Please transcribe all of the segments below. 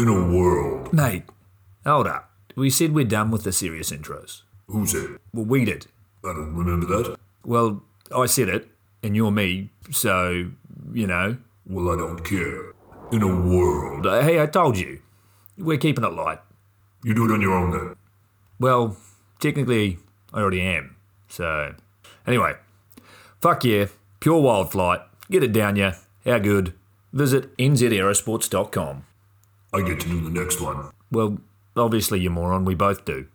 In a world. Mate, hold up. We said we're done with the serious intros. Who said? Well, we did. I don't remember that. Well, I said it, and you're me, so, you know. Well, I don't care. In a world. Hey, I told you. We're keeping it light. You do it on your own, then. Well, technically, I already am. So, anyway. Fuck yeah. Pure wild flight. Get it down ya. How good. Visit nzaerosports.com. I get to do the next one. Well, obviously, you moron, we both do.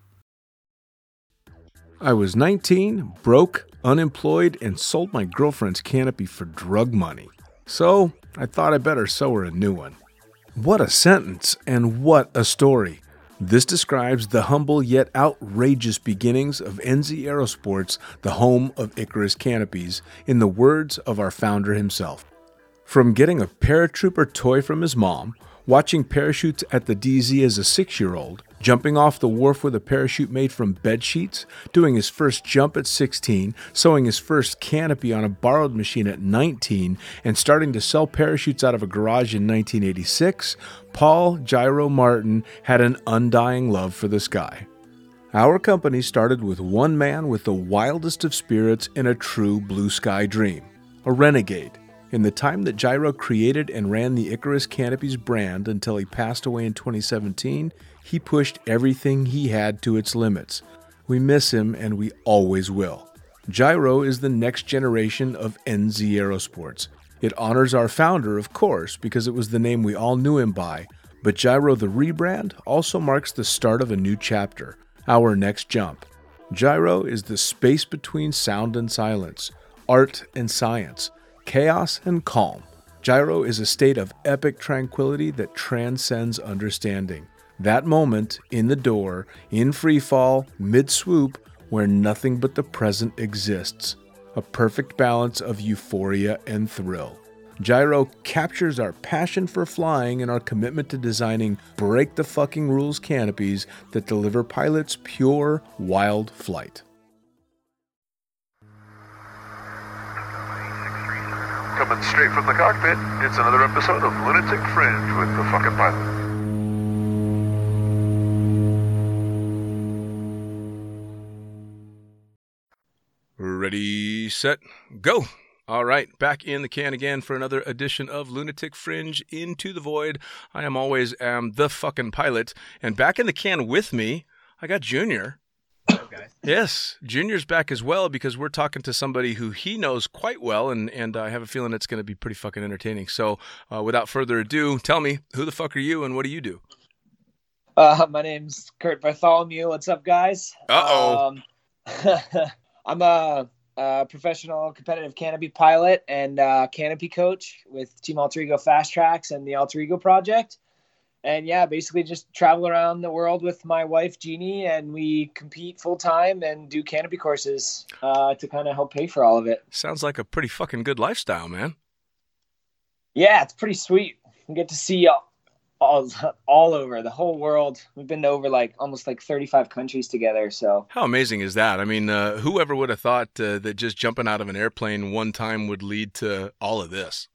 I was 19, broke, unemployed, and sold my girlfriend's canopy for drug money. So, I thought I better sew her a new one. What a sentence, and what a story. This describes the humble yet outrageous beginnings of NZ Aerosports, the home of Icarus Canopies, in the words of our founder himself. From getting a paratrooper toy from his mom, watching parachutes at the DZ as a 6-year-old, jumping off the wharf with a parachute made from bed sheets, doing his first jump at 16, sewing his first canopy on a borrowed machine at 19, and starting to sell parachutes out of a garage in 1986, Paul Gyro Martin had an undying love for the sky. Our company started with one man with the wildest of spirits and a true blue sky dream, a renegade. In the time that Gyro created and ran the Icarus Canopies brand until he passed away in 2017, he pushed everything he had to its limits. We miss him and we always will. Gyro is the next generation of NZ Aerosports. It honors our founder, of course, because it was the name we all knew him by, but Gyro the rebrand also marks the start of a new chapter, our next jump. Gyro is the space between sound and silence, art and science, chaos and calm. Gyro is a state of epic tranquility that transcends understanding. That moment, in the door, in free fall, mid-swoop, where nothing but the present exists. A perfect balance of euphoria and thrill. Gyro captures our passion for flying and our commitment to designing break-the-fucking-rules canopies that deliver pilots pure, wild flight. Coming straight from the cockpit, it's another episode of Lunatic Fringe with the fucking pilot. Ready, set, go. All right, back in the can again for another edition of Lunatic Fringe Into the Void. I am always the fucking pilot, and back in the can with me, I got Junior. Guys. Yes, Junior's back as well because we're talking to somebody who he knows quite well, and I have a feeling it's going to be pretty fucking entertaining. So without further ado, tell me, who the fuck are you and what do you do? My name's Curt Bartholomew. What's up, guys? Uh-oh. I'm a professional competitive canopy pilot and canopy coach with Team Alter Ego Fast Tracks and the Alter Ego Project. And yeah, basically just travel around the world with my wife, Jeannie, and we compete full time and do canopy courses to kind of help pay for all of it. Sounds like a pretty fucking good lifestyle, man. Yeah, it's pretty sweet. We get to see all over the whole world. We've been to over almost 35 countries together. So how amazing is that? I mean, whoever would have thought that just jumping out of an airplane one time would lead to all of this?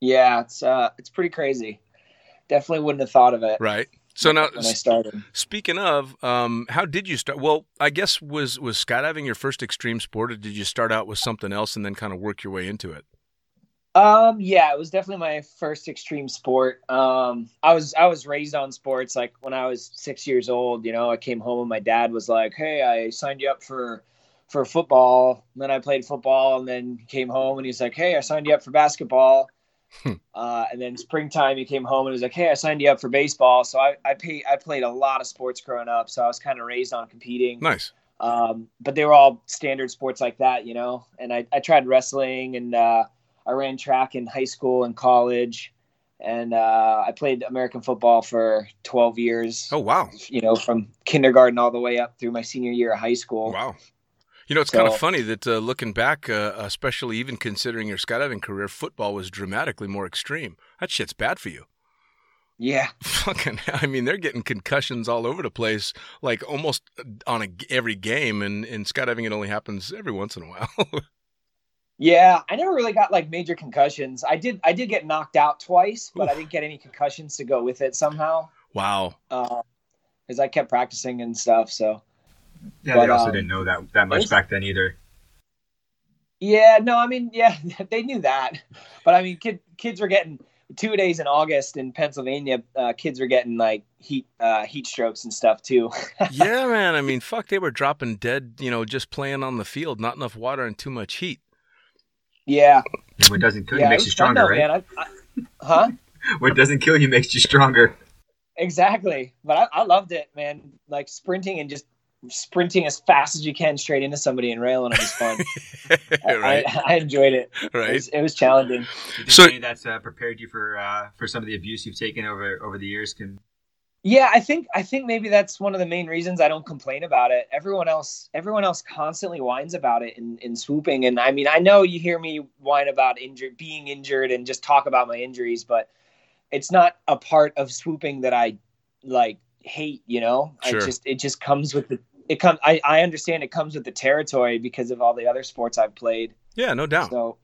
Yeah, it's pretty crazy. Definitely wouldn't have thought of it. Right. So now, when I started. Speaking of, how did you start? Well, I guess was skydiving your first extreme sport, or did you start out with something else and then kind of work your way into it? Yeah, it was definitely my first extreme sport. I was raised on sports. Like when I was 6 years old, you know, I came home and my dad was like, "Hey, I signed you up for football." And then I played football, and then came home and he's like, "Hey, I signed you up for basketball." And then springtime, he came home and was like, "Hey, I signed you up for baseball." So I played a lot of sports growing up. So I was kind of raised on competing. Nice. But they were all standard sports like that, you know. And I tried wrestling, and I ran track in high school and college, and I played American football for 12 years. Oh wow! You know, from kindergarten all the way up through my senior year of high school. Wow. You know, it's kind of funny that looking back, especially even considering your skydiving career, football was dramatically more extreme. That shit's bad for you. Yeah. Fucking, I mean, they're getting concussions all over the place, like almost on every game, and skydiving, it only happens every once in a while. Yeah, I never really got like major concussions. I did get knocked out twice, but I didn't get any concussions to go with it somehow. Wow. Because I kept practicing and stuff, so. Yeah, but, they also didn't know that much back then either. Yeah, no, I mean, yeah, they knew that. But I mean, kids were getting 2 days in August in Pennsylvania. Kids were getting like heat strokes and stuff too. Yeah, man. I mean, fuck, they were dropping dead, you know, just playing on the field, not enough water and too much heat. Yeah. And what doesn't kill you makes you stronger, right? Man. What doesn't kill you makes you stronger. Exactly. But I loved it, man. Like sprinting and just sprinting as fast as you can straight into somebody and railing it was fun. Right. I enjoyed it. Right. It was challenging. Do you think any of that's prepared you for some of the abuse you've taken over the years? Yeah, I think maybe that's one of the main reasons I don't complain about it. Everyone else constantly whines about it in swooping. And I mean, I know you hear me whine about being injured and just talk about my injuries, but it's not a part of swooping that I like hate, you know. Sure. It just comes with the I understand it comes with the territory because of all the other sports I've played. Yeah, no doubt.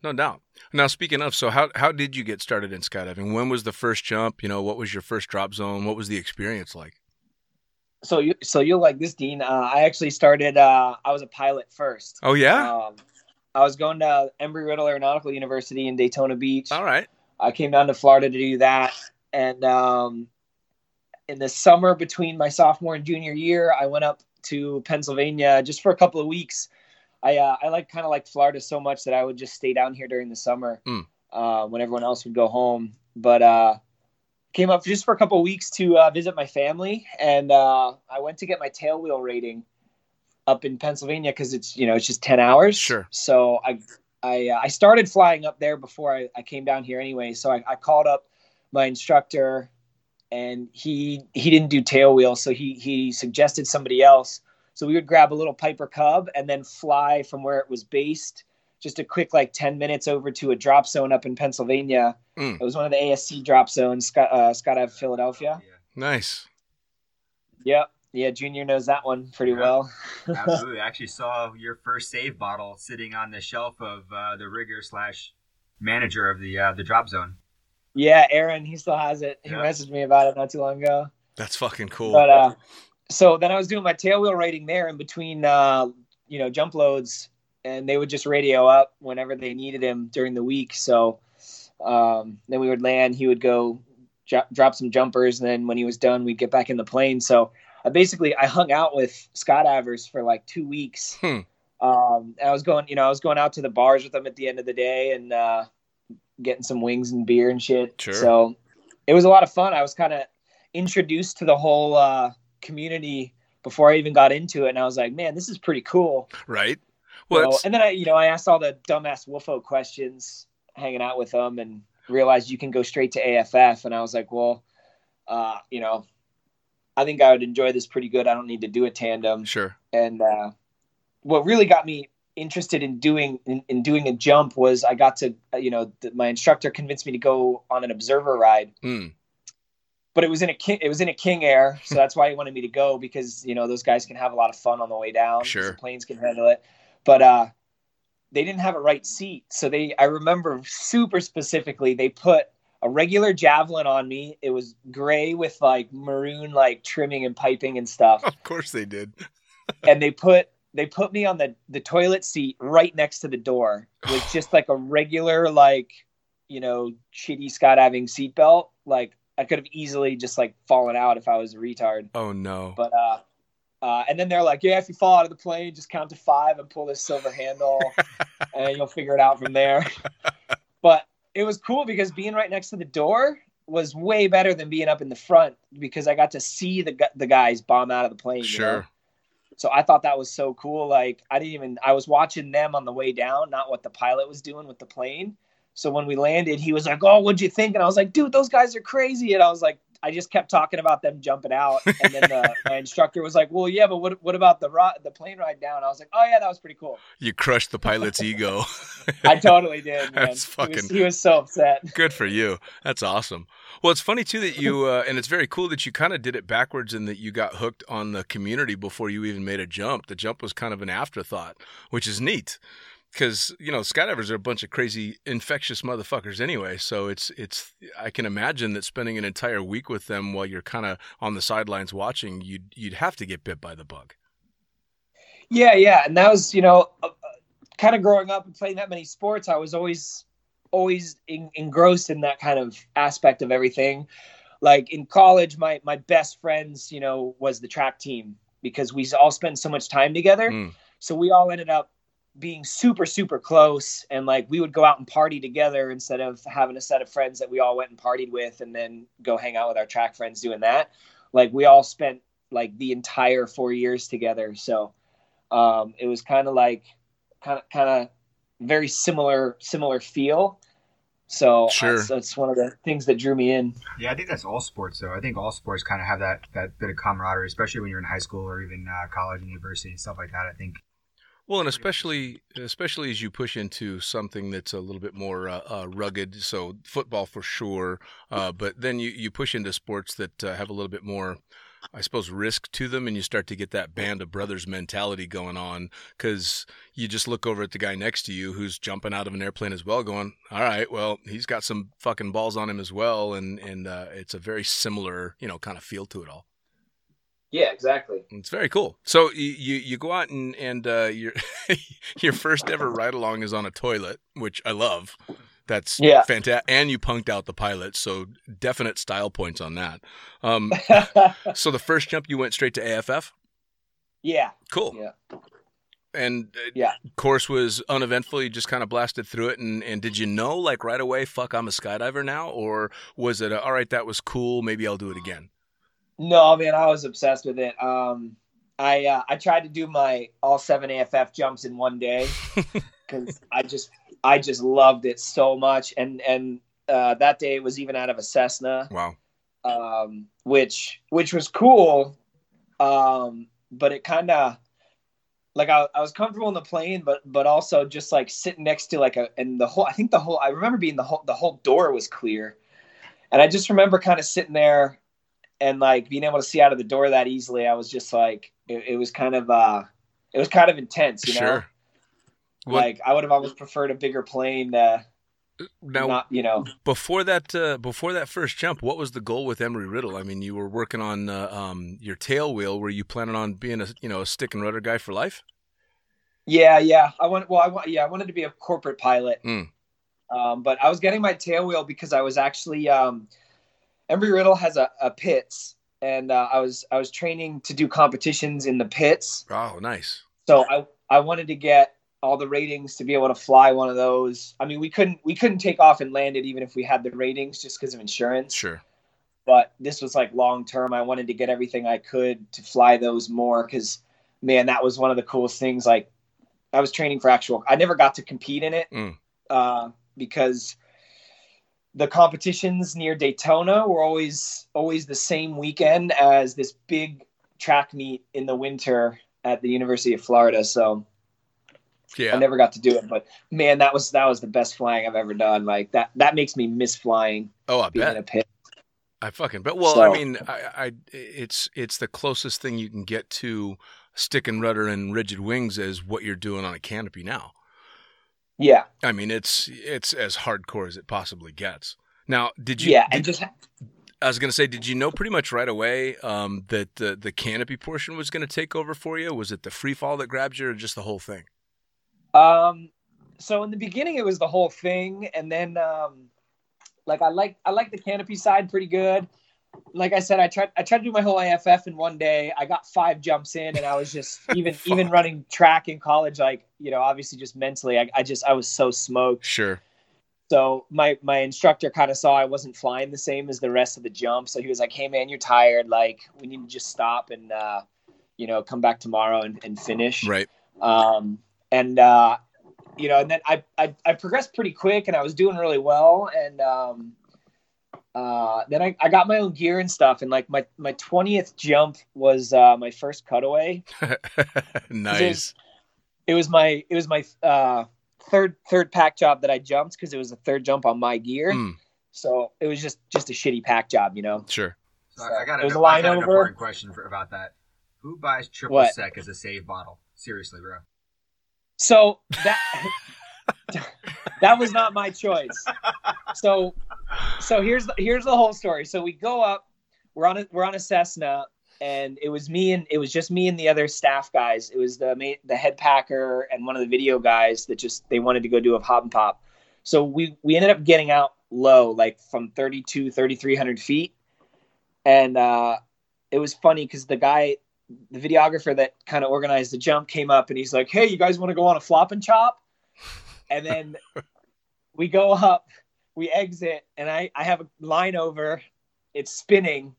Now, speaking of, so how did you get started in skydiving? When was the first jump? You know, what was your first drop zone? What was the experience like? So you'll like this, Dean. I actually started, I was a pilot first. Oh, yeah? I was going to Embry-Riddle Aeronautical University in Daytona Beach. All right. I came down to Florida to do that. And in the summer between my sophomore and junior year, I went up to Pennsylvania just for a couple of weeks. I kind of like Florida so much that I would just stay down here during the summer when everyone else would go home. But came up just for a couple of weeks to visit my family, and I went to get my tailwheel rating up in Pennsylvania because it's just 10 hours. Sure. So I started flying up there before I came down here anyway. So I called up my instructor, and he didn't do tailwheel, so he suggested somebody else. So we would grab a little Piper Cub and then fly from where it was based, just a quick like 10 minutes over to a drop zone up in Pennsylvania. It was one of the ASC drop zones, Scott Ave, Philadelphia. Nice. Yep. Yeah, Junior knows that one pretty well. Absolutely. I actually saw your first save bottle sitting on the shelf of the rigger / manager of the drop zone. Yeah, Aaron, he still has it. He messaged me about it not too long ago. That's fucking cool. But so then I was doing my tailwheel rating there in between, jump loads, and they would just radio up whenever they needed him during the week. So then we would land, he would go drop some jumpers, and then when he was done, we'd get back in the plane. So I hung out with Scott Avers for like 2 weeks. I was going out to the bars with him at the end of the day and getting some wings and beer and shit. Sure. So it was a lot of fun. I was kind of introduced to the whole community before I even got into it, and I was like, man, this is pretty cool. Right. Well, so, and then I asked all the dumbass WOFO questions hanging out with them and realized you can go straight to AFF, and I was like, well, I think I would enjoy this pretty good. I don't need to do a tandem. Sure. And what really got me interested in doing a jump was I got to my instructor convinced me to go on an observer ride. But it was in a King Air, so that's why he wanted me to go, because those guys can have a lot of fun on the way down. Sure. The planes can handle it, but they didn't have a right seat, so I remember super specifically they put a regular javelin on me. It was gray with like maroon like trimming and piping and stuff. Of course they did. And they put me on the toilet seat right next to the door with just like a regular like shitty skydiving seatbelt. Like I could have easily just like fallen out if I was a retard. Oh no. But, and then they're like, yeah, if you fall out of the plane, just count to 5 and pull this silver handle and you'll figure it out from there. But it was cool because being right next to the door was way better than being up in the front, because I got to see the guys bomb out of the plane. Sure. You know? So I thought that was so cool. Like I was watching them on the way down, not what the pilot was doing with the plane. So when we landed, he was like, oh, what'd you think? And I was like, dude, those guys are crazy. And I was like, I just kept talking about them jumping out, and then my instructor was like, "Well, yeah, but what about the plane ride down?" I was like, "Oh yeah, that was pretty cool." You crushed the pilot's ego. I totally did, man. That's fucking. He was so upset. Good for you. That's awesome. Well, it's funny too that you and it's very cool that you kind of did it backwards, and that you got hooked on the community before you even made a jump. The jump was kind of an afterthought, which is neat. Because, you know, skydivers are a bunch of crazy, infectious motherfuckers anyway. So it's I can imagine that spending an entire week with them while you're kind of on the sidelines watching, you'd have to get bit by the bug. Yeah. And that was, you know, kind of growing up and playing that many sports, I was always engrossed in that kind of aspect of everything. Like in college, my best friends, you know, was the track team because we all spent so much time together. Mm. So we all ended up being super, super close. And like, we would go out and party together instead of having a set of friends that we all went and partied with and then go hang out with our track friends doing that. Like we all spent like the entire 4 years together. So it was kind of very similar feel. So sure. That's one of the things that drew me in. Yeah, I think that's all sports though. I think all sports kind of have that bit of camaraderie, especially when you're in high school or even college and university and stuff like that, I think. Well, and especially as you push into something that's a little bit more rugged, so football for sure, but then you push into sports that have a little bit more, I suppose, risk to them, and you start to get that band of brothers mentality going on because you just look over at the guy next to you who's jumping out of an airplane as well going, all right, well, he's got some fucking balls on him as well, and it's a very similar, you know, kind of feel to it all. Yeah, exactly. It's very cool. So you go out and your your first ever ride along is on a toilet, which I love. That's fantastic. And you punked out the pilot, so definite style points on that. So the first jump, you went straight to AFF? Yeah. Cool. Yeah. And course was uneventful. You just kind of blasted through it. And did you know, like right away, fuck, I'm a skydiver now? Or was it, all right, that was cool. Maybe I'll do it again. No, man, I was obsessed with it. I tried to do my all 7 AFF jumps in one day because I just loved it so much. And that day it was even out of a Cessna. Wow. Which was cool. But it kind of like I was comfortable in the plane, but also just like sitting next to like I remember being the whole door was clear, and I just remember kind of sitting there. And like being able to see out of the door that easily, I was just like, it was kind of intense, you know. Sure. Like I would have always preferred a bigger plane. Before that first jump, what was the goal with Emory Riddle? I mean, you were working on your tail wheel. Were you planning on being a stick and rudder guy for life? Yeah. I wanted to be a corporate pilot. Mm. But I was getting my tail wheel because I was actually. Embry Riddle has a Pitts, and I was training to do competitions in the Pitts. Oh, nice. So I wanted to get all the ratings to be able to fly one of those. I mean, we couldn't take off and land it even if we had the ratings just because of insurance. Sure. But this was like long term. I wanted to get everything I could to fly those more because, man, that was one of the coolest things. Like I was training for actual. I never got to compete in it because. The competitions near Daytona were always the same weekend as this big track meet in the winter at the University of Florida. So I never got to do it, but man, that was the best flying I've ever done. Like that makes me miss flying. Oh, I bet. In a pit. I fucking bet. Well, so, I mean, I it's the closest thing you can get to stick and rudder and rigid wings as what you're doing on a canopy now. Yeah. I mean, it's as hardcore as it possibly gets. Now, did you... Yeah, I was going to say, did you know pretty much right away that the canopy portion was going to take over for you? Was it the free fall that grabbed you or just the whole thing? So in the beginning, it was the whole thing. And then, I like the canopy side pretty good. Like I said, I tried to do my whole AFF in one day. I got 5 jumps in, and I was just even running track in college. Like, you know, obviously just mentally, I was so smoked. Sure. So my instructor kind of saw I wasn't flying the same as the rest of the jump. So he was like, "Hey man, you're tired. Like we need to just stop and, come back tomorrow and finish." Right. And then I progressed pretty quick and I was doing really well. And, Then I got my own gear and stuff, and like my 20th jump was my first cutaway. Nice. It was my third pack job that I jumped, because it was the third jump on my gear. Mm. So it was just a shitty pack job, you know? Sure. So I got an important question about that. Who buys triple sec as a save bottle? Seriously, bro. So that that was not my choice. So here's the whole story. So we go up, we're on a Cessna, and it was just me and the other staff guys. It was the head packer and one of the video guys that they wanted to go do a hop and pop. So we ended up getting out low, like from 3,300 feet. And it was funny because the videographer that kind of organized the jump came up and he's like, "Hey, you guys want to go on a flop and chop?" And then we go up, we exit, and I have a line over, it's spinning.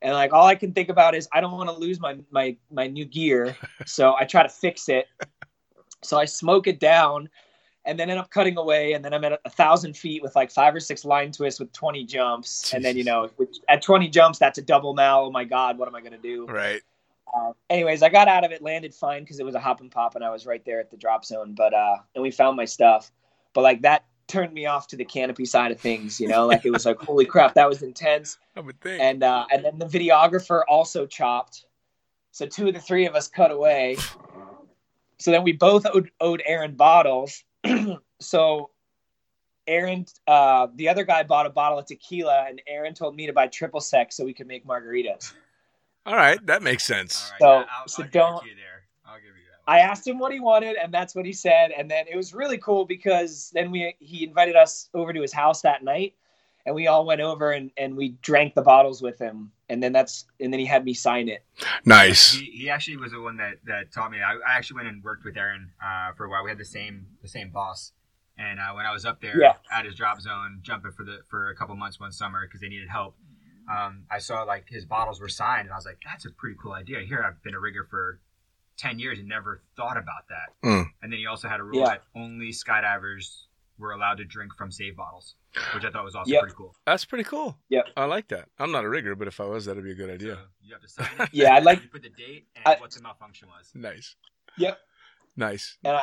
And like, all I can think about is I don't want to lose my new gear. So I try to fix it. So I smoke it down and then end up cutting away. And then I'm at 1,000 feet with like 5 or 6 line twists with 20 jumps. Jeez. And then, you know, at 20 jumps, that's a double now. Oh my God, what am I going to do? Right. Anyways, I got out of it, landed fine because it was a hop and pop and I was right there at the drop zone, but and we found my stuff, but like that turned me off to the canopy side of things, you know, like it was like, holy crap, that was intense. I would think. And then the videographer also chopped. So 2 of the 3 of us cut away. So then we both owed Aaron bottles. So Aaron, the other guy bought a bottle of tequila and Aaron told me to buy triple sec so we could make margaritas. All right, that makes sense. Right, so, I'll don't. Give you there. I'll give you that one. I asked him what he wanted, and that's what he said. And then it was really cool because then he invited us over to his house that night, and we all went over and we drank the bottles with him. And then he had me sign it. Nice. He actually was the one that taught me. I actually went and worked with Aaron for a while. We had the same boss, and when I was up there at his drop zone jumping for a couple months one summer because they needed help. I saw like his bottles were signed and I was like, that's a pretty cool idea. Here, I've been a rigger for 10 years and never thought about that. Mm. And then he also had a rule that only skydivers were allowed to drink from save bottles, which I thought was also pretty cool. That's pretty cool. Yeah. I like that. I'm not a rigger, but if I was, that'd be a good idea. So you have to sign it. Yeah. I'd like to put the date and what the malfunction was. Nice. Yep. Nice. And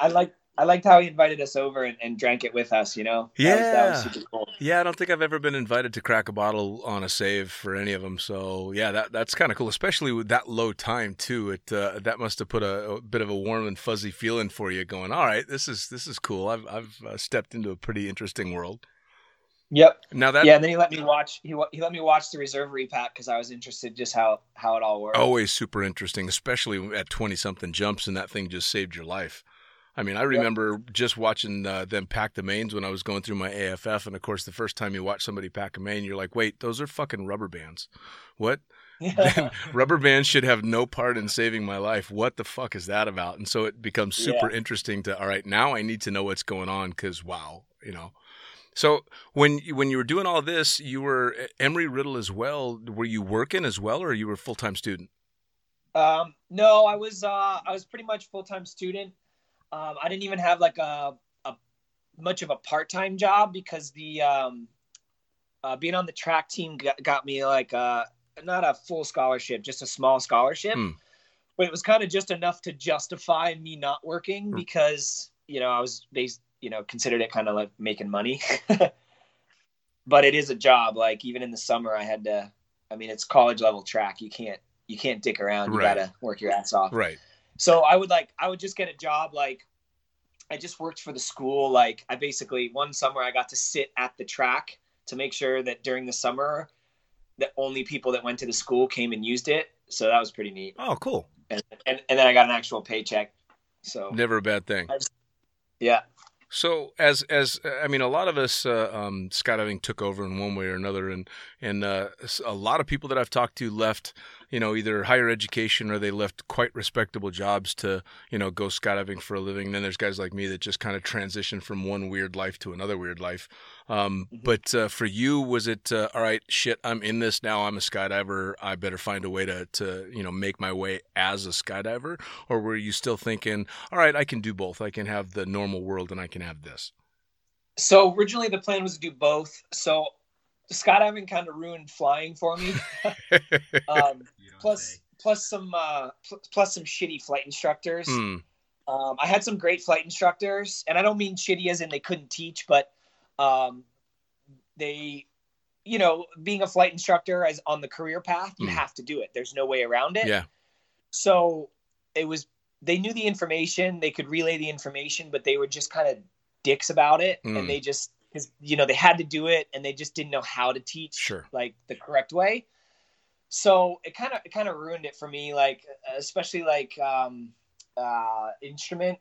I liked how he invited us over and drank it with us, you know? Yeah. That was super cool. Yeah, I don't think I've ever been invited to crack a bottle on a save for any of them. So, yeah, that's kind of cool, especially with that low time, too. It that must have put a bit of a warm and fuzzy feeling for you going, all right, this is cool. I've stepped into a pretty interesting world. Yep. Now that and then he let me watch. He let me watch the reserve repack because I was interested just how it all worked. Always super interesting, especially at 20-something jumps, and that thing just saved your life. I mean, I remember just watching them pack the mains when I was going through my AFF. And, of course, the first time you watch somebody pack a main, you're like, wait, those are fucking rubber bands. What? Yeah. Rubber bands should have no part in saving my life. What the fuck is that about? And so it becomes super interesting to, all right, now I need to know what's going on because, wow, you know. So when you were doing all this, you were at Emory-Riddle as well. Were you working as well or you were a full-time student? No, I was pretty much full-time student. I didn't even have like a much of a part-time job because the being on the track team got me like not a full scholarship, just a small scholarship. Mm. But it was kind of just enough to justify me not working because, you know, I considered it kind of like making money. But it is a job. Like even in the summer it's college level track. You can't dick around. You gotta work your ass off. Right. So I would just get a job. Like I just worked for the school. Like I basically one summer I got to sit at the track to make sure that during the summer, the only people that went to the school came and used it. So that was pretty neat. Oh, cool. And then I got an actual paycheck. So never a bad thing. Yeah. So a lot of us skydiving took over in one way or another, and a lot of people that I've talked to left, you know, either higher education or they left quite respectable jobs to, you know, go skydiving for a living. And then there's guys like me that just kind of transition from one weird life to another weird life. But for you, was it all right? Shit, I'm in this now. I'm a skydiver. I better find a way to you know make my way as a skydiver. Or were you still thinking, all right, I can do both. I can have the normal world and I can have this. So originally the plan was to do both. So Scott Avenue kind of ruined flying for me. plus some shitty flight instructors. I had some great flight instructors, and I don't mean shitty as in they couldn't teach, but they, you know, being a flight instructor as on the career path, you have to do it. There's no way around it. Yeah. So it was, they knew the information, they could relay the information, but they were just kind of dicks about it. And they just, you know, they had to do it and they just didn't know how to teach like the correct way. So it kind of ruined it for me. Like, especially like, the instrument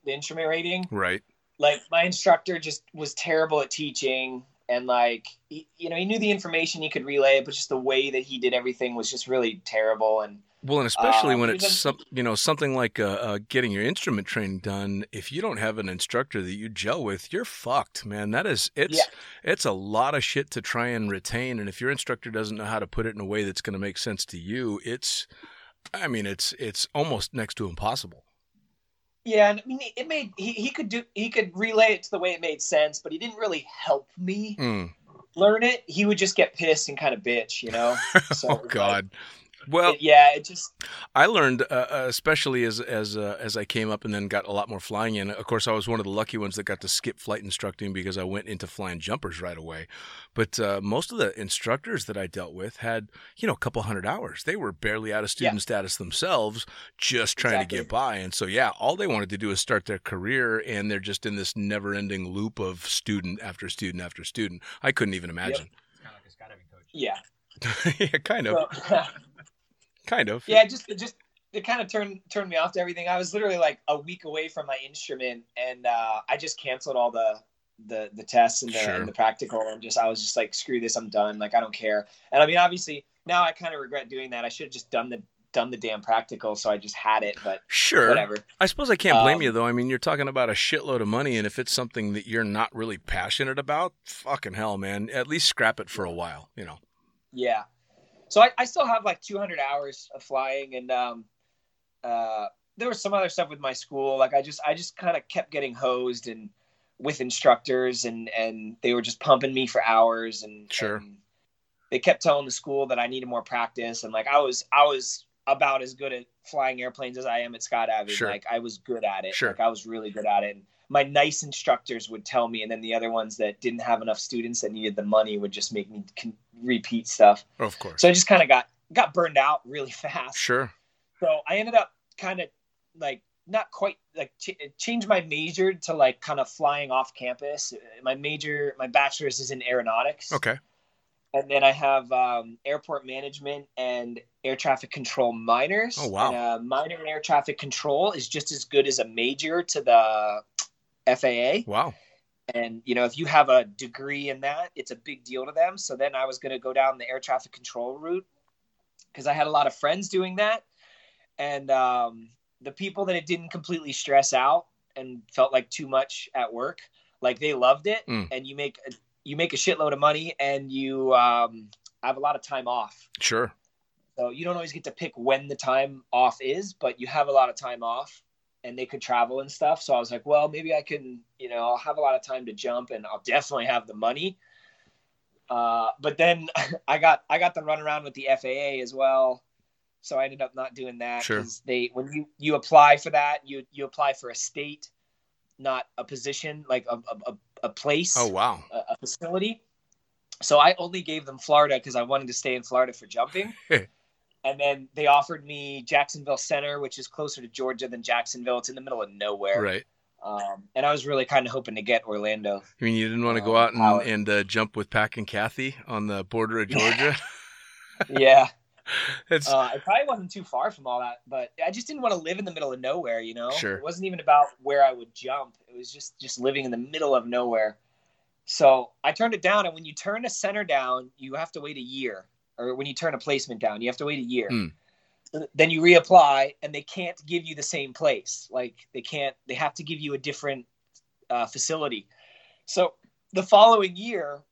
rating, right? Like my instructor just was terrible at teaching, and like, he knew the information, he could relay it, but just the way that he did everything was just really terrible. And well, and especially when it's something like getting your instrument training done. If you don't have an instructor that you gel with, you're fucked, man. It's a lot of shit to try and retain. And if your instructor doesn't know how to put it in a way that's going to make sense to you, it's almost next to impossible. Yeah, and I mean, he could relay it to the way it made sense, but he didn't really help me learn it. He would just get pissed and kind of bitch, you know. So oh God. I learned, especially as I came up and then got a lot more flying in. Of course, I was one of the lucky ones that got to skip flight instructing because I went into flying jumpers right away. But most of the instructors that I dealt with had, a couple hundred hours. They were barely out of student status themselves, just trying to get by. And so, all they wanted to do is start their career, and they're just in this never-ending loop of student after student after student. I couldn't even imagine. Yep. It's kind of like a skydiving coach. Yeah. Yeah, kind of. Well, kind of. Yeah, it just it kind of turned me off to everything. I was literally like a week away from my instrument, and I just canceled all the tests and the practical, and I was just like, screw this, I'm done. Like, I don't care. And I mean, obviously now I kind of regret doing that. I should have just done the damn practical, so I just had it, but whatever. I suppose I can't blame you though. I mean, you're talking about a shitload of money, and if it's something that you're not really passionate about, fucking hell, man, at least scrap it for a while, you know? Yeah. So I still have like 200 hours of flying, and there was some other stuff with my school. Like I just kind of kept getting hosed and with instructors, and they were just pumping me for hours, and they kept telling the school that I needed more practice. And like I was about as good at flying airplanes as I am at Scott Avenue. Sure. Like I was good at it. Sure. Like I was really good at it. And my nice instructors would tell me, and then the other ones that didn't have enough students that needed the money would just make me repeat stuff. Of course. So I just kind of got burned out really fast. Sure. So I ended up kind of like not quite like changed my major to like kind of flying off campus. My bachelor's is in aeronautics. Okay. And then I have airport management and air traffic control minors. Oh, wow. And a minor in air traffic control is just as good as a major to the FAA. Wow. And, if you have a degree in that, it's a big deal to them. So then I was going to go down the air traffic control route because I had a lot of friends doing that. And the people that it didn't completely stress out and felt like too much at work, like they loved it. And you make a shitload of money, and you have a lot of time off. Sure. So you don't always get to pick when the time off is, but you have a lot of time off. And they could travel and stuff. So I was like, well, maybe I can, I'll have a lot of time to jump, and I'll definitely have the money. But then I got the runaround with the FAA as well. So I ended up not doing that. Sure. 'Cause when you apply for that, you apply for a state, not a position, like a place. Oh, wow. A facility. So I only gave them Florida because I wanted to stay in Florida for jumping. And then they offered me Jacksonville Center, which is closer to Georgia than Jacksonville. It's in the middle of nowhere. Right. And I was really kind of hoping to get Orlando. I mean, you didn't want to go out and jump with Pac and Kathy on the border of Georgia? Yeah. It probably wasn't too far from all that, but I just didn't want to live in the middle of nowhere, Sure. It wasn't even about where I would jump. It was just living in the middle of nowhere. So I turned it down. And when you turn a center down, you have to wait a year. Or when you turn a placement down, you have to wait a year. Then you reapply, and they can't give you the same place. Like they have to give you a different facility. So the following year,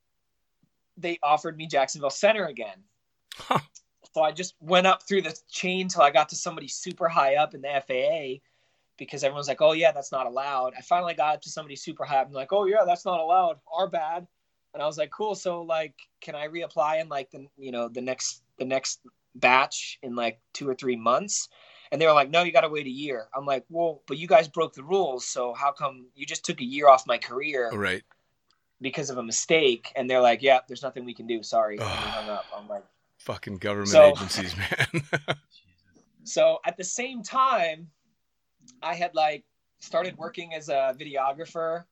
they offered me Jacksonville Center again. Huh. So I just went up through the chain till I got to somebody super high up in the FAA, because everyone's like, oh yeah, that's not allowed. I finally got up to somebody super high up and like, oh yeah, that's not allowed. Our bad. And I was like, cool. So like, can I reapply in like the, you know, the next batch in like 2 or 3 months? And they were like, no, you got to wait a year. I'm like, well, but you guys broke the rules. So how come you just took a year off my career right. because of a mistake? And they're like, yeah, there's nothing we can do. Sorry. Oh, and they hung up. I'm like, fucking government agencies, man. So at the same time, I had like started working as a videographer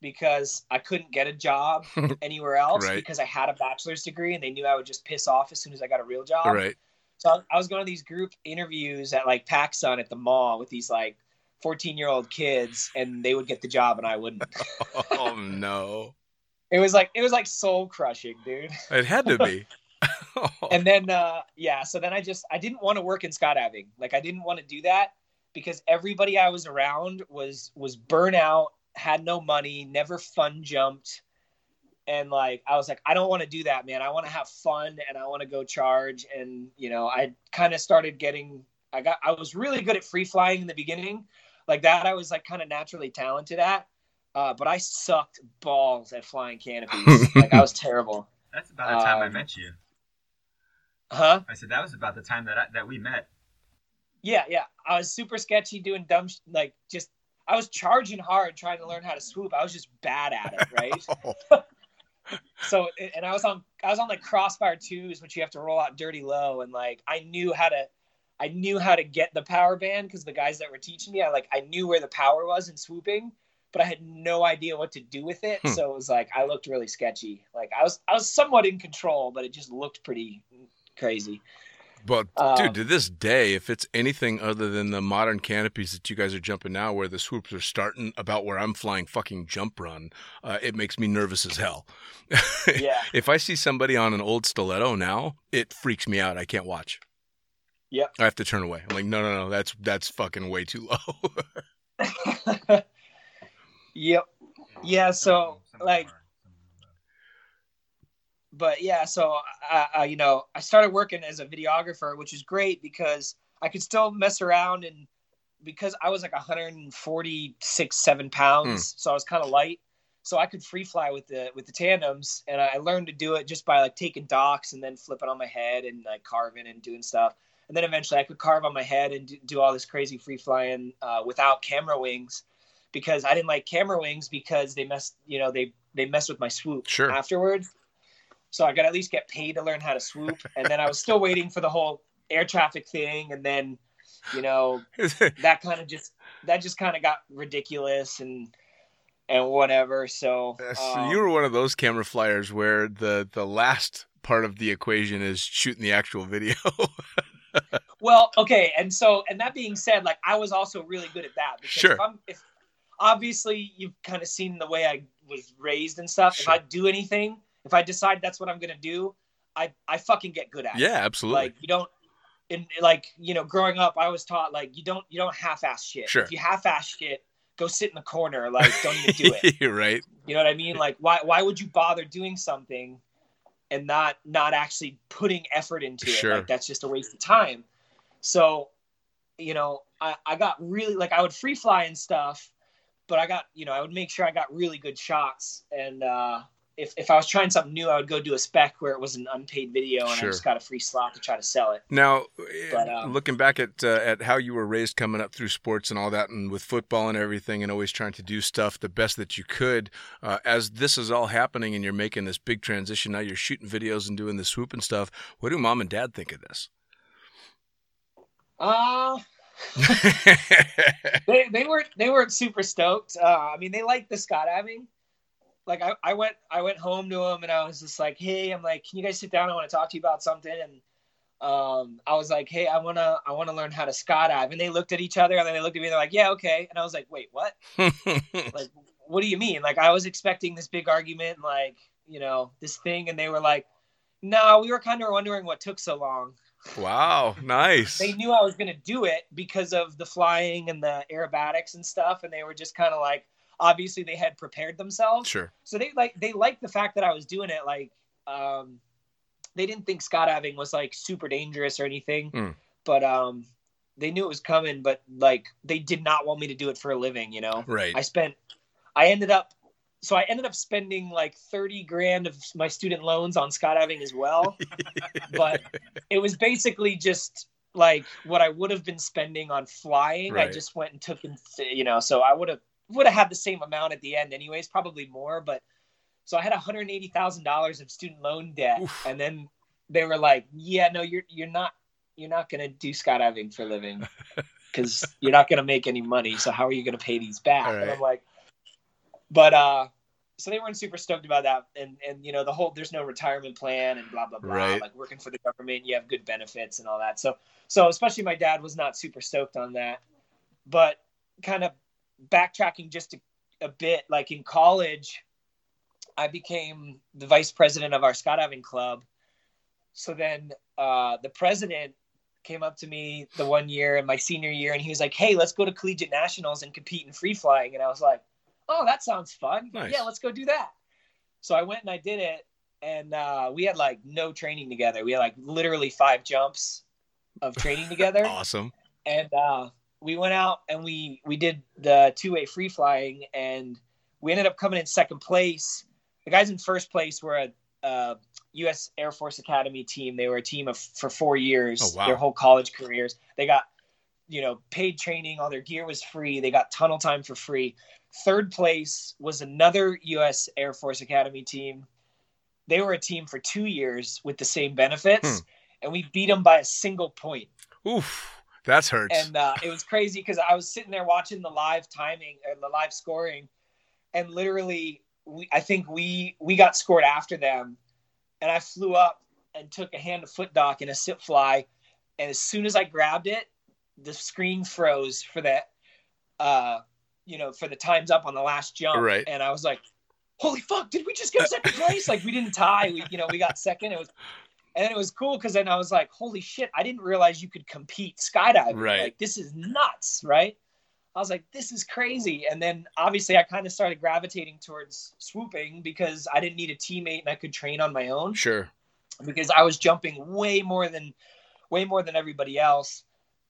because I couldn't get a job anywhere else right. because I had a bachelor's degree and they knew I would just piss off as soon as I got a real job. Right. So I was going to these group interviews at like PacSun at the mall with these like 14-year-old kids, and they would get the job and I wouldn't. Oh no. It was like soul crushing, dude. It had to be. And then, so then I didn't want to work in Scott Avenue. Like I didn't want to do that because everybody I was around was burnout, had no money, never fun jumped. And like, I was like, I don't want to do that, man. I want to have fun and I want to go charge. And, you know, I kind of started I was really good at free flying in the beginning. Like that, I was like kind of naturally talented at, but I sucked balls at flying canopies. Like I was terrible. That's about the time I met you. Huh? I said, that was about the time that we met. Yeah. Yeah. I was super sketchy doing dumb, I was charging hard trying to learn how to swoop. I was just bad at it. Right. So, and I was on like Crossfire 2s, which you have to roll out dirty low. And like, I knew how to get the power band because the guys that were teaching me, I knew where the power was in swooping, but I had no idea what to do with it. So it was like, I looked really sketchy. Like I was somewhat in control, but it just looked pretty crazy. But dude, to this day, if it's anything other than the modern canopies that you guys are jumping now, where the swoops are starting about where I'm flying fucking jump run, it makes me nervous as hell. Yeah. If I see somebody on an old Stiletto now, it freaks me out. I can't watch. Yep. I have to turn away. I'm like, no, that's fucking way too low. Yep. Yeah. So like. But yeah, so I started working as a videographer, which is great because I could still mess around, and because I was like 146-7 pounds, so I was kind of light, so I could free fly with the tandems, and I learned to do it just by like taking docks and then flipping on my head and like carving and doing stuff, and then eventually I could carve on my head and do all this crazy free flying without camera wings, because I didn't like camera wings because they messed with my swoop sure. afterwards. So I could at least get paid to learn how to swoop. And then I was still waiting for the whole air traffic thing. And then, you know, that just kind of got ridiculous and whatever. So, so you were one of those camera flyers where the last part of the equation is shooting the actual video. Well, okay. And that being said, like I was also really good at that. Because sure. If obviously you've kind of seen the way I was raised and stuff. Sure. If I do anything, if I decide that's what I'm going to do, I fucking get good at it. Yeah, absolutely. Like you don't, growing up, I was taught like, you don't half-ass shit. Sure. If you half-ass shit, go sit in the corner. Like don't even do it. You're right. You know what I mean? Like why would you bother doing something and not actually putting effort into it? Sure. Like that's just a waste of time. So, you know, I got really like, I would free fly and stuff, but I would make sure I got really good shots and, If I was trying something new, I would go do a spec where it was an unpaid video, and sure. I just got a free slot to try to sell it. Now, looking back at how you were raised coming up through sports and all that, and with football and everything, and always trying to do stuff the best that you could, as this is all happening and you're making this big transition, now you're shooting videos and doing the swoop and stuff, what do mom and dad think of this? They weren't super stoked. I mean, they liked the Scott Avenue. Like I went home to him and I was just like, hey, I'm like, can you guys sit down? I want to talk to you about something. And I was like, hey, I wanna learn how to skydive. And they looked at each other and then they looked at me and they're like, yeah, okay. And I was like, wait, what? Like, what do you mean? Like I was expecting this big argument, and like, you know, this thing, and they were like, no, we were kind of wondering what took so long. Wow, nice. They knew I was gonna do it because of the flying and the aerobatics and stuff, and they were just kind of like, obviously they had prepared themselves. Sure. So they liked the fact that I was doing it. Like, they didn't think Scott Avenue was like super dangerous or anything, but, they knew it was coming, but like, they did not want me to do it for a living, you know? Right. I ended up So I ended up spending like $30,000 of my student loans on Scott Avenue as well. But it was basically just like what I would have been spending on flying. Right. I just went and took, so I would have had the same amount at the end anyways, probably more. But so I had $180,000 of student loan debt. Oof. And then they were like, yeah, no, you're not going to do Scott Avenue for a living because you're not going to make any money. So how are you going to pay these back? Right. And I'm like, so they weren't super stoked about that. And the whole, there's no retirement plan and blah, blah, blah, right. Like working for the government, you have good benefits and all that. So especially my dad was not super stoked on that, but kind of backtracking just a bit, like in college, I became the vice president of our Scott Avenue club. So then, the president came up to me the one year in my senior year and he was like, hey, let's go to collegiate nationals and compete in free flying. And I was like, oh, that sounds fun. Nice. Yeah, let's go do that. So I went and I did it. And we had like no training together. We had like literally 5 jumps of training together. Awesome. And we went out and we did the two-way free flying. And we ended up coming in second place. The guys in first place were a U.S. Air Force Academy team. They were a team for 4 years, oh, wow. Their whole college careers. They got, paid training. All their gear was free. They got tunnel time for free. Third place was another U.S. Air Force Academy team. They were a team for 2 years with the same benefits, and we beat them by a single point. Oof, that hurts. And it was crazy because I was sitting there watching the live timing or the live scoring, and literally, I think we got scored after them, and I flew up and took a hand-to-foot dock in a sit fly, and as soon as I grabbed it, the screen froze for that. For the time's up on the last jump. Right. And I was like, holy fuck, did we just get second place? Like we didn't tie. We got second. It was cool. Cause then I was like, holy shit. I didn't realize you could compete skydiving. Right. Like this is nuts. Right. I was like, this is crazy. And then obviously I kind of started gravitating towards swooping because I didn't need a teammate and I could train on my own. Sure. Because I was jumping way more than everybody else.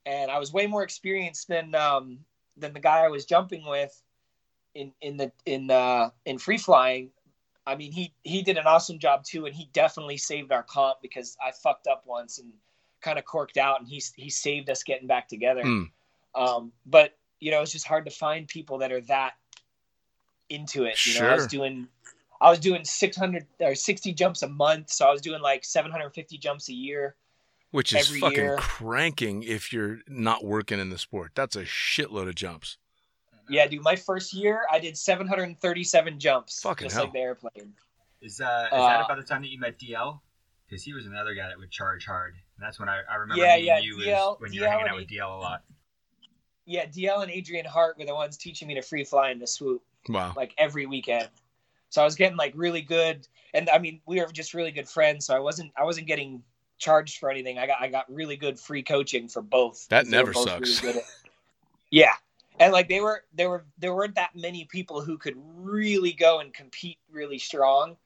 And I was way more experienced than the guy I was jumping with in free flying. I mean, he did an awesome job too. And he definitely saved our comp because I fucked up once and kind of corked out and he saved us getting back together. Mm. But it's just hard to find people that are that into it. Sure. I was doing 600 or 60 jumps a month. So I was doing like 750 jumps a year. Which is every fucking year. Cranking if you're not working in the sport. That's a shitload of jumps. Yeah, dude. My first year, I did 737 jumps. Fucking just hell. Like the airplane. Is that about the time that you met DL? Because he was another guy that would charge hard. And that's when I remember you DL, when you were hanging out with DL a lot. Yeah, DL and Adrian Hart were the ones teaching me to free fly and to swoop. Wow. Like every weekend. So I was getting like really good. And I mean, we were just really good friends. So I wasn't getting charged for anything. I got really good free coaching for both. That never sucks. Really yeah. And like there weren't that many people who could really go and compete really strong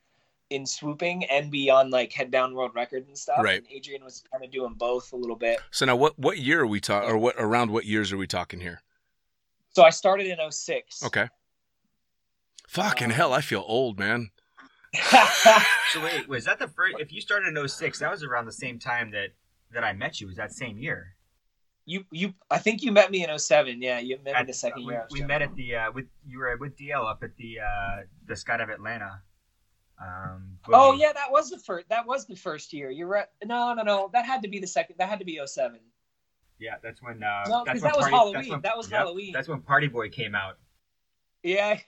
in swooping and be on like head down world record and stuff. Right. And Adrian was kind of doing both a little bit. So now what year are we talking, or what around what years are we talking here? So I started in 2006. Okay. Fucking hell, I feel old, man. So wait, was that the first, if you started in 2006, that was around the same time that I met you, was that same year? You I think you met me in 2007. Yeah, you met me the second year. We met at the you were with DL up at the Scott of Atlanta. Yeah, that was the first year. You're right. No. That had to be the second. That had to be 2007. Yeah, that's when no, that's when that was party, Halloween. Halloween. That's when Party Boy came out. Yeah.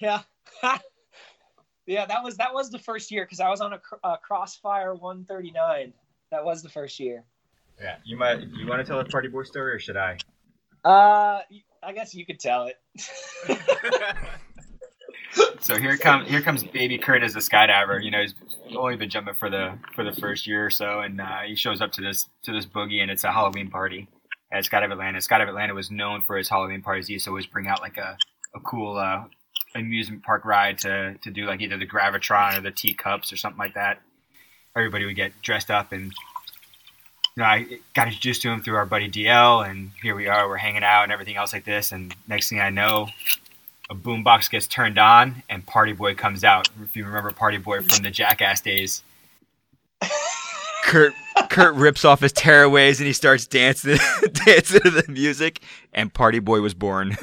Yeah, that was the first year because I was on a Crossfire 139. That was the first year. Yeah, you want to tell a Party Boy story or should I? I guess you could tell it. So here comes baby Curt as a skydiver. He's only been jumping for the first year or so, and he shows up to this boogie, and it's a Halloween party at Scott of Atlanta. Scott of Atlanta was known for his Halloween parties. He used to always bring out like a cool amusement park ride to do like either the Gravitron or the teacups or something like that. Everybody would get dressed up, and I got introduced to him through our buddy DL, and here we are, we're hanging out and everything else like this. And next thing I know, a boombox gets turned on and Party Boy comes out. If you remember Party Boy from the Jackass days. Curt rips off his tearaways and he starts dancing to the music, and Party Boy was born.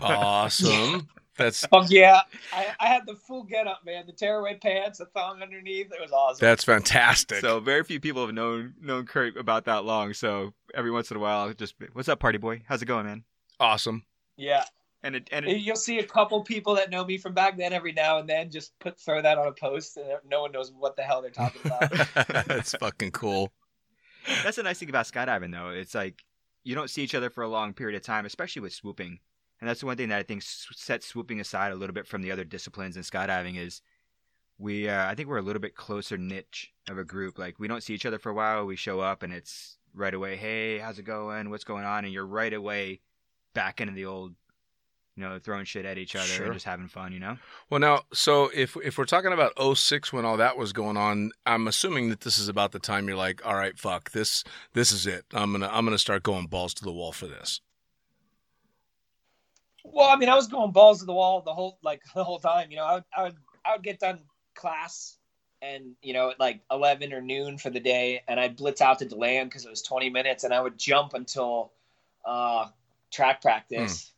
Awesome. That's oh, yeah. I had the full getup, man. The tearaway pants, the thong underneath. It was awesome. That's fantastic. So very few people have known Curt about that long. So every once in a while, I'll just, what's up, Party Boy? How's it going, man? Awesome. Yeah. And you'll see a couple people that know me from back then every now and then just throw that on a post, and no one knows what the hell they're talking about. That's fucking cool. That's the nice thing about skydiving, though. It's like you don't see each other for a long period of time, especially with swooping. And that's the one thing that I think sets swooping aside a little bit from the other disciplines in skydiving is I think we're a little bit closer niche of a group. Like we don't see each other for a while. We show up and it's right away, hey, how's it going? What's going on? And you're right away back into the old, throwing shit at each other and just having fun, Well, now, so if we're talking about 2006 when all that was going on, I'm assuming that this is about the time you're like, all right, fuck, this is it. I'm gonna start going balls to the wall for this. Well, I mean, I was going balls to the wall the whole time, I would get done class and, at like 11 or noon for the day, and I'd blitz out to DeLand because it was 20 minutes, and I would jump until track practice.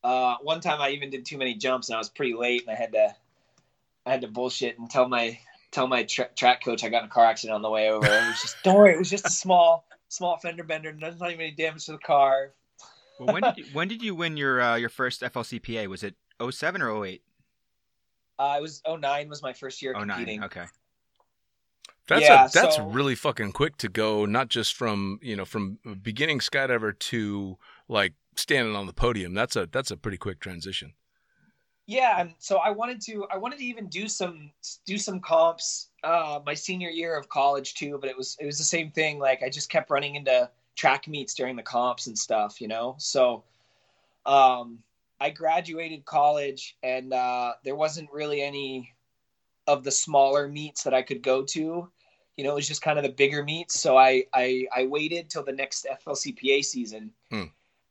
One time I even did too many jumps and I was pretty late, and I had to bullshit and tell my track coach I got in a car accident on the way over. It was just, don't worry, it was just a small fender bender. There's not even any damage to the car. Well, when did you win your first FLCPA? Was it 2007 or 2008? It was 2009 was my first year competing. 2009, okay. That's really fucking quick to go, not just from, from beginning skydiver to like standing on the podium. That's a pretty quick transition. Yeah, and so I wanted to even do some comps my senior year of college too, but it was the same thing. Like I just kept running into track meets during the comps and stuff, So I graduated college, and there wasn't really any of the smaller meets that I could go to. It was just kind of the bigger meets. So I waited till the next FLCPA season.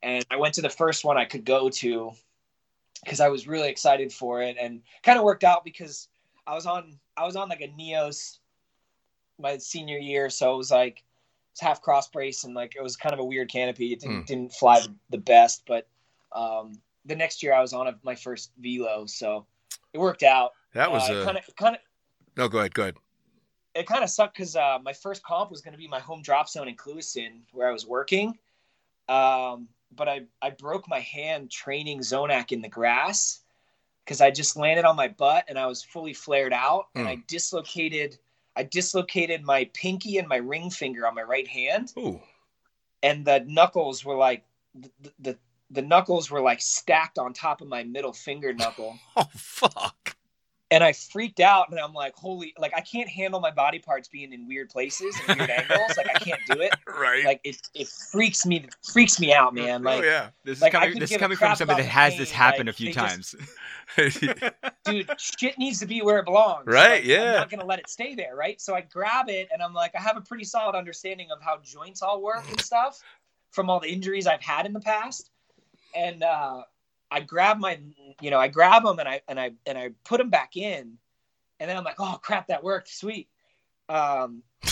And I went to the first one I could go to because I was really excited for it, and kind of worked out because I was on like a Neos my senior year. So it was like it's half cross brace, and like, it was kind of a weird canopy. It didn't fly the best, but the next year I was on my first Velo. So it worked out. That was kind of. No, go ahead. It kind of sucked because my first comp was going to be my home drop zone in Clewiston where I was working. But I broke my hand training Zonac in the grass because I just landed on my butt and I was fully flared out, and I dislocated my pinky and my ring finger on my right hand. Ooh. And the knuckles were like the knuckles were like stacked on top of my middle finger knuckle. Oh fuck. And I freaked out, and I'm like, holy, like I can't handle my body parts being in weird places and weird angles. Like I can't do it. Right. Like it freaks me out, man. Like, oh yeah. This is coming from somebody that has this happen a few times. Dude, shit needs to be where it belongs. Right. Like, yeah. I'm not gonna let it stay there. Right. So I grab it, and I'm like, I have a pretty solid understanding of how joints all work and stuff from all the injuries I've had in the past. And, I grab them and I put them back in, and then I'm like, oh crap, that worked. Sweet. So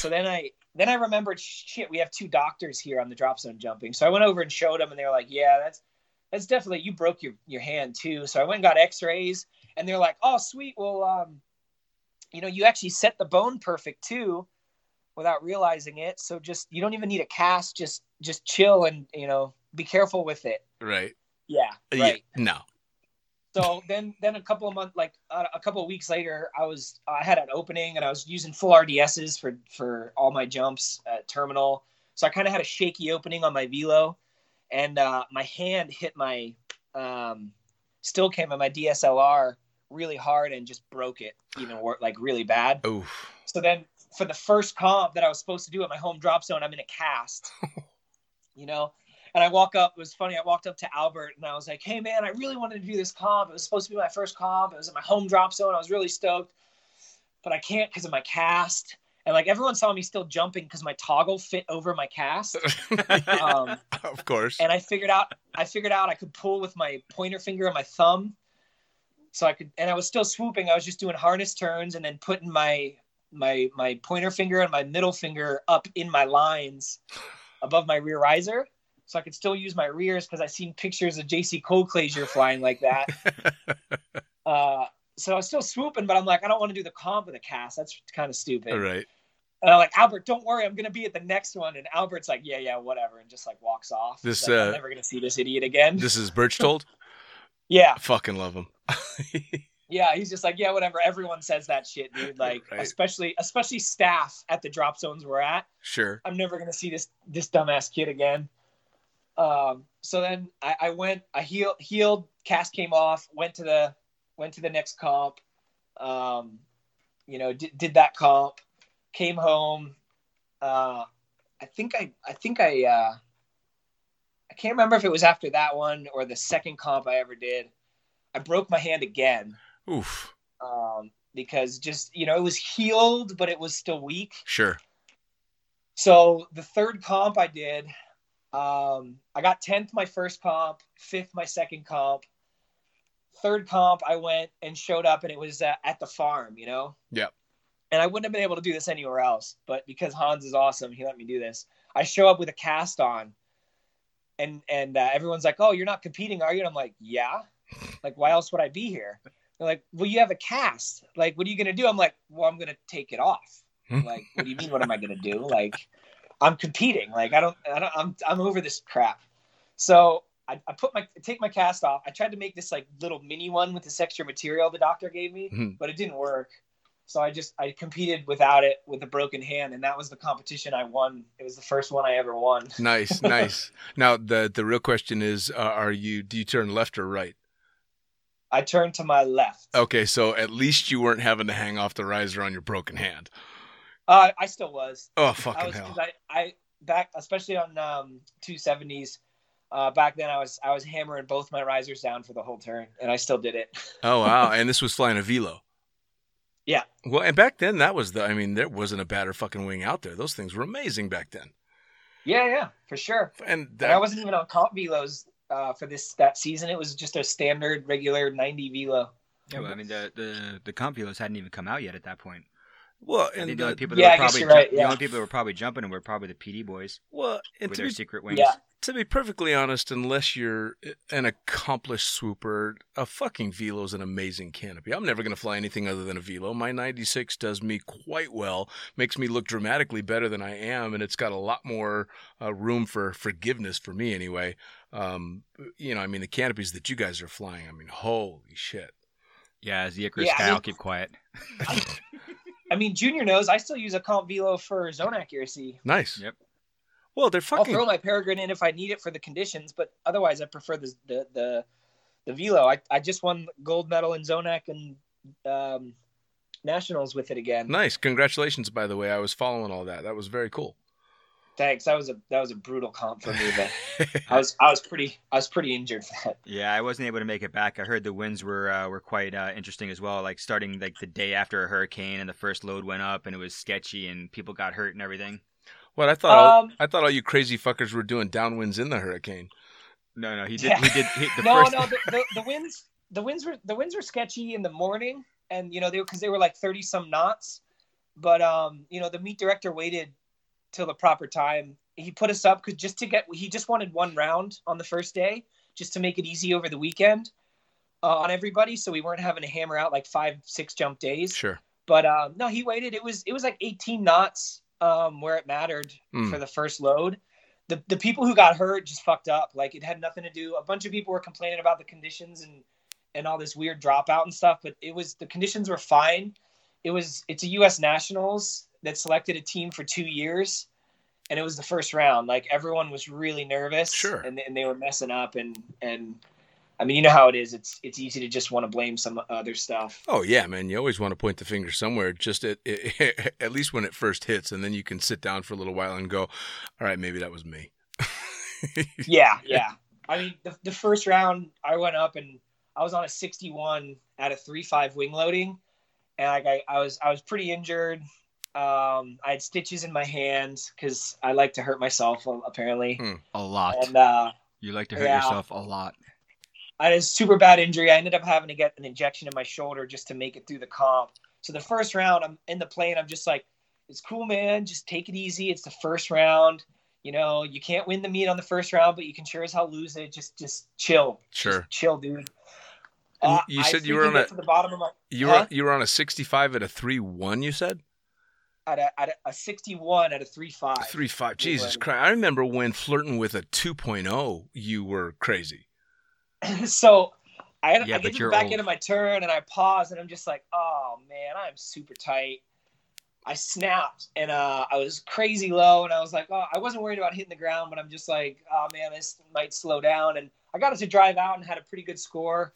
then I remembered, shit, we have two doctors here on the drop zone jumping. So I went over and showed them, and they were like, yeah, that's definitely, you broke your hand too. So I went and got x-rays, and they're like, oh sweet. Well, you actually set the bone perfect too without realizing it. So just, you don't even need a cast, just chill and, be careful with it. Right. Yeah. Right. Yeah, no. So then a couple of weeks later, I had an opening, and I was using full RDSs for all my jumps at terminal. So I kind of had a shaky opening on my Velo, and my hand hit my still cam and my DSLR really hard and just broke it really bad. Oof. So then for the first comp that I was supposed to do at my home drop zone, I'm in a cast, And I walked up to Albert, and I was like, hey, man, I really wanted to do this comp. It was supposed to be my first comp. It was at my home drop zone. I was really stoked, but I can't because of my cast. And like everyone saw me still jumping because my toggle fit over my cast. Of course. And I figured out I could pull with my pointer finger and my thumb. So I could, and I was still swooping. I was just doing harness turns and then putting my pointer finger and my middle finger up in my lines above my rear riser. So I could still use my rears because I seen pictures of JC Cole Clazier flying like that. So I was still swooping, but I'm like, I don't want to do the comp with a cast. That's kind of stupid. Right. And I'm like, Albert, don't worry. I'm going to be at the next one. And Albert's like, yeah, whatever. And just like walks off. This, I'm never going to see this idiot again. This is Birchtold? Yeah. I fucking love him. Yeah. He's just like, yeah, whatever. Everyone says that shit, dude. Like, right. especially staff at the drop zones we're at. Sure. I'm never going to see this dumbass kid again. So then I went, I healed, cast came off, went to the next comp, did that comp, came home. I can't remember if it was after that one or the second comp I ever did. I broke my hand again. Oof. Because just, it was healed, but it was still weak. Sure. So the third comp I did, I got 10th my first comp, 5th my second comp. Third comp, I went and showed up, and it was at the farm, Yeah. And I wouldn't have been able to do this anywhere else, but because Hans is awesome, he let me do this. I show up with a cast on, and everyone's like, "Oh, you're not competing, are you?" And I'm like, "Yeah." Like, why else would I be here? They're like, "Well, you have a cast. Like, what are you gonna do?" I'm like, "Well, I'm gonna take it off." Like, what do you mean? What am I gonna do? Like, I'm competing. Like, I'm over this crap. So. I take my cast off. I tried to make this like little mini one with this extra material the doctor gave me, but it didn't work. So I competed without it with a broken hand, and that was the competition I won. It was the first one I ever won. Nice. Now the real question is, do you turn left or right? I turned to my left. Okay, so at least you weren't having to hang off the riser on your broken hand. I still was. Oh fucking hell! I back especially on 270s. Back then I was hammering both my risers down for the whole turn, and I still did it. Oh, wow. And this was flying a Velo. Yeah. Well, and back then there wasn't a badder fucking wing out there. Those things were amazing back then. Yeah, for sure. And I wasn't even on comp Velos, for that season. It was just a standard regular 90 Velo. Yeah. Well, the comp Velos hadn't even come out yet at that point. Well, and the only people that were probably jumping them were probably the PD boys. Well, with their secret wings. Yeah. To be perfectly honest, unless you're an accomplished swooper, a fucking Velo is an amazing canopy. I'm never going to fly anything other than a Velo. My 96 does me quite well, makes me look dramatically better than I am, and it's got a lot more room for forgiveness for me anyway. The canopies that you guys are flying, holy shit. Yeah, as the Icarus guy, I'll keep quiet. Junior knows I still use a comp Velo for zone accuracy. Nice. Yep. Well, they're fucking. I'll throw my Peregrine in if I need it for the conditions, but otherwise I prefer the Velo. I just won gold medal in Zonac and nationals with it again. Nice, congratulations! By the way, I was following all that. That was very cool. Thanks. That was a brutal comp for me, but I was pretty injured for that. Yeah, I wasn't able to make it back. I heard the winds were quite interesting as well. Like starting like the day after a hurricane, and the first load went up, and it was sketchy, and people got hurt and everything. What I thought all you crazy fuckers were doing downwinds in the hurricane. No, he did. Yeah. He did. The winds were sketchy in the morning, and they were like 30 some knots. But the meet director waited till the proper time. He put us up he just wanted one round on the first day, just to make it easy over the weekend on everybody, so we weren't having to hammer out like 5-6 jump days. Sure. But no, he waited. It was like 18 knots. Where it mattered for the first load. The people who got hurt just fucked up. Like it had nothing to do. A bunch of people were complaining about the conditions and all this weird dropout and stuff, but the conditions were fine. It's a U.S. Nationals that selected a team for 2 years, and it was the first round. Like everyone was really nervous. Sure. And they were messing up and you know how it is. It's easy to just want to blame some other stuff. Oh, yeah, man. You always want to point the finger somewhere, just at least when it first hits, and then you can sit down for a little while and go, all right, maybe that was me. Yeah. The first round, I went up, and I was on a 61 out of 3.5 wing loading, and I was pretty injured. I had stitches in my hands because I like to hurt myself, apparently. A lot. And, you like to hurt yourself a lot. I had a super bad injury. I ended up having to get an injection in my shoulder just to make it through the comp. So the first round, I'm in the plane. I'm just like, it's cool, man. Just take it easy. It's the first round. You know, you can't win the meet on the first round, but you can sure as hell lose it. Just chill. Sure. Just chill, dude. You said you were on a, to the bottom of my, you were on a 65 at a 3.1, you said? At a 61 at a 3.5. 3.5. Jesus Christ. I remember when flirting with a 2.0, you were crazy. So I get back into my turn and I pause and I'm just like, oh man, I'm super tight. I snapped and I was crazy low and I was like, oh, I wasn't worried about hitting the ground, but I'm just like, oh man, this might slow down. And I got it to drive out and had a pretty good score.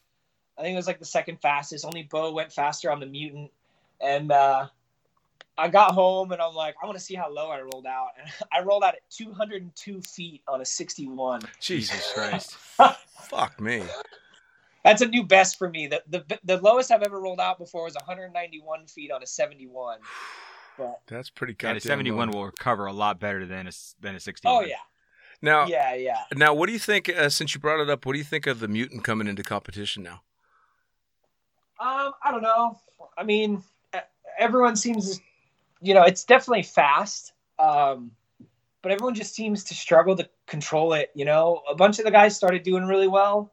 I think it was like the second fastest. Only Bo went faster on the Mutant. And I got home and I'm like, I want to see how low I rolled out. And I rolled out at 202 feet on a 61. Jesus Christ. Fuck me. That's a new best for me. The lowest I've ever rolled out before was 191 feet on a 71. But that's pretty goddamn. And a 71 low will recover a lot better than a 61. Oh, yeah. Now, now, what do you think, since you brought it up, what do you think of the Mutant coming into competition now? I don't know. I mean, everyone seems, you know, it's definitely fast, but everyone just seems to struggle to control it. You know, a bunch of the guys started doing really well,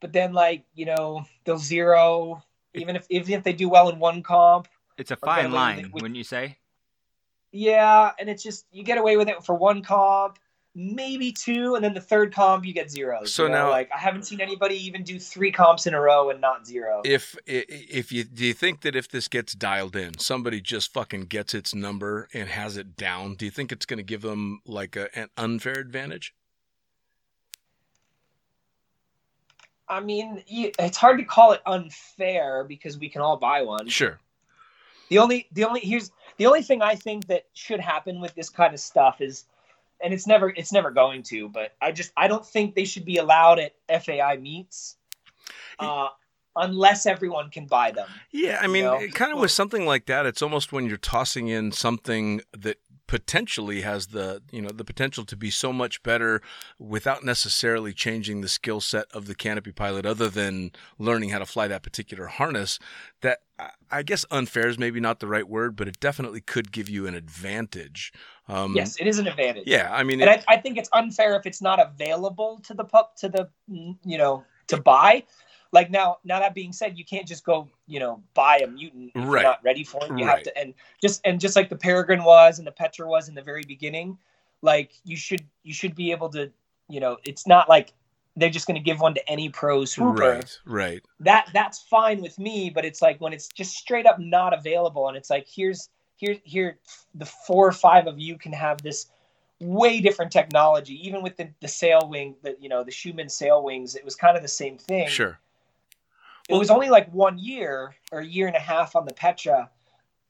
but then, like, you know, they'll zero, even if they do well in one comp. It's a fine line, wouldn't you say? Yeah, and it's just, you get away with it for one comp, maybe two, and then the third comp you get zeros. So, you know, now, like, I haven't seen anybody even do three comps in a row and not zero. Do you think that if this gets dialed in, somebody just fucking gets its number and has it down, do you think it's going to give them like an unfair advantage? I mean, it's hard to call it unfair because we can all buy one. Sure. The only thing I think that should happen with this kind of stuff is, and it's never going to, but I don't think they should be allowed at FAI meets unless everyone can buy them. Yeah, I mean, you know? It kind of with something like that, it's almost when you're tossing in something that potentially has the potential to be so much better without necessarily changing the skill set of the canopy pilot other than learning how to fly that particular harness, that I guess unfair is maybe not the right word, but it definitely could give you an advantage. Yes, it is an advantage. Yeah, I mean, I think it's unfair if it's not available to the to buy. Like now that being said, you can't just go, you know, buy a Mutant if you're not ready for it. You have to, and just like the Peregrine was and the Petra was in the very beginning, like you should be able to, you know, it's not like they're just going to give one to any pro swooper. Right. That's fine with me, but it's like when it's just straight up not available, and it's like here the 4 or 5 of you can have this way different technology. Even with the sail wing, the Schumann sail wings, it was kind of the same thing. Sure. It was only like 1 year or a year and a half on the Petra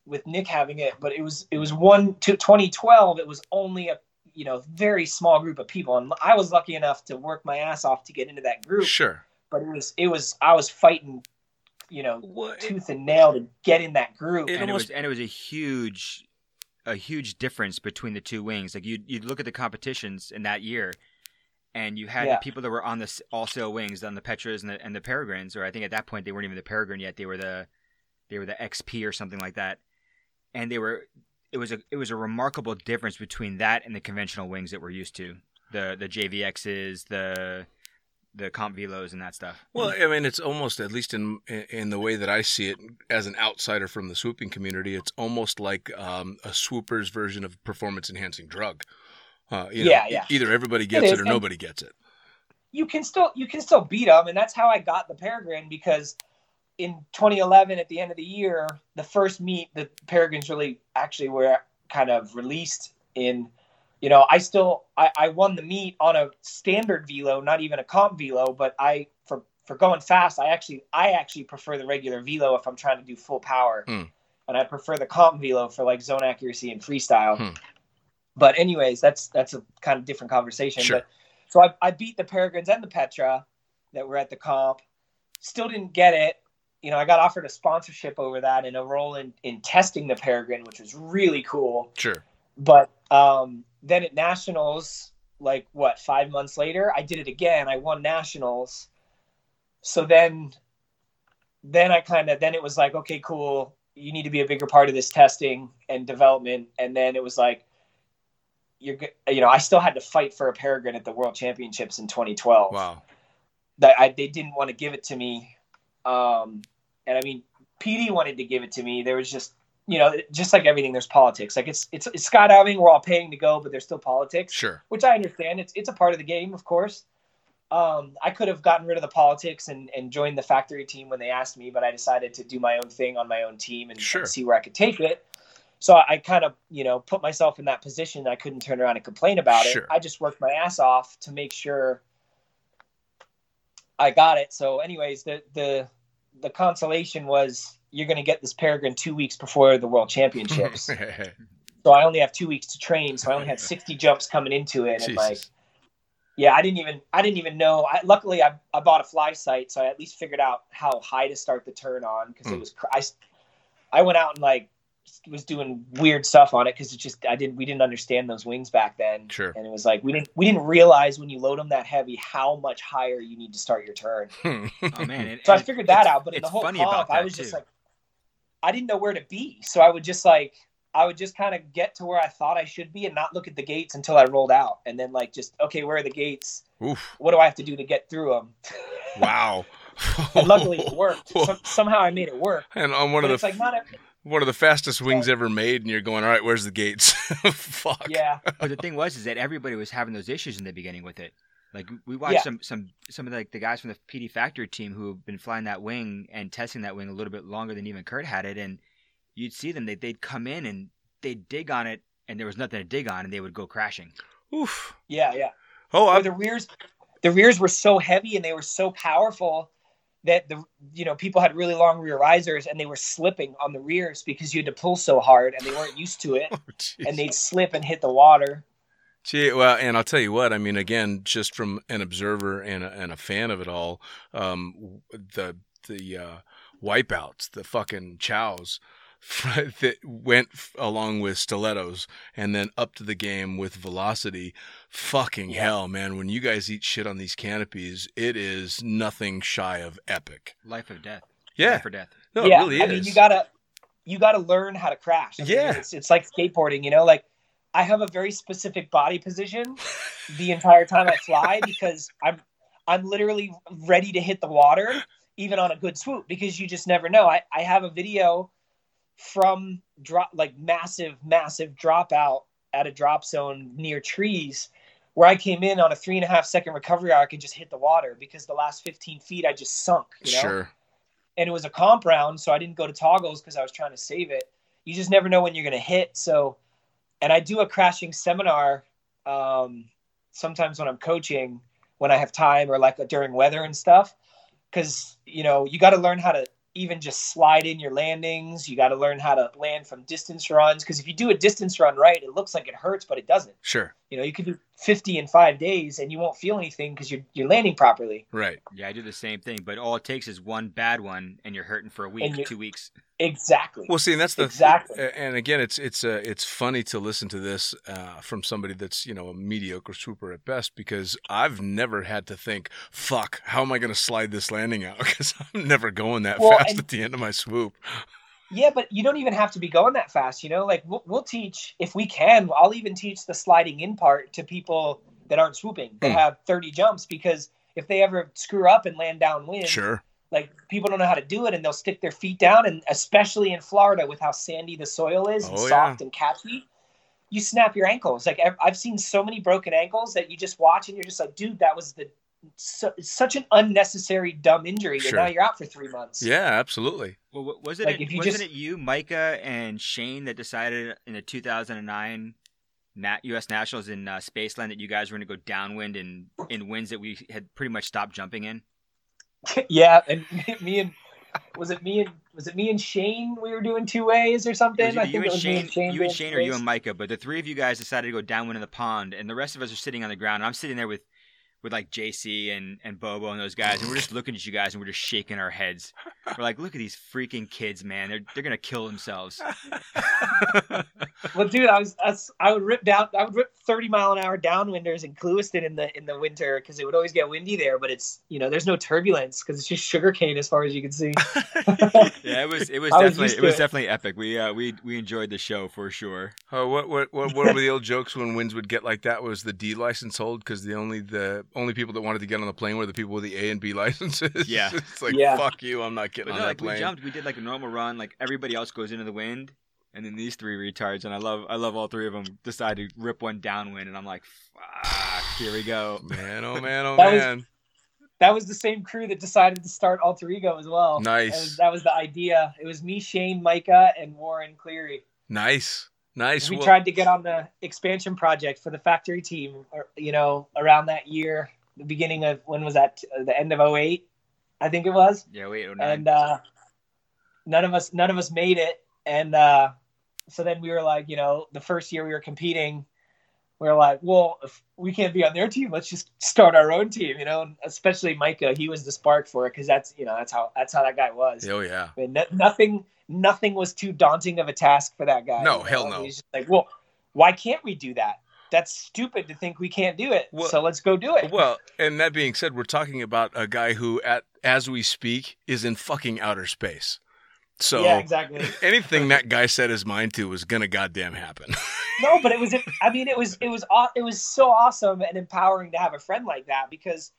with Nick having it, but it was 2012. It was only a, you know, very small group of people. And I was lucky enough to work my ass off to get into that group. Sure. But I was fighting, you know, tooth and nail to get in that group. It was a huge difference between the two wings. Like you'd look at the competitions in that year, and you had the people that were on the all-sail wings, on the Petras and the Peregrines, or I think at that point they weren't even the Peregrine yet. They were the XP or something like that. And it was a remarkable difference between that and the conventional wings that we're used to, the JVXs, the comp velos and that stuff. Well, I mean, it's almost, at least in the way that I see it, as an outsider from the swooping community, it's almost like a swooper's version of performance-enhancing drug. Either everybody gets it or nobody gets it. You can still beat them, and that's how I got the Peregrine, because in 2011, at the end of the year, the first meet, the Peregrines really actually were kind of released in. You know, I won the meet on a standard velo, not even a comp velo, but for going fast, I actually prefer the regular velo if I'm trying to do full power, and I prefer the comp velo for like zone accuracy and freestyle. But anyways, that's a kind of different conversation. Sure. But so I beat the Peregrines and the Petra that were at the comp. Still didn't get it. you know, I got offered a sponsorship over that and a role in testing the Peregrine, which was really cool. Sure. But then at Nationals, like, what, 5 months later, I did it again. I won Nationals. So then I kind of, then it was like, okay, cool. You need to be a bigger part of this testing and development. And then it was like, I still had to fight for a Peregrine at the World Championships in 2012. Wow. They didn't want to give it to me. And I mean, PD wanted to give it to me. There was just, you know, just like everything, there's politics. Like it's skydiving. We're all paying to go, but there's still politics. Sure. Which I understand. It's a part of the game, of course. I could have gotten rid of the politics and joined the factory team when they asked me, but I decided to do my own thing on my own team and see where I could take it. So I kind of, you know, put myself in that position. I couldn't turn around and complain about it. I just worked my ass off to make sure I got it. So anyways, the consolation was you're going to get this Peregrine 2 weeks before the World Championships. So I only have 2 weeks to train. So I only had 60 jumps coming into it. Jesus. And like, yeah, I didn't even know. Luckily I bought a fly sight. So I at least figured out how high to start the turn on. Cause it was, I went out and like was doing weird stuff on it. Cause it just, we didn't understand those wings back then. Sure. And it was like, we didn't realize when you load them that heavy, how much higher you need to start your turn. Oh man. So I figured that out, but in the whole comp, I was just like, I didn't know where to be. So I would just like, I would just kind of get to where I thought I should be and not look at the gates until I rolled out. And then like, just, okay, where are the gates? Oof. What do I have to do to get through them? Wow. And luckily it worked. Somehow I made it work. And on one of the fastest wings ever made. And you're going, all right, where's the gates? Fuck. Yeah. But the thing was, is that everybody was having those issues in the beginning with it. Like we watched some of the, like, the guys from the PD factory team who have been flying that wing and testing that wing a little bit longer than even Curt had it. And you'd see them, they'd come in and they'd dig on it and there was nothing to dig on and they would go crashing. Oof. Yeah, yeah. Oh, so the rears were so heavy and they were so powerful that people had really long rear risers and they were slipping on the rears because you had to pull so hard and they weren't used to it. And they'd slip and hit the water. Gee, well, and I'll tell you what, I mean, again, just from an observer and a fan of it all, the wipeouts, the fucking chows, that went along with Stilettos and then up to the game with Velocity. Fucking hell, man. When you guys eat shit on these canopies, it is nothing shy of epic. Life or death. Yeah. Life or death. No, it really is. I mean, you gotta learn how to crash. I mean, it's like skateboarding, you know, like I have a very specific body position the entire time I fly because I'm literally ready to hit the water even on a good swoop because you just never know. I have a video from massive dropout at a drop zone near trees where I came in on a 3.5 second recovery arc and just hit the water because the last 15 feet I just sunk, you know? Sure. And it was a comp round, so I didn't go to toggles because I was trying to save it. You just never know when you're going to hit. So, and I do a crashing seminar sometimes when I'm coaching, when I have time or like during weather and stuff, because, you know, you got to learn how to even just slide in your landings. You got to learn how to land from distance runs. Cause if you do a distance run, right, it looks like it hurts, but it doesn't. Sure. You know, you could do 50 in 5 days and you won't feel anything cause you're landing properly. Right. Yeah. I do the same thing, but all it takes is one bad one and you're hurting for a week, 2 weeks. Exactly. Well, see, and that's and again, it's funny to listen to this from somebody that's, you know, a mediocre swooper at best, because I've never had to think, fuck, how am I going to slide this landing out? Because I'm never going that fast at the end of my swoop. Yeah, but you don't even have to be going that fast, you know? Like, we'll teach, if we can, I'll even teach the sliding in part to people that aren't swooping, that have 30 jumps, because if they ever screw up and land downwind. Sure. Like, people don't know how to do it, and they'll stick their feet down, and especially in Florida with how sandy the soil is and soft and catchy, you snap your ankles. Like, I've seen so many broken ankles that you just watch and you're just like, dude, that was such an unnecessary dumb injury, and now you're out for 3 months. Yeah, absolutely. Well, wasn't it you, Micah, and Shane that decided in the 2009 U.S. Nationals in Spaceland that you guys were going to go downwind and in winds that we had pretty much stopped jumping in? Yeah, and was it me and Shane? We were doing two ways or something. I think it was Shane or you and Micah, but the three of you guys decided to go downwind in the pond, and the rest of us are sitting on the ground. And I'm sitting there with like JC and Bobo and those guys, and we're just looking at you guys, and we're just shaking our heads. We're like, look at these freaking kids, man. They're gonna kill themselves. Well, dude, I would rip 30-mile-an-hour downwinders in Clewiston in the winter because it would always get windy there. But it's, you know, there's no turbulence because it's just sugarcane as far as you can see. Yeah, it was definitely epic. We enjoyed the show for sure. Oh, what were the old jokes when winds would get like that? Was the D license hold because the only people that wanted to get on the plane were the people with the A and B licenses? Yeah, it's like fuck you, I'm not getting on that plane. We did like a normal run, like everybody else goes into the wind. And then these three retards, and I love all three of them, decide to rip one downwind, and I'm like, fuck, here we go. Man, oh, man, oh, man. That was the same crew that decided to start Alter Ego as well. Nice. That was the idea. It was me, Shane, Micah, and Warren Cleary. Nice. We tried to get on the expansion project for the factory team, you know, around that year, the beginning of, when was that? The end of 2008, I think it was. Yeah, 2009. And none of us made it. And, so then we were like, you know, the first year we were competing, we were like, well, if we can't be on their team, let's just start our own team, you know, and especially Micah, he was the spark for it. Cause that's, you know, that's how that guy was. Oh yeah. I mean, nothing was too daunting of a task for that guy. No, hell no. He's just like, well, why can't we do that? That's stupid to think we can't do it. Well, so let's go do it. Well, and that being said, we're talking about a guy who as we speak is in fucking outer space. So yeah, exactly. Anything that guy set his mind to was gonna goddamn happen. No, but it was so awesome and empowering to have a friend like that, because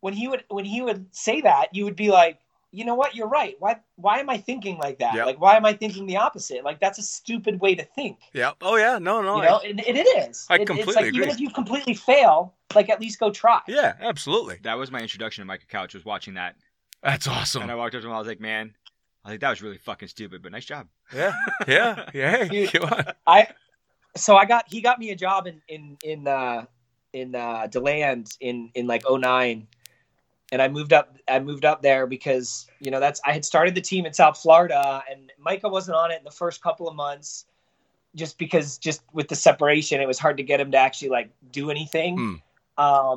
when he would say that, you would be like, you know what, you're right. Why am I thinking like that? Yep. Like, why am I thinking the opposite? Like, that's a stupid way to think. Yeah. Oh yeah. No. You know, it is. I completely agree. Even if you completely fail, like, at least go try. Yeah, absolutely. That was my introduction to Michael Couch. Was watching that. That's awesome. And I walked up to him. I was like, man. I think that was really fucking stupid, but nice job. Yeah. Dude, he got me a job in DeLand in like 2009, and I moved up there because, you know, I had started the team in South Florida, and Micah wasn't on it in the first couple of months, just because with the separation, it was hard to get him to actually like do anything,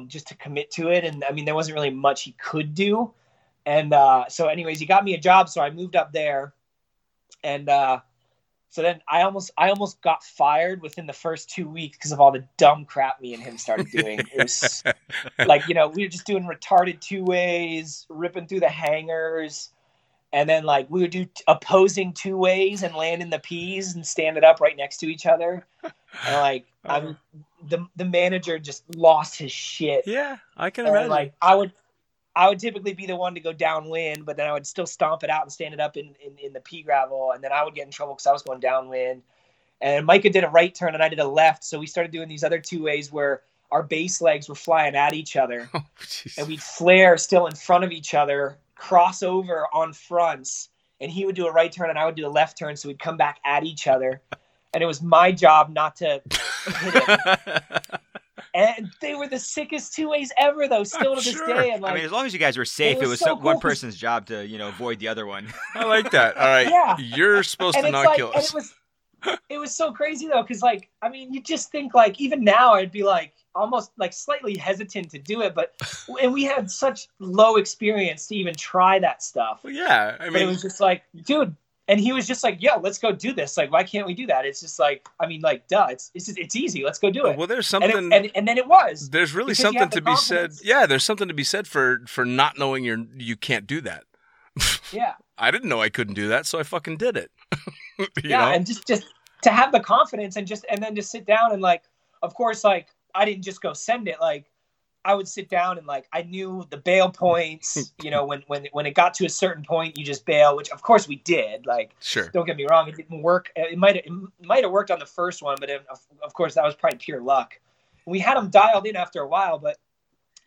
just to commit to it, and I mean there wasn't really much he could do. And so anyways, he got me a job, so I moved up there. And so then I almost got fired within the first 2 weeks because of all the dumb crap me and him started doing. It was like, you know, we were just doing retarded two-ways, ripping through the hangers. And then like we would do opposing two-ways and land in the P's and stand it up right next to each other. And like the manager just lost his shit. Yeah, I can imagine. Like I would typically be the one to go downwind, but then I would still stomp it out and stand it up in the pea gravel. And then I would get in trouble because I was going downwind. And Micah did a right turn and I did a left. So we started doing these other two ways where our base legs were flying at each other. Oh, and we'd flare still in front of each other, cross over on fronts. And he would do a right turn and I would do a left turn. So we'd come back at each other. And it was my job not to hit it. And they were the sickest two ways ever, though. Still to this day, I'm like, I mean, as long as you guys were safe, it was so cool. One person's job to, you know, avoid the other one. I like that. All right, yeah. You're supposed to not kill us. It was so crazy though, because like, I mean, you just think like, even now, I'd be like almost like slightly hesitant to do it, and we had such low experience to even try that stuff. Well, yeah, I mean, but it was just like, dude. And he was just like, "Yo, let's go do this. Like, why can't we do that?" It's just like, I mean, like, duh, it's easy. Let's go do it. Well, there's something, and then it was. There's really something to be said. Yeah, there's something to be said for not knowing you can't do that. Yeah, I didn't know I couldn't do that, so I fucking did it. Yeah, know? And just to have the confidence and then just sit down and like, of course, like I didn't just go send it. Like I would sit down and like I knew the bail points, you know, when it got to a certain point, you just bail, which of course we did. Like, sure. Don't get me wrong, it didn't work. It might have worked on the first one, but of course that was probably pure luck. We had them dialed in after a while, but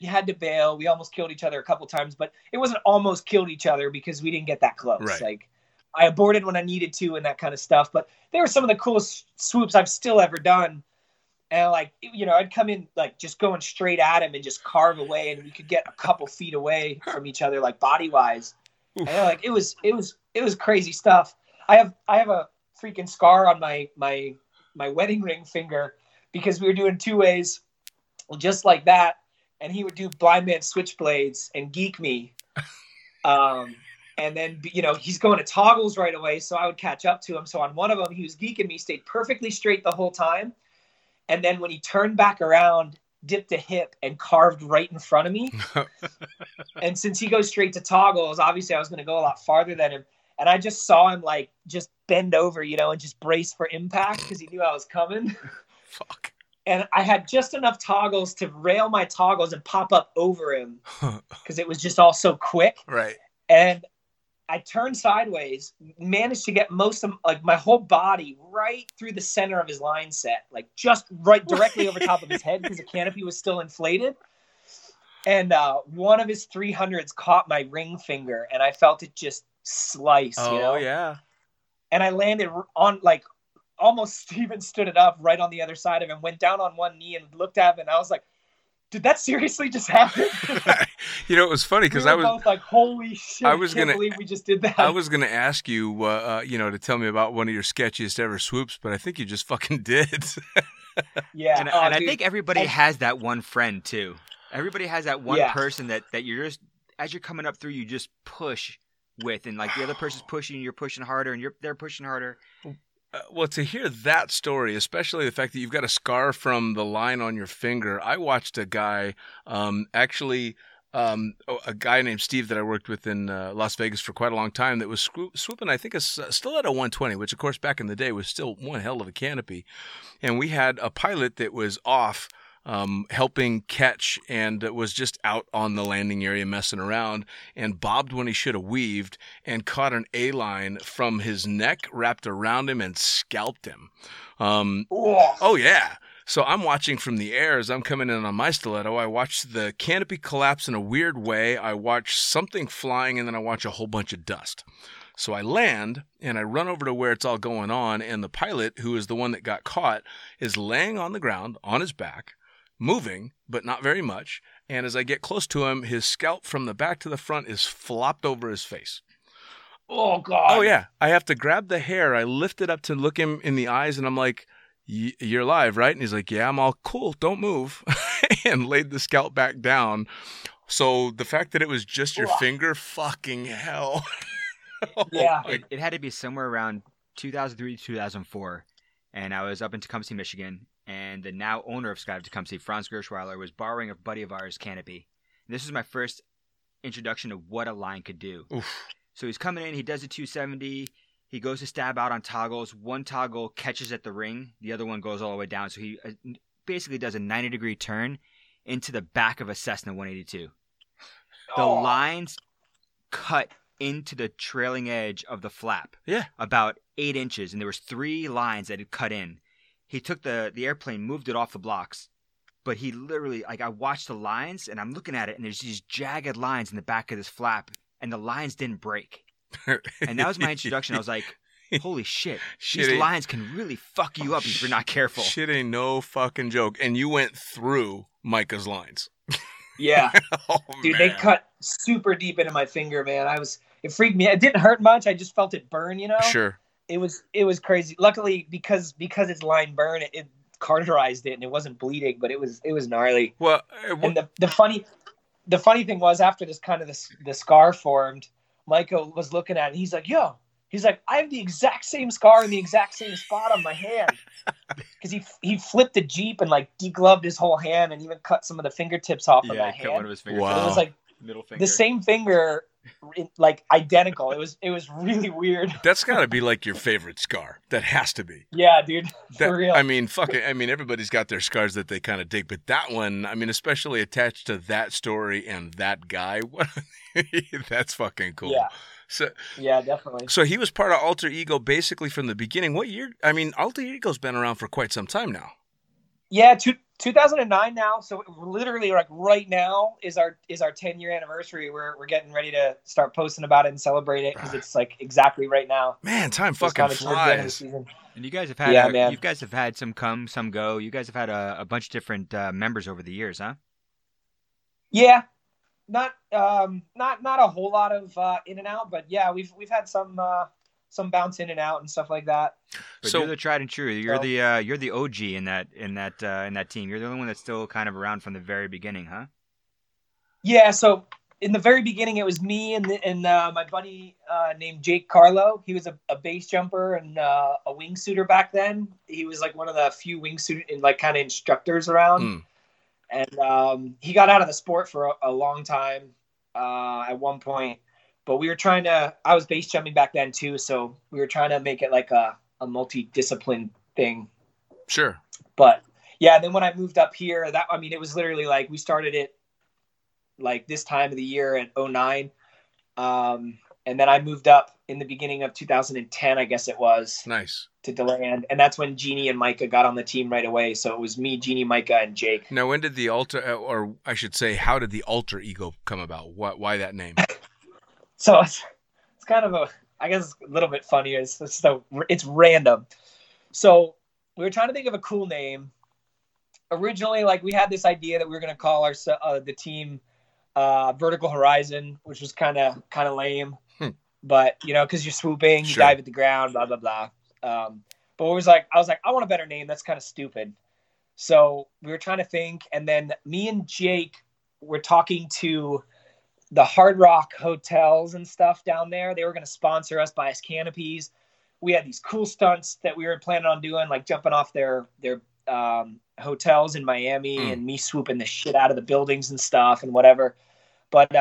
you had to bail. We almost killed each other a couple times, but it wasn't almost killed each other because we didn't get that close. Right. Like I aborted when I needed to and that kind of stuff, but they were some of the coolest swoops I've still ever done. And like, you know, I'd come in like just going straight at him and just carve away, and we could get a couple feet away from each other, like body wise. And like it was crazy stuff. I have a freaking scar on my wedding ring finger because we were doing two ways, well, just like that, and he would do blind man switchblades and geek me. And then, you know, he's going to toggles right away, so I would catch up to him. So on one of them, he was geeking me, stayed perfectly straight the whole time. And then when he turned back around, dipped a hip and carved right in front of me. And since he goes straight to toggles, obviously I was going to go a lot farther than him. And I just saw him, like, just bend over, you know, and just brace for impact because he knew I was coming. Fuck. And I had just enough toggles to rail my toggles and pop up over him because it was just all so quick. Right. And I turned sideways, managed to get most of, like, my whole body right through the center of his line set, like just right directly over top of his head because the canopy was still inflated. And one of his 300s caught my ring finger, and I felt it just slice, you know? Oh, yeah. And I landed on, like, almost even stood it up right on the other side of him, went down on one knee and looked at him, and I was like, did that seriously just happen? You know, it was funny because I was both like, holy shit, I can't believe we just did that. I was going to ask you, you know, to tell me about one of your sketchiest ever swoops, but I think you just fucking did. Yeah. And I think everybody has that one friend too. Everybody has that one person that you're just, as you're coming up through, you just push with, and like the other person's pushing, and you're pushing harder, and they're pushing harder. Well, to hear that story, especially the fact that you've got a scar from the line on your finger. I watched a guy, a guy named Steve that I worked with in Las Vegas for quite a long time that was swooping, I think, a Stiletto 120, which, of course, back in the day was still one hell of a canopy. And we had a pilot that was off helping catch and was just out on the landing area messing around and bobbed when he should have weaved and caught an A-line from his neck, wrapped around him, and scalped him. Oh, yeah. So I'm watching from the air as I'm coming in on my Stiletto. I watch the canopy collapse in a weird way. I watch something flying, and then I watch a whole bunch of dust. So I land, and I run over to where it's all going on, and the pilot, who is the one that got caught, is laying on the ground on his back, moving, but not very much. And as I get close to him, his scalp from the back to the front is flopped over his face. Oh, God. Oh, yeah. I have to grab the hair. I lift it up to look him in the eyes, and I'm like, you're alive, right? And he's like, yeah. I'm all, cool, don't move. And laid the scalp back down. So the fact that it was just your finger, fucking hell. Yeah. It had to be somewhere around 2003, 2004. And I was up in Tecumseh, Michigan. And the now owner of Sky of Tecumseh, Franz Gerschweiler, was borrowing a buddy of ours' canopy. And this was my first introduction to what a line could do. Oof. So he's coming in. He does a 270. He goes to stab out on toggles. One toggle catches at the ring. The other one goes all the way down. So he basically does a 90-degree turn into the back of a Cessna 182. The lines cut into the trailing edge of the flap. Yeah. About 8 inches. And there was 3 lines that had cut in. He took the airplane, moved it off the blocks, but he literally, like, I watched the lines, and I'm looking at it, and there's these jagged lines in the back of this flap, and the lines didn't break. And that was my introduction. I was like, holy shit, these lines can really fuck you up if you're not careful. Shit ain't no fucking joke. And you went through Micah's lines. Yeah. They cut super deep into my finger, man. It freaked me. It didn't hurt much. I just felt it burn, you know? Sure. It was crazy. Luckily, because it's line burn, it cauterized it and it wasn't bleeding, but it was gnarly. Well, and the funny thing was, after this kind of the scar formed, Michael was looking at it. And he's like, "Yo," he's like, "I have the exact same scar in the exact same spot on my hand," because he flipped the Jeep and, like, degloved his whole hand and even cut some of the fingertips off of my hand. Yeah, cut one of his fingertips. Wow. It was like middle finger, the same finger. Like, identical. It was really weird. That's got to be like your favorite scar. That has to be. Yeah, dude. For real. I mean, everybody's got their scars that they kind of dig, but that one, I mean, especially attached to that story and that guy, that's fucking cool. Yeah. So, yeah, definitely. So he was part of Alter Ego basically from the beginning. What year? I mean, Alter Ego's been around for quite some time now. Yeah, 2009 now, so literally, like, right now is our 10-year anniversary. We're getting ready to start posting about it and celebrate it because it's, like, exactly right now. Man, time fucking flies. And you guys have had some come, some go. You guys have had a bunch of different members over the years, huh? Yeah, not a whole lot of in and out, but yeah, we've had some bounce in and out and stuff like that. But so, you're the tried and true. You're the OG in that team. You're the only one that's still kind of around from the very beginning, huh? Yeah. So in the very beginning, it was me and my buddy named Jake Carlo. He was a base jumper and a wingsuiter back then. He was like one of the few wingsuit and like kind of instructors around. Mm. And he got out of the sport for a long time at one point. But we were trying to – I was base jumping back then too, so we were trying to make it like a multi-discipline thing. Sure. But, yeah, then when I moved up here, that I mean, it was literally like we started it like this time of the year at 2009. And then I moved up in the beginning of 2010, I guess it was. Nice. To DeLand. And that's when Jeannie and Micah got on the team right away. So it was me, Jeannie, Micah, and Jake. Now, when did the Alter, or I should say, how did the Alter Ego come about? Why that name? So it's kind of a, I guess, a little bit funny. It's random. So we were trying to think of a cool name. Originally, like we had this idea that we were going to call our the team Vertical Horizon, which was kind of lame. But, you know, because you're swooping, you dive at the ground, blah, blah, blah. But it was like, I want a better name. That's kind of stupid. So we were trying to think. And then me and Jake were talking to the Hard Rock hotels and stuff down there. They were going to sponsor us, buy us canopies. We had these cool stunts that we were planning on doing, like jumping off their hotels in Miami and me swooping the shit out of the buildings and stuff and whatever. But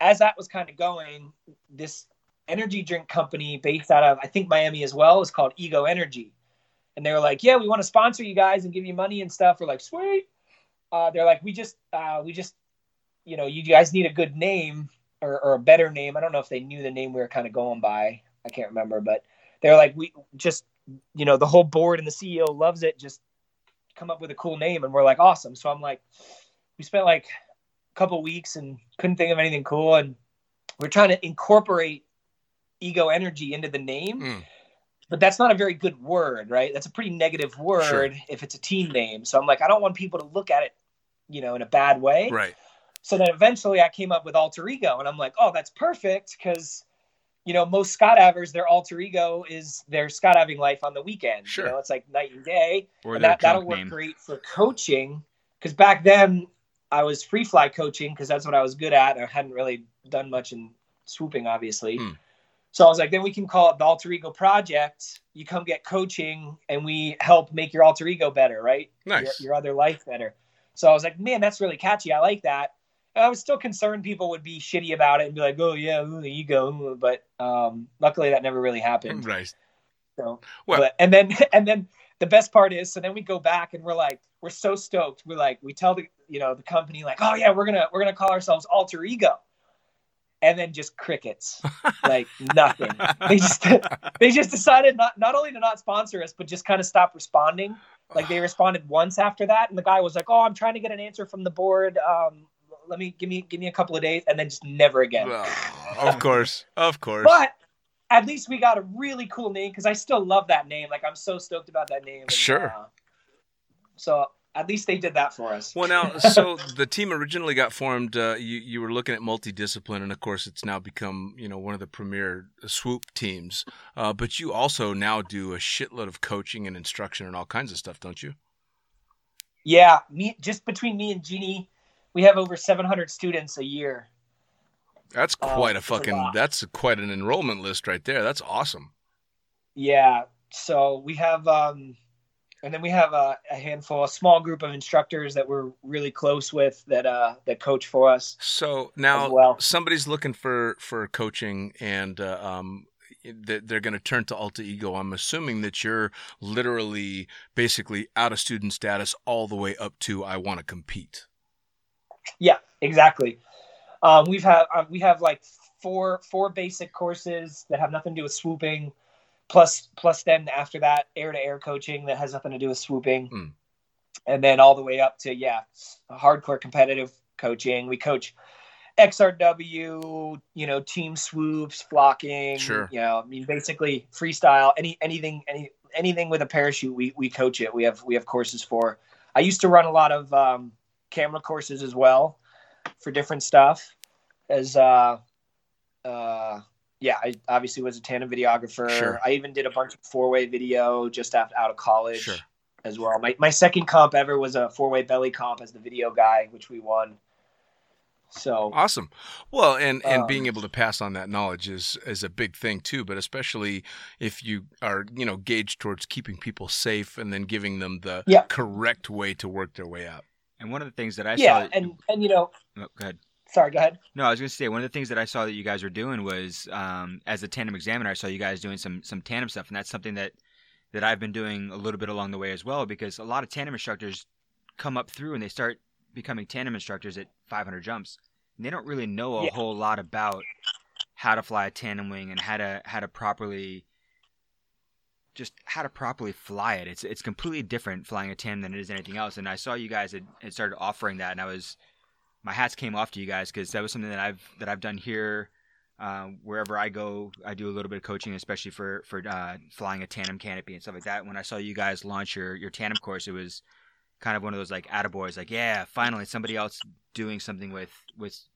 as that was kind of going, this energy drink company based out of, I think, Miami as well, is called Ego Energy. And they were like, yeah, we want to sponsor you guys and give you money and stuff. We're like, sweet. They're like, we just, you know, you guys need a good name or a better name. I don't know if they knew the name we were kind of going by. I can't remember, but they're like, we just, you know, the whole board and the CEO loves it. Just come up with a cool name. And we're like, awesome. So I'm like, we spent like a couple weeks and couldn't think of anything cool. And we're trying to incorporate Ego Energy into the name, but that's not a very good word, right? That's a pretty negative word if it's a team name. So I'm like, I don't want people to look at it, you know, in a bad way. Right. So then eventually I came up with Alter Ego, and I'm like, oh, that's perfect. Cause you know, most Scott Avers, their alter ego is their Scott Aving life on the weekend. Sure. You know, it's like night and day, or and that'll work great for coaching. Cause back then I was free fly coaching, cause that's what I was good at. I hadn't really done much in swooping, obviously. So I was like, then we can call it the Alter Ego Project. You come get coaching and we help make your alter ego better, right? Nice. Your other life better. So I was like, man, that's really catchy. I like that. And I was still concerned people would be shitty about it and be like, oh yeah, the ego. But luckily that never really happened. Right. So, well, and then the best part is, so then we go back and we're like, we're so stoked. We're like, we tell the company like, oh yeah, we're gonna call ourselves Alter Ego. And then just crickets, like nothing. They just decided not only to not sponsor us, but just kind of stop responding. Like they responded once after that, and the guy was like, "Oh, I'm trying to get an answer from the board. Give me a couple of days," and then just never again. Well, of course. But at least we got a really cool name because I still love that name. Like I'm so stoked about that name. And, sure. So. At least they did that for us. Well, now, so the team originally got formed. You were looking at multidiscipline, and of course, it's now become, you know, one of the premier swoop teams. But you also now do a shitload of coaching and instruction and all kinds of stuff, don't you? Yeah, just between me and Jeannie, we have over 700 students a year. That's quite that's quite an enrollment list right there. That's awesome. Yeah. So we have. And then we have a small group of instructors that we're really close with that coach for us. So now somebody's looking for coaching and they're going to turn to Alter Ego. I'm assuming that you're literally basically out of student status all the way up to I want to compete. Yeah, exactly. We have like four basic courses that have nothing to do with swooping. Plus then after that, air-to-air coaching that has nothing to do with swooping. And then all the way up to, hardcore competitive coaching. We coach XRW, you know, team swoops, flocking, you know, I mean, basically freestyle, anything with a parachute, we coach it. We have courses for. I used to run a lot of camera courses as well for different stuff as yeah, I obviously was a tandem videographer. Sure. I even did a bunch of four-way video just out of college as well. My second comp ever was a four-way belly comp as the video guy, which we won. So awesome. Well, and being able to pass on that knowledge is a big thing too, but especially if you are, you know, gauged towards keeping people safe and then giving them the correct way to work their way up. And one of the things that I saw that, and you know, oh, go ahead. Sorry, go ahead. No, I was going to say, one of the things that I saw that you guys were doing was, as a tandem examiner, I saw you guys doing some tandem stuff. And that's something that I've been doing a little bit along the way as well, because a lot of tandem instructors come up through and they start becoming tandem instructors at 500 jumps. And they don't really know a whole lot about how to fly a tandem wing and how to properly fly it. It's completely different flying a tandem than it is anything else. And I saw you guys had started offering that, and my hats came off to you guys, because that was something that I've done here. Wherever I go, I do a little bit of coaching, especially for flying a tandem canopy and stuff like that. When I saw you guys launch your tandem course, it was kind of one of those like attaboys, like, yeah, finally somebody else doing something with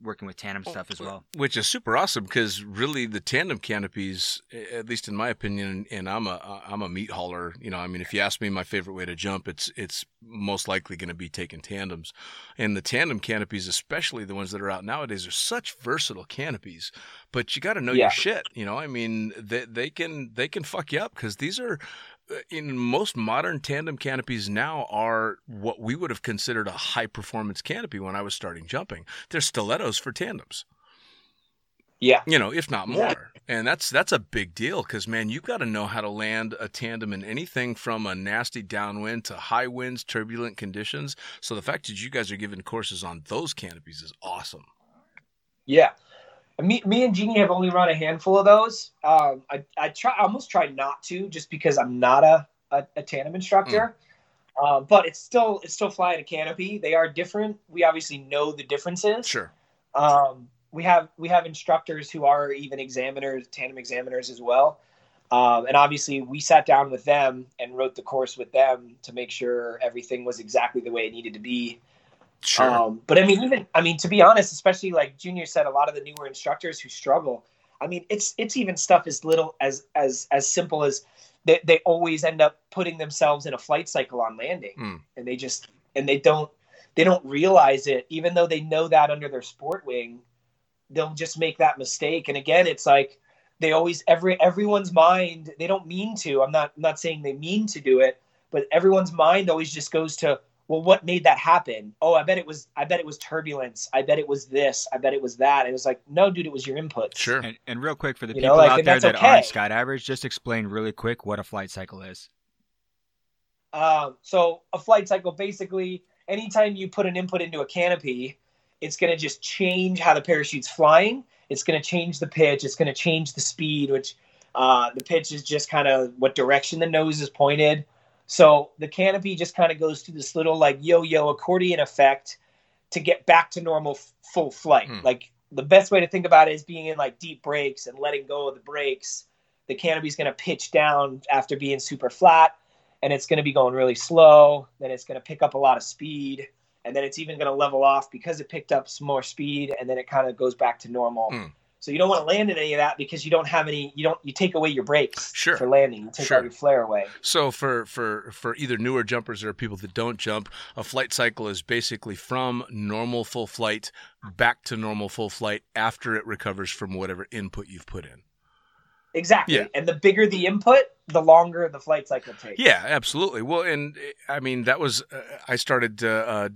working with tandem stuff as well. Which is super awesome, because really the tandem canopies, at least in my opinion, and I'm a meat hauler, you know, I mean, if you ask me my favorite way to jump, it's most likely going to be taking tandems. And the tandem canopies, especially the ones that are out nowadays, are such versatile canopies, but you got to know your shit, you know, I mean, they can fuck you up, because these are, in most modern tandem canopies now, are what we would have considered a high-performance canopy when I was starting jumping. They're stilettos for tandems. Yeah. You know, if not more. And that's a big deal, because, man, you've got to know how to land a tandem in anything from a nasty downwind to high winds, turbulent conditions. So the fact that you guys are giving courses on those canopies is awesome. Yeah. Me and Jeannie have only run a handful of those. I almost try not to, just because I'm not a tandem instructor. But it's still flying a canopy. They are different. We obviously know the differences. Sure. We have instructors who are even examiners, tandem examiners as well. And obviously we sat down with them and wrote the course with them to make sure everything was exactly the way it needed to be. Sure. But I mean, to be honest, especially like Junior said, a lot of the newer instructors who struggle, I mean, it's even stuff as little as simple as they always end up putting themselves in a flight cycle on landing, and they don't realize it, even though they know that under their sport wing, they'll just make that mistake. And again, it's like they always, everyone's mind, they don't mean to, I'm not saying they mean to do it, but everyone's mind always just goes to, well, what made that happen? Oh, I bet it was turbulence. I bet it was this. I bet it was that. It was like, no, dude, it was your input. Sure. And real quick for the people out there that aren't skydivers, just explain really quick what a flight cycle is. So a flight cycle, basically, anytime you put an input into a canopy, it's going to just change how the parachute's flying. It's going to change the pitch. It's going to change the speed, which the pitch is just kind of what direction the nose is pointed. So the canopy just kind of goes through this little like yo-yo accordion effect to get back to normal full flight. Like the best way to think about it is being in like deep brakes and letting go of the brakes. The canopy's going to pitch down after being super flat, and it's going to be going really slow. Then it's going to pick up a lot of speed, and then it's even going to level off because it picked up some more speed, and then it kind of goes back to normal. So you don't want to land in any of that, because you don't have any. You take away your brakes for landing. You take all your flare away. So for either newer jumpers or people that don't jump, a flight cycle is basically from normal full flight back to normal full flight after it recovers from whatever input you've put in. Exactly. Yeah. And the bigger the input, the longer the flight cycle takes. Yeah, absolutely. Well, and I mean, that was, I started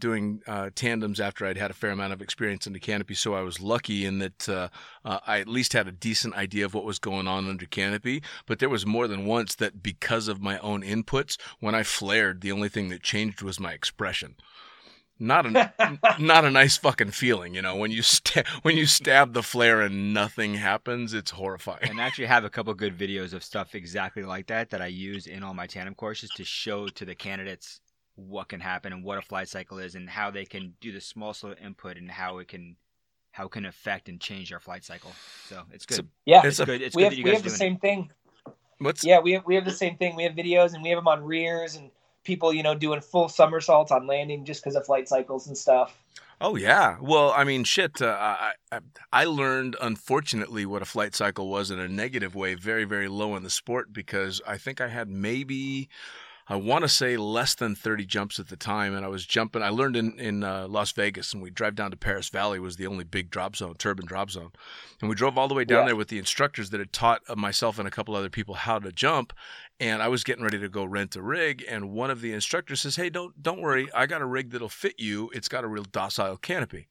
doing tandems after I'd had a fair amount of experience in the canopy. So I was lucky in that I at least had a decent idea of what was going on under canopy. But there was more than once that because of my own inputs, when I flared, the only thing that changed was my expression. Not a nice fucking feeling, you know, when you stab the flare and nothing happens, it's horrifying. And I actually have a couple of good videos of stuff exactly like that I use in all my tandem courses to show to the candidates what can happen and what a flight cycle is and how they can do the small slow input and how it can affect and change our flight cycle. So it's good. It's good. It's good that you guys are doing it. We have the same thing. We have the same thing. We have videos, and we have them on rears and people, you know, doing full somersaults on landing just because of flight cycles and stuff. Oh, yeah. Well, I mean, shit, I learned, unfortunately, what a flight cycle was in a negative way, very, very low in the sport, because I think I had maybe I want to say less than 30 jumps at the time. And I was jumping. I learned in Las Vegas, and we drive down to Paris Valley, was the only big drop zone, turbine drop zone. And we drove all the way down there with the instructors that had taught myself and a couple other people how to jump. And I was getting ready to go rent a rig. And one of the instructors says, hey, don't worry. I got a rig that'll fit you. It's got a real docile canopy.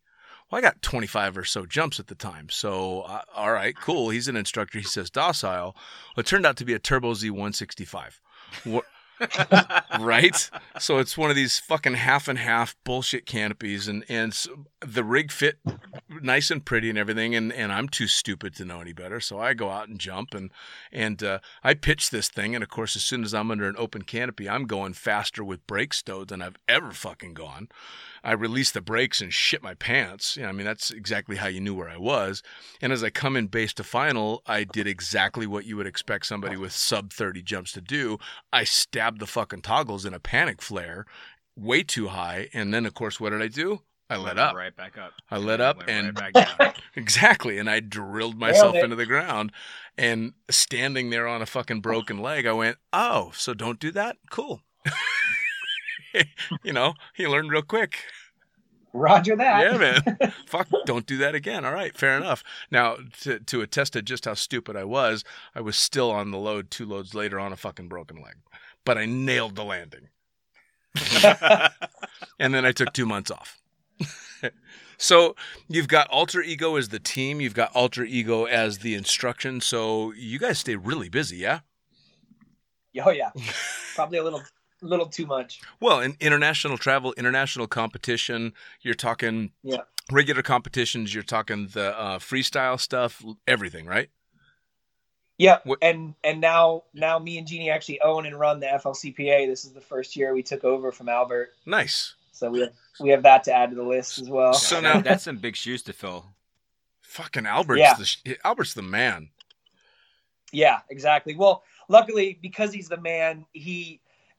Well, I got 25 or so jumps at the time. So, all right, cool. He's an instructor. He says docile. Well, it turned out to be a Turbo Z165. What? Right? So it's one of these fucking half and half bullshit canopies, and so the rig fit nice and pretty and everything, and I'm too stupid to know any better, so I go out and jump, and I pitch this thing, and of course as soon as I'm under an open canopy, I'm going faster with brake stowed than I've ever fucking gone. I released the brakes and shit my pants. You know, I mean, that's exactly how you knew where I was. And as I come in base to final, I did exactly what you would expect somebody with sub 30 jumps to do. I stabbed the fucking toggles in a panic flare way too high. And then, of course, what did I do? I let up. Right back up. I let up and right back down. Exactly. And I drilled myself into the ground. And standing there on a fucking broken leg, I went, oh, so don't do that? Cool. You know, he learned real quick. Roger that. Yeah, man. Fuck, don't do that again. All right, fair enough. Now, to attest to just how stupid I was still on the load 2 loads later on a fucking broken leg. But I nailed the landing. And then I took 2 months off. So you've got Alter Ego as the team. You've got Alter Ego as the instruction. So you guys stay really busy, yeah? Oh, yeah. Probably a little too much. Well, in international travel, international competition, you're talking regular competitions, you're talking the freestyle stuff, everything, right? Yeah, and now me and Jeannie actually own and run the FLCPA. This is the first year we took over from Albert. Nice. So we have that to add to the list as well. So now that's some big shoes to fill. Fucking Albert's Albert's the man. Yeah, exactly. Well, luckily because he's the man,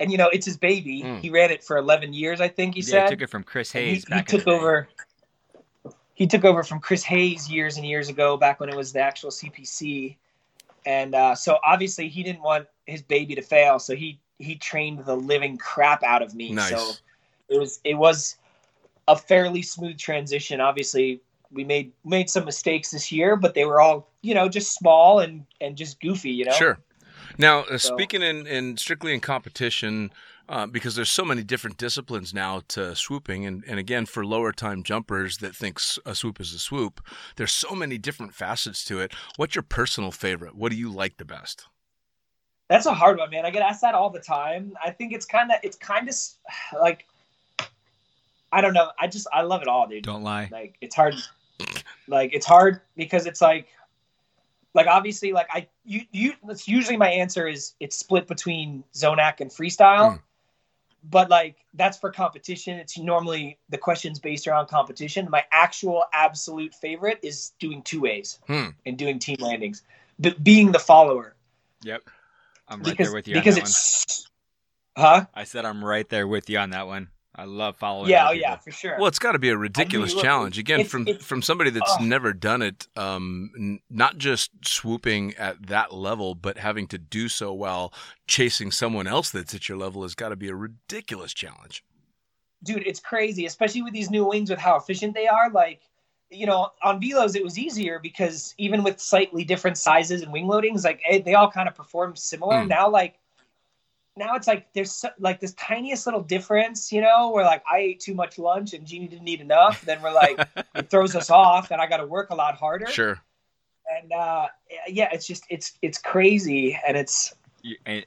and, you know, it's his baby. Mm. He ran it for 11 years, I think he said. He took it from Chris Hayes back in the day. He took over from Chris Hayes years and years ago, back when it was the actual CPC. And so, obviously, he didn't want his baby to fail, so he trained the living crap out of me. Nice. So, it was a fairly smooth transition. Obviously, we made some mistakes this year, but they were all, you know, just small and just goofy, you know? Sure. Now, speaking in strictly in competition, because there's so many different disciplines now to swooping, and again, for lower time jumpers that think a swoop is a swoop, there's so many different facets to it. What's your personal favorite? What do you like the best? That's a hard one, man. I get asked that all the time. I think it's kind of like, I don't know. I love it all, dude. Don't lie. Like, it's hard. Like, it's hard because it's like. Like, obviously, like, that's usually my answer is it's split between Zonac and freestyle. Mm. But, like, that's for competition. It's normally the questions based around competition. My actual absolute favorite is doing two-ways and doing team landings. But being the follower. Yep. I'm right there with you on that one. Huh? I said I'm right there with you on that one. I love following. Yeah, for sure. Well, it's got to be a ridiculous challenge. Again, from somebody that's never done it, not just swooping at that level, but having to do so while chasing someone else that's at your level has got to be a ridiculous challenge. Dude, it's crazy, especially with these new wings, with how efficient they are. Like, you know, on velos, it was easier because even with slightly different sizes and wing loadings, like they all kind of perform similar. Now, like. Now it's like there's like this tiniest little difference, you know, where like I ate too much lunch and Jeannie didn't eat enough. Then we're like, it throws us off and I got to work a lot harder. Sure. And it's just, it's crazy. And it's,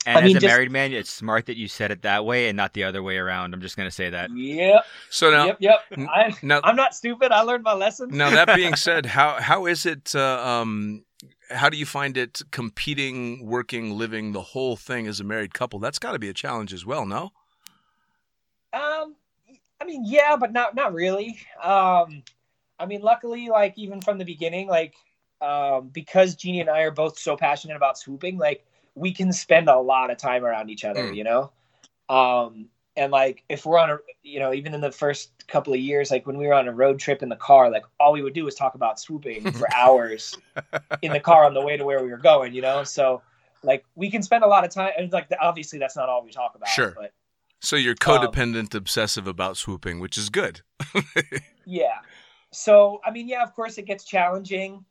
married man, it's smart that you said it that way and not the other way around. I'm just going to say that. Yep. So now, I'm not stupid. I learned my lesson. Now that being said, how is it, how do you find it competing, working, living the whole thing as a married couple? That's got to be a challenge as well, no? I mean, yeah, but not really. I mean, luckily, like even from the beginning, like because Jeannie and I are both so passionate about swooping, like we can spend a lot of time around each other, you know. And like if we're on a, you know, even in the first couple of years, like when we were on a road trip in the car, like all we would do was talk about swooping for hours in the car on the way to where we were going, you know? So Like, we can spend a lot of time, and like, obviously that's not all we talk about. Sure. But, so you're codependent, obsessive about swooping, which is good. Yeah. So, I mean, yeah, of course it gets challenging.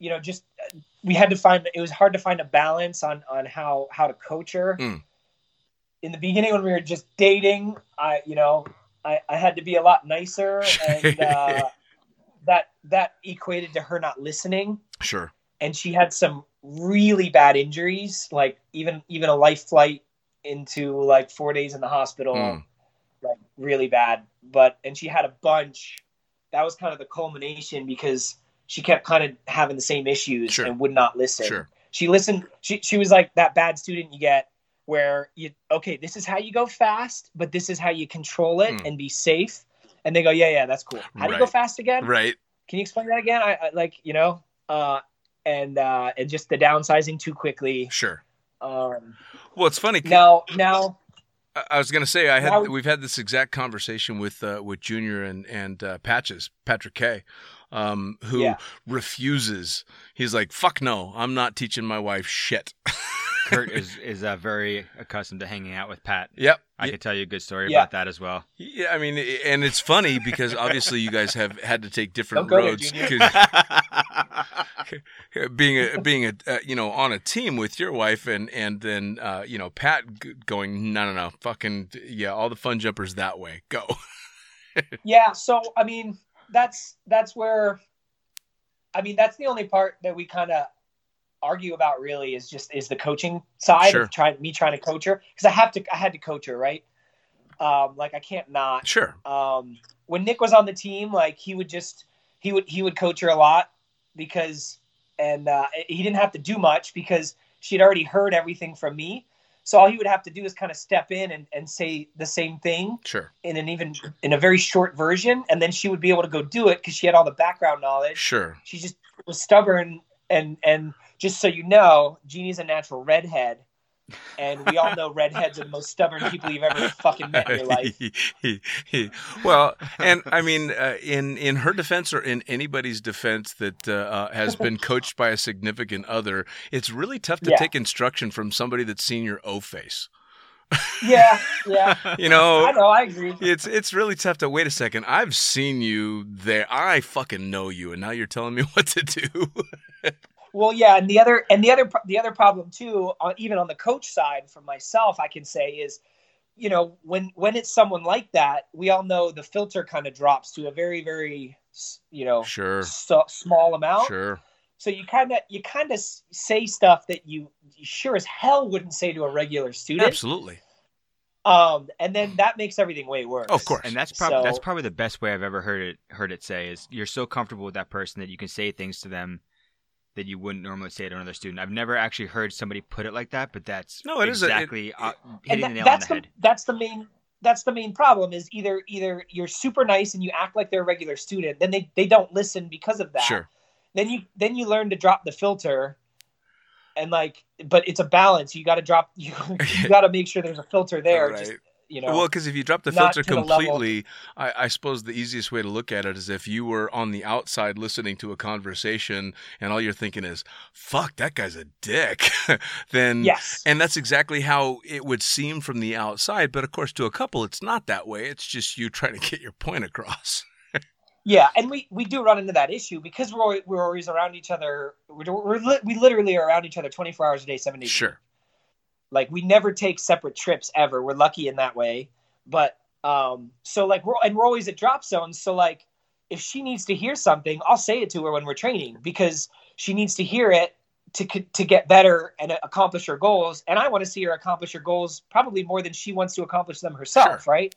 You know, just, we had to find, it was hard to find a balance on how to coach her. Mm. In the beginning, when we were just dating, I had to be a lot nicer, and that equated to her not listening. Sure. And she had some really bad injuries, like even a life flight into like 4 days in the hospital, like really bad. And she had a bunch. That was kind of the culmination, because she kept kind of having the same issues and would not listen. Sure. She listened. She was like that bad student you get where this is how you go fast, but this is how you control it and be safe. And they go, yeah, that's cool. How do you go fast again? Right. Can you explain that again? And just the downsizing too quickly. Sure. Well, it's funny. Now. I was going to say we've had this exact conversation with Junior and Patches, Patrick K, who refuses. He's like, "Fuck no, I'm not teaching my wife shit." Curt is very accustomed to hanging out with Pat. Yep. I could tell you a good story about that as well. Yeah, I mean, and it's funny because obviously you guys have had to take different roads. Being a on a team with your wife and then Pat going, no, fucking, all the fun jumpers that way, go. Yeah. So, I mean, that's where, I mean, that's the only part that we kind of argue about really is the coaching side of trying to coach her. Cause I had to coach her. Right. Like I can't not. Sure. When Nick was on the team, like he would coach her a lot because, and he didn't have to do much because she'd already heard everything from me. So all he would have to do is kind of step in and say the same thing in a very short version. And then she would be able to go do it because she had all the background knowledge. Sure. She just was stubborn. And just so you know, Jeannie's a natural redhead, and we all know redheads are the most stubborn people you've ever fucking met in your life. Well, and I mean, in her defense or in anybody's defense that has been coached by a significant other, it's really tough to take instruction from somebody that's seen your O-face. Yeah. I agree. It's really tough to wait a second. I've seen you there. I fucking know you, and now you're telling me what to do. Well, yeah, and the other problem too, even on the coach side, for myself, I can say is, when it's someone like that, we all know the filter kind of drops to a very, very, small amount. Sure. So you kind of say stuff that you sure as hell wouldn't say to a regular student. Absolutely. And then that makes everything way worse. Of course. And that's probably the best way I've ever heard it say is you're so comfortable with that person that you can say things to them that you wouldn't normally say to another student. I've never actually heard somebody put it like that, but that's hitting the nail on the head. That's the main problem is either you're super nice and you act like they're a regular student, then they don't listen because of that. Sure. Then you learn to drop the filter, and but it's a balance. You got to drop. You got to make sure there's a filter there. Right. Well, because if you drop the filter completely, I suppose the easiest way to look at it is if you were on the outside listening to a conversation and all you're thinking is, fuck, that guy's a dick. Then, yes. And that's exactly how it would seem from the outside. But of course, to a couple, it's not that way. It's just you trying to get your point across. Yeah, and we do run into that issue because we're always around each other. We literally are around each other 24 hours a day, 7 days. Sure. Like we never take separate trips ever. We're lucky in that way. But we're always at drop zones. So like if she needs to hear something, I'll say it to her when we're training because she needs to hear it to get better and accomplish her goals. And I want to see her accomplish her goals probably more than she wants to accomplish them herself, sure. Right?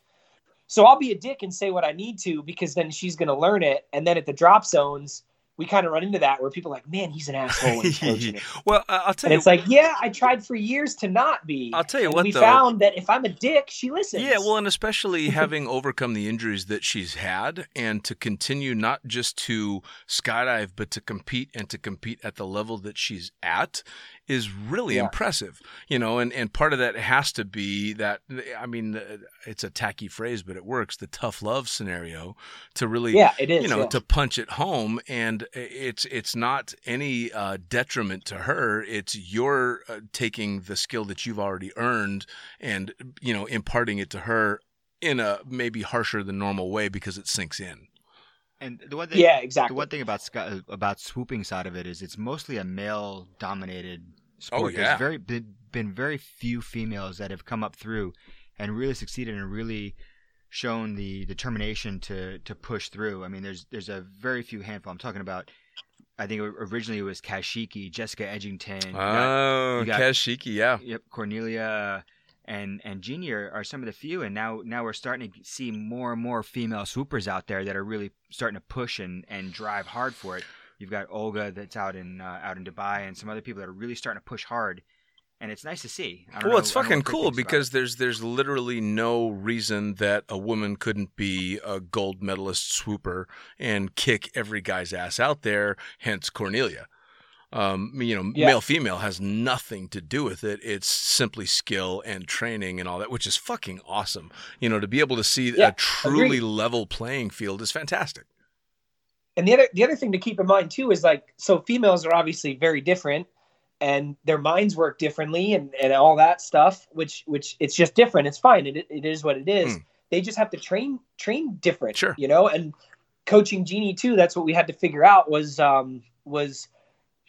So I'll be a dick and say what I need to because then she's going to learn it. And then at the drop zones, we kind of run into that where people are like, man, he's an asshole. Well, I'll tell you. And it's like, yeah, I tried for years to not be. I'll tell you what, though. We found that if I'm a dick, she listens. Yeah, well, and especially having overcome the injuries that she's had and to continue not just to skydive but to compete and to compete at the level that she's at is really impressive, you know, and part of that has to be that, I mean, it's a tacky phrase, but it works, the tough love scenario to really, you know, to punch it home. And it's not any detriment to her. It's your taking the skill that you've already earned and, you know, imparting it to her in a maybe harsher than normal way because it sinks in. And the one thing, the one thing about swooping side of it is it's mostly a male-dominated sport. There's been very few females that have come up through and really succeeded and really shown the determination to push through. I mean, there's a very few handful. I'm talking about, I think originally it was Kashiki, Jessica Edgington. Kashiki, Yep, Cornelia and Jeannie are some of the few, and now we're starting to see more and more female swoopers out there that are really starting to push and drive hard for it. You've got Olga that's out in Dubai, and some other people that are really starting to push hard, and it's nice to see. Well, it's fucking cool because there's literally no reason that a woman couldn't be a gold medalist swooper and kick every guy's ass out there. Hence Cornelia. Male female has nothing to do with it. It's simply skill and training and all that, which is fucking awesome. You know, to be able to see a truly level playing field is fantastic. And the other thing to keep in mind too is like, so females are obviously very different and their minds work differently and all that stuff, which it's just different. It's fine. It is what it is. They just have to train different, you know, and coaching Jeannie too. That's what we had to figure out was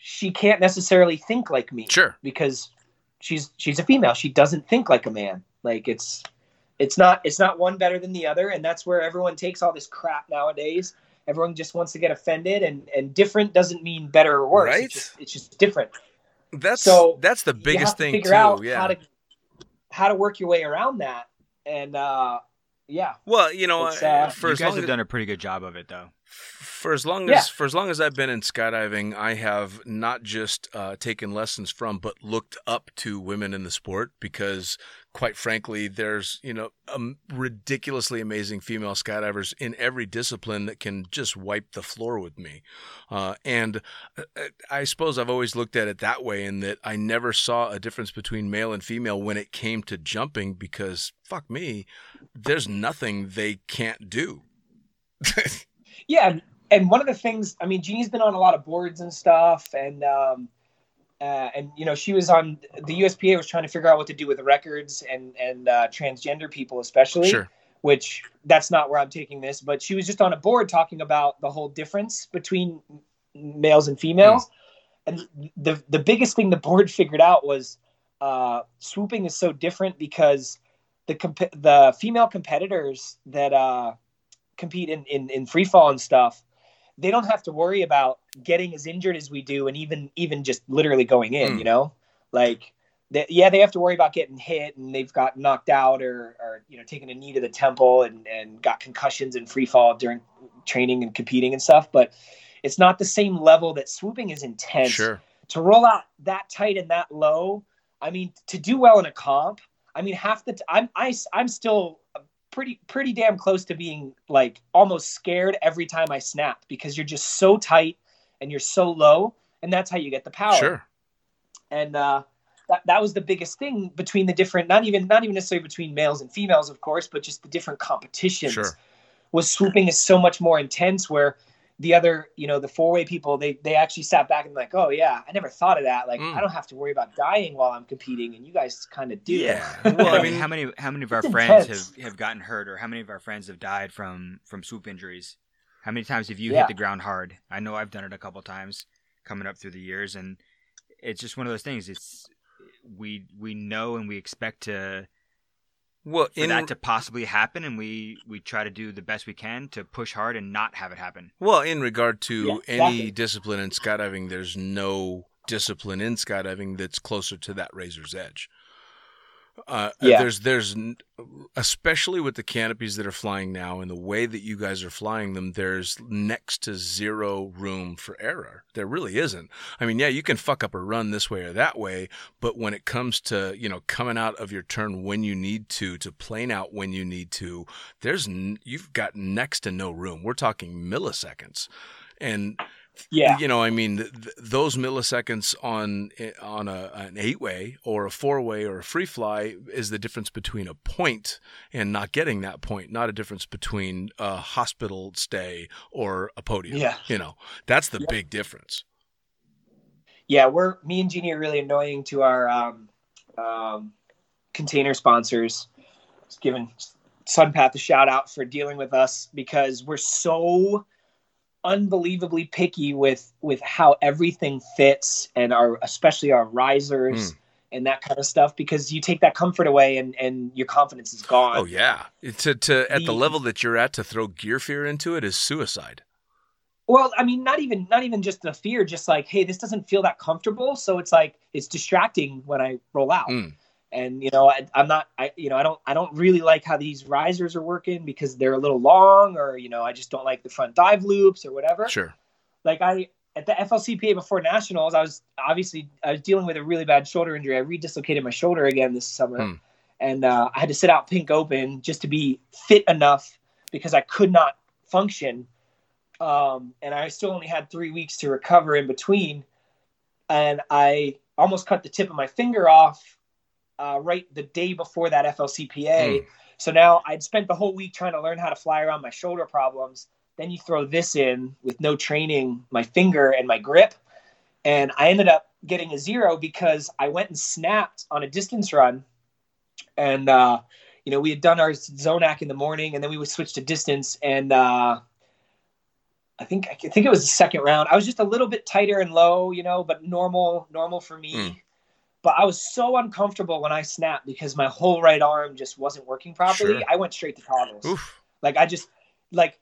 she can't necessarily think like me because she's a female. She doesn't think like a man. Like it's not one better than the other. And that's where everyone takes all this crap nowadays. Everyone just wants to get offended and different doesn't mean better or worse. Right? It's just different. That's the biggest thing too. How to work your way around that. And, well, you know, you guys have done a pretty good job of it though. For as long as I've been in skydiving, I have not just taken lessons from, but looked up to women in the sport because, quite frankly, there's ridiculously amazing female skydivers in every discipline that can just wipe the floor with me. And I suppose I've always looked at it that way in that I never saw a difference between male and female when it came to jumping because, fuck me, there's nothing they can't do. Yeah. And one of the things, I mean, Jeannie's been on a lot of boards and stuff and you know, she was on the USPA was trying to figure out what to do with the records and transgender people, especially, which that's not where I'm taking this, but she was just on a board talking about the whole difference between males and females. And the biggest thing the board figured out was swooping is so different because the female competitors that, compete in free fall and stuff, they don't have to worry about getting as injured as we do and even just literally going in, you know, like they have to worry about getting hit and they've got knocked out or you know, taking a knee to the temple and got concussions in free fall during training and competing and stuff, but it's not the same level that swooping is intense. To roll out that tight and that low, I mean, to do well in a comp, I mean, half the I'm still pretty damn close to being like almost scared every time I snap because you're just so tight and you're so low and that's how you get the power. And that was the biggest thing between the different, not even necessarily between males and females, of course, but just the different competitions was swooping is so much more intense where the other, you know, the four-way people, they actually sat back and like, oh yeah, I never thought of that. Like, I don't have to worry about dying while I'm competing, and you guys kind of do. Well, I mean, how many of our friends have gotten hurt, or how many of our friends have died from swoop injuries? How many times have you hit the ground hard? I know I've done it a couple times coming up through the years, and it's just one of those things. It's we know and we expect to. For that to possibly happen, and we try to do the best we can to push hard and not have it happen. Well, in regard to any discipline in skydiving, there's no discipline in skydiving that's closer to that razor's edge. There's especially with the canopies that are flying now and the way that you guys are flying them, there's next to zero room for error. There really isn't. I mean, you can fuck up a run this way or that way, but when it comes to, you know, coming out of your turn when you need to plane out when you need to, you've got next to no room. We're talking milliseconds. And Yeah. You know, I mean, those milliseconds on an 8-way or a 4-way or a free fly is the difference between a point and not getting that point, not a difference between a hospital stay or a podium. Yeah. You know, that's the big difference. Yeah. Me and Jeannie are really annoying to our container sponsors. Just giving Sunpath a shout out for dealing with us because we're so unbelievably picky with how everything fits and especially our risers and that kind of stuff, because you take that comfort away and your confidence is gone. Oh yeah. At the level that you're at, to throw gear fear into it is suicide. Well, I mean, not even just the fear, just like, hey, this doesn't feel that comfortable. So it's like, it's distracting when I roll out. And, you know, I don't really like how these risers are working because they're a little long, or, you know, I just don't like the front dive loops or whatever. Sure. Like at the FLCPA before nationals, I was dealing with a really bad shoulder injury. I redislocated my shoulder again this summer and I had to sit out pink open just to be fit enough because I could not function. And I still only had 3 weeks to recover in between. And I almost cut the tip of my finger off right the day before that FLCPA. So now I'd spent the whole week trying to learn how to fly around my shoulder problems. Then you throw this in with no training, my finger and my grip. And I ended up getting a 0 because I went and snapped on a distance run. And, you know, we had done our Zonac in the morning and then we would switch to distance. And, I think it was the second round. I was just a little bit tighter and low, you know, but normal for me. But I was so uncomfortable when I snapped because my whole right arm just wasn't working properly. Sure. I went straight to toggles. Oof. Like I just like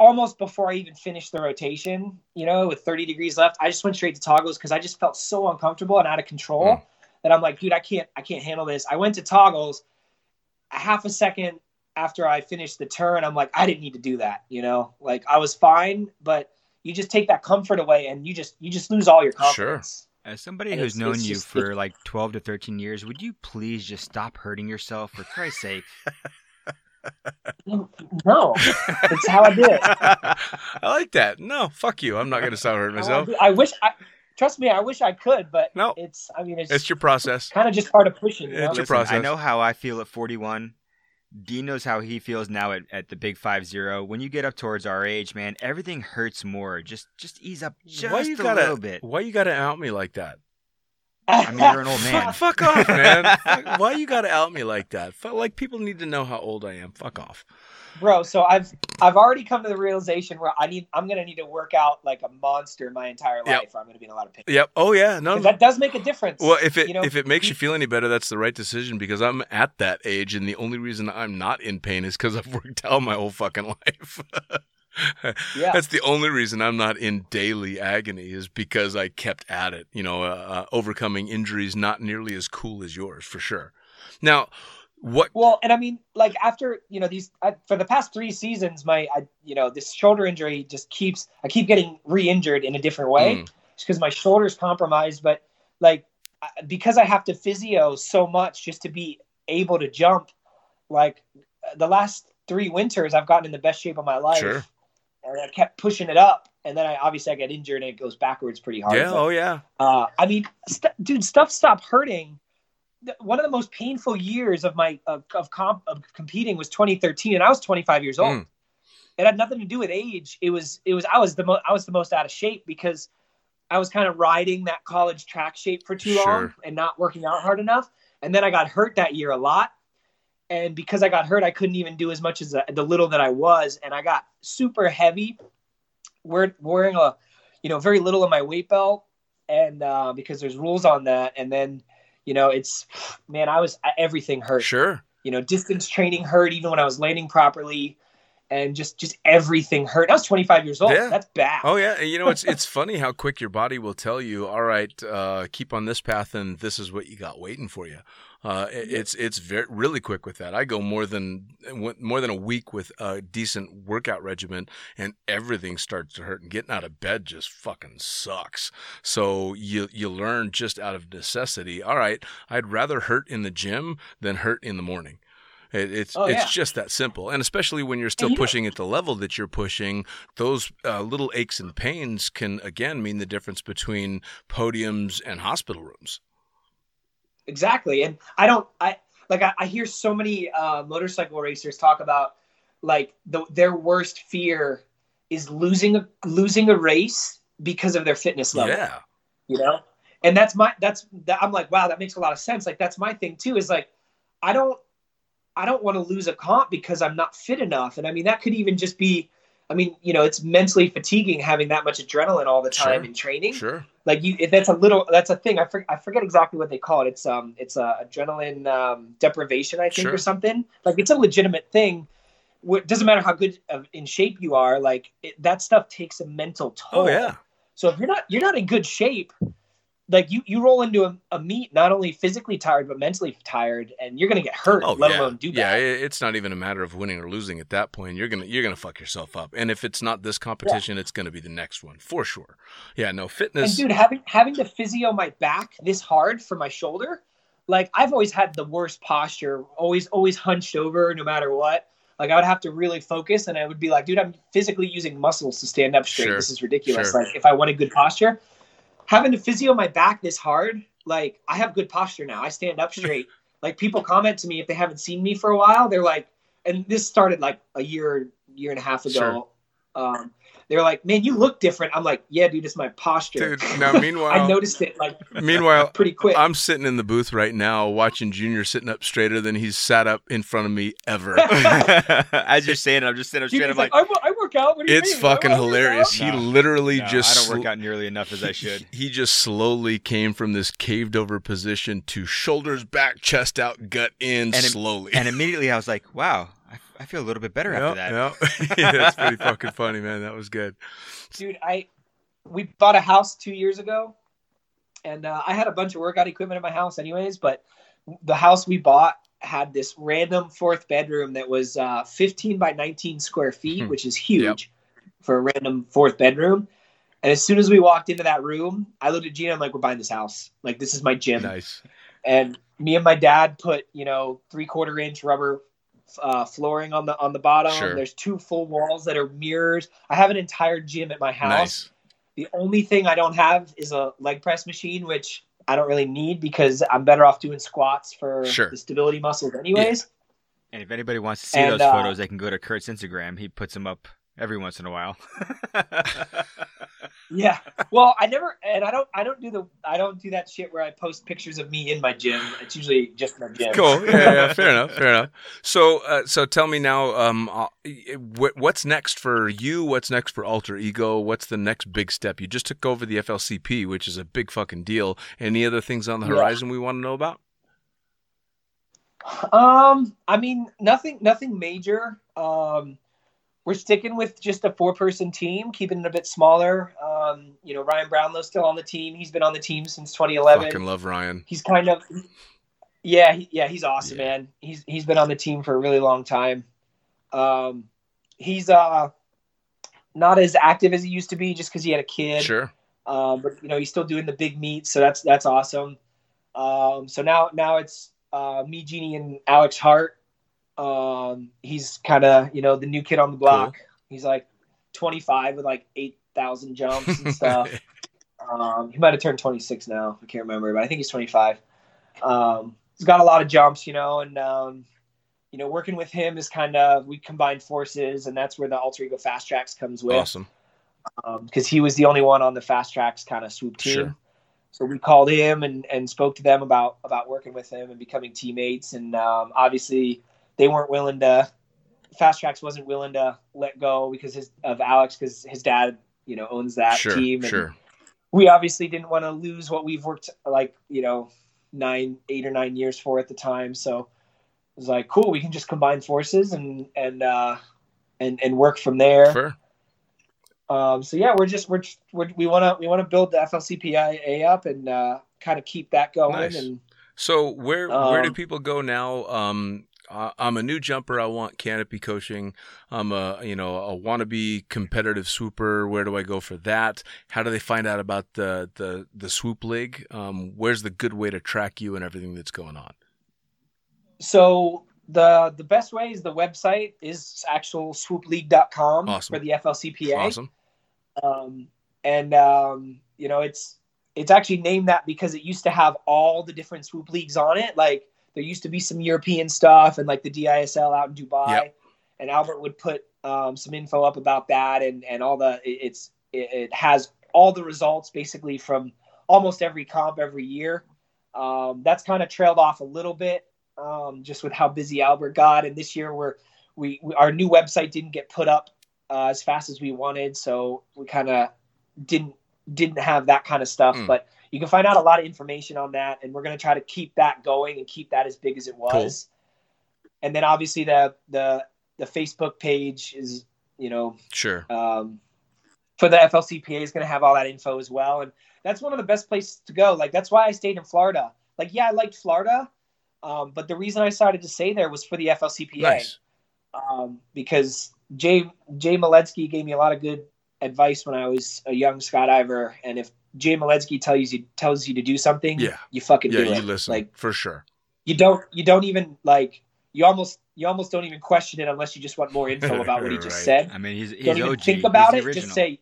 almost before I even finished the rotation, you know, with 30 degrees left, I just went straight to toggles because I just felt so uncomfortable and out of control that I'm like, dude, I can't handle this. I went to toggles a half a second after I finished the turn. I'm like, I didn't need to do that. You know, like I was fine, but you just take that comfort away and you just lose all your confidence. Sure. As somebody who's known you for like 12 to 13 years, would you please just stop hurting yourself, for Christ's sake? No, it's how I do it. I like that. No, fuck you. I'm not going to stop hurting myself. I wish I could, but no. It's your process. Kind of just part of pushing. You know? It's your process. I know how I feel at 41. Dean knows how he feels now at the big 5-0. When you get up towards our age, man, everything hurts more. Just ease up little bit. Why you gotta out me like that? I mean, you're an old man. Fuck off, man. Why you gotta out me like that? Like, people need to know how old I am. Fuck off, bro. So I've already come to the realization where I'm gonna need to work out like a monster my entire life, or I'm gonna be in a lot of pain. Yep. Oh yeah. No. That does make a difference. Well, if it makes you feel any better, that's the right decision, because I'm at that age, and the only reason I'm not in pain is because I've worked out my whole fucking life. Yeah. That's the only reason I'm not in daily agony, is because I kept at it, you know, overcoming injuries, not nearly as cool as yours, for sure. Now, and I mean, like after, you know, for the past 3 seasons, this shoulder injury just I keep getting re-injured in a different way just because my shoulder's compromised, but like, because I have to physio so much just to be able to jump, like the last 3 winters, I've gotten in the best shape of my life. Sure. And I kept pushing it up, and then I get injured, and it goes backwards pretty hard. Yeah, but, oh yeah. I mean, stuff stopped hurting. One of the most painful years of my of competing was 2013, and I was 25 years old. It had nothing to do with age. I was the most out of shape because I was kind of riding that college track shape for too long and not working out hard enough. And then I got hurt that year a lot. And because I got hurt, I couldn't even do as much as the little that I was. And I got super heavy, wearing very little of my weight belt. And because there's rules on that. And then, you know, everything hurt. Sure. You know, distance training hurt even when I was landing properly. And just everything hurt. I was 25 years old. Yeah. That's bad. Oh yeah, you know, it's funny how quick your body will tell you, all right, keep on this path, and this is what you got waiting for you. It's very really quick with that. I go more than a week with a decent workout regimen, and everything starts to hurt. And getting out of bed just fucking sucks. So you learn just out of necessity. All right, I'd rather hurt in the gym than hurt in the morning. It's just that simple. And especially when you're still pushing at the level that you're pushing, those little aches and pains can, again, mean the difference between podiums and hospital rooms. Exactly. And I hear so many motorcycle racers talk about like their worst fear is losing a race because of their fitness level. Yeah. You know? And I'm like, wow, that makes a lot of sense. Like, that's my thing too, is like, I don't want to lose a comp because I'm not fit enough. And I mean, that could even just be, I mean, you know, it's mentally fatiguing having that much adrenaline all the time in training. Sure. Like that's a thing. I forget exactly what they call it. It's adrenaline deprivation, I think, or something. Like, it's a legitimate thing. It doesn't matter how good in shape you are. Like, that stuff takes a mental toll. Oh yeah. So if you're not in good shape, like you roll into a meet not only physically tired but mentally tired, and you're gonna get hurt. Oh, let alone do bad. Yeah, it's not even a matter of winning or losing at that point. You're gonna fuck yourself up, and if it's not this competition, it's gonna be the next one for sure. Yeah, no fitness. And dude, having to physio my back this hard for my shoulder, like I've always had the worst posture, always hunched over no matter what. Like I would have to really focus, and I would be like, dude, I'm physically using muscles to stand up straight. Sure. This is ridiculous. Sure. Like if I want a good posture. Having to physio my back this hard, like I have good posture now. I stand up straight. Like people comment to me if they haven't seen me for a while, they're like, and this started like a year and a half ago. Sure. They're like, man, you look different. I'm like, yeah, dude, it's my posture. Dude, now, meanwhile, I noticed it like pretty quick. I'm sitting in the booth right now watching Junior sitting up straighter than he's sat up in front of me ever. As you're saying it, I'm just sitting up straight. I'm like, I work out. What do you mean? It's fucking hilarious. No, he literally I don't work out nearly enough as I should. He just slowly came from this caved over position to shoulders back, chest out, gut in, and slowly. And immediately I was like, wow. I feel a little bit better after that. Yep. Yeah, that's pretty fucking funny, man. That was good. Dude, we bought a house 2 years ago, and I had a bunch of workout equipment in my house anyways, but the house we bought had this random fourth bedroom that was 15 by 19 square feet, which is huge for a random fourth bedroom. And as soon as we walked into that room, I looked at Gina, I'm like, we're buying this house. Like, this is my gym. Nice. And me and my dad put, 3/4 inch rubber flooring on the bottom. Sure. There's two full walls that are mirrors. I have an entire gym at my house. Nice. The only thing I don't have is a leg press machine, which I don't really need because I'm better off doing squats for the stability muscles anyways. Yeah. And if anybody wants to see those photos, they can go to Curt's Instagram. He puts them up every once in a while. Yeah. Well, I don't do that shit where I post pictures of me in my gym. It's usually just my gym. Cool. Yeah. Fair enough. So tell me now, what's next for you? What's next for Alter Ego? What's the next big step? You just took over the FLCP, which is a big fucking deal. Any other things on the horizon we want to know about? I mean, nothing major. We're sticking with just a 4-person team, keeping it a bit smaller. Ryan Brownlow's still on the team. He's been on the team since 2011. Fucking love Ryan. He's he's awesome, man. He's been on the team for a really long time. He's not as active as he used to be just because he had a kid. Sure. But he's still doing the big meets, so that's awesome. So now it's me, Jeannie, and Alex Hart. He's kind of, the new kid on the block. Cool. He's like 25 with like 8,000 jumps and stuff. He might've turned 26 now. I can't remember, but I think he's 25. He's got a lot of jumps, and, working with him is kind of, we combined forces, and that's where the Alter Ego Fast Tracks comes with. Awesome. Cause he was the only one on the Fast Tracks kind of swoop team. Sure. So we called him and spoke to them about working with him and becoming teammates. And, obviously, they weren't willing to. Fast Tracks wasn't willing to let go because of Alex, because his dad, owns that team. And we obviously didn't want to lose what we've worked 8 or 9 years for at the time. So it was like, cool, we can just combine forces and work from there. Sure. We want to build the FLCPA up and kind of keep that going. Nice. And so where do people go now? I'm a new jumper. I want canopy coaching. I'm a wannabe competitive swooper. Where do I go for that? How do they find out about the swoop league? Where's the good way to track you and everything that's going on? So The best way is the website is actual swoopleague.com awesome. For the FLCPA. Awesome. You know, it's actually named that because it used to have all the different swoop leagues on it. Like there used to be some European stuff and like the DISL out in Dubai yep. and Albert would put some info up about that and all the, it has all the results basically from almost every comp every year. That's kind of trailed off a little bit just with how busy Albert got. And this year our new website didn't get put up as fast as we wanted. So we kind of didn't have that kind of stuff, but you can find out a lot of information on that. And we're going to try to keep that going and keep that as big as it was. Cool. And then obviously the Facebook page is, you know, sure. For the FLCPA is going to have all that info as well. And that's one of the best places to go. Like, that's why I stayed in Florida. Like, yeah, I liked Florida. But the reason I decided to stay there was for the FLCPA. Nice. Because Jay Maletsky gave me a lot of good advice when I was a young skydiver. And if Jay Maletsky tells you to do something, yeah. you fucking do it. Yeah, you listen, like, for sure. You don't even, like, you almost don't even question it unless you just want more info about what he just right. said. I mean, he's don't even OG. Think about he's it. Original. Just say,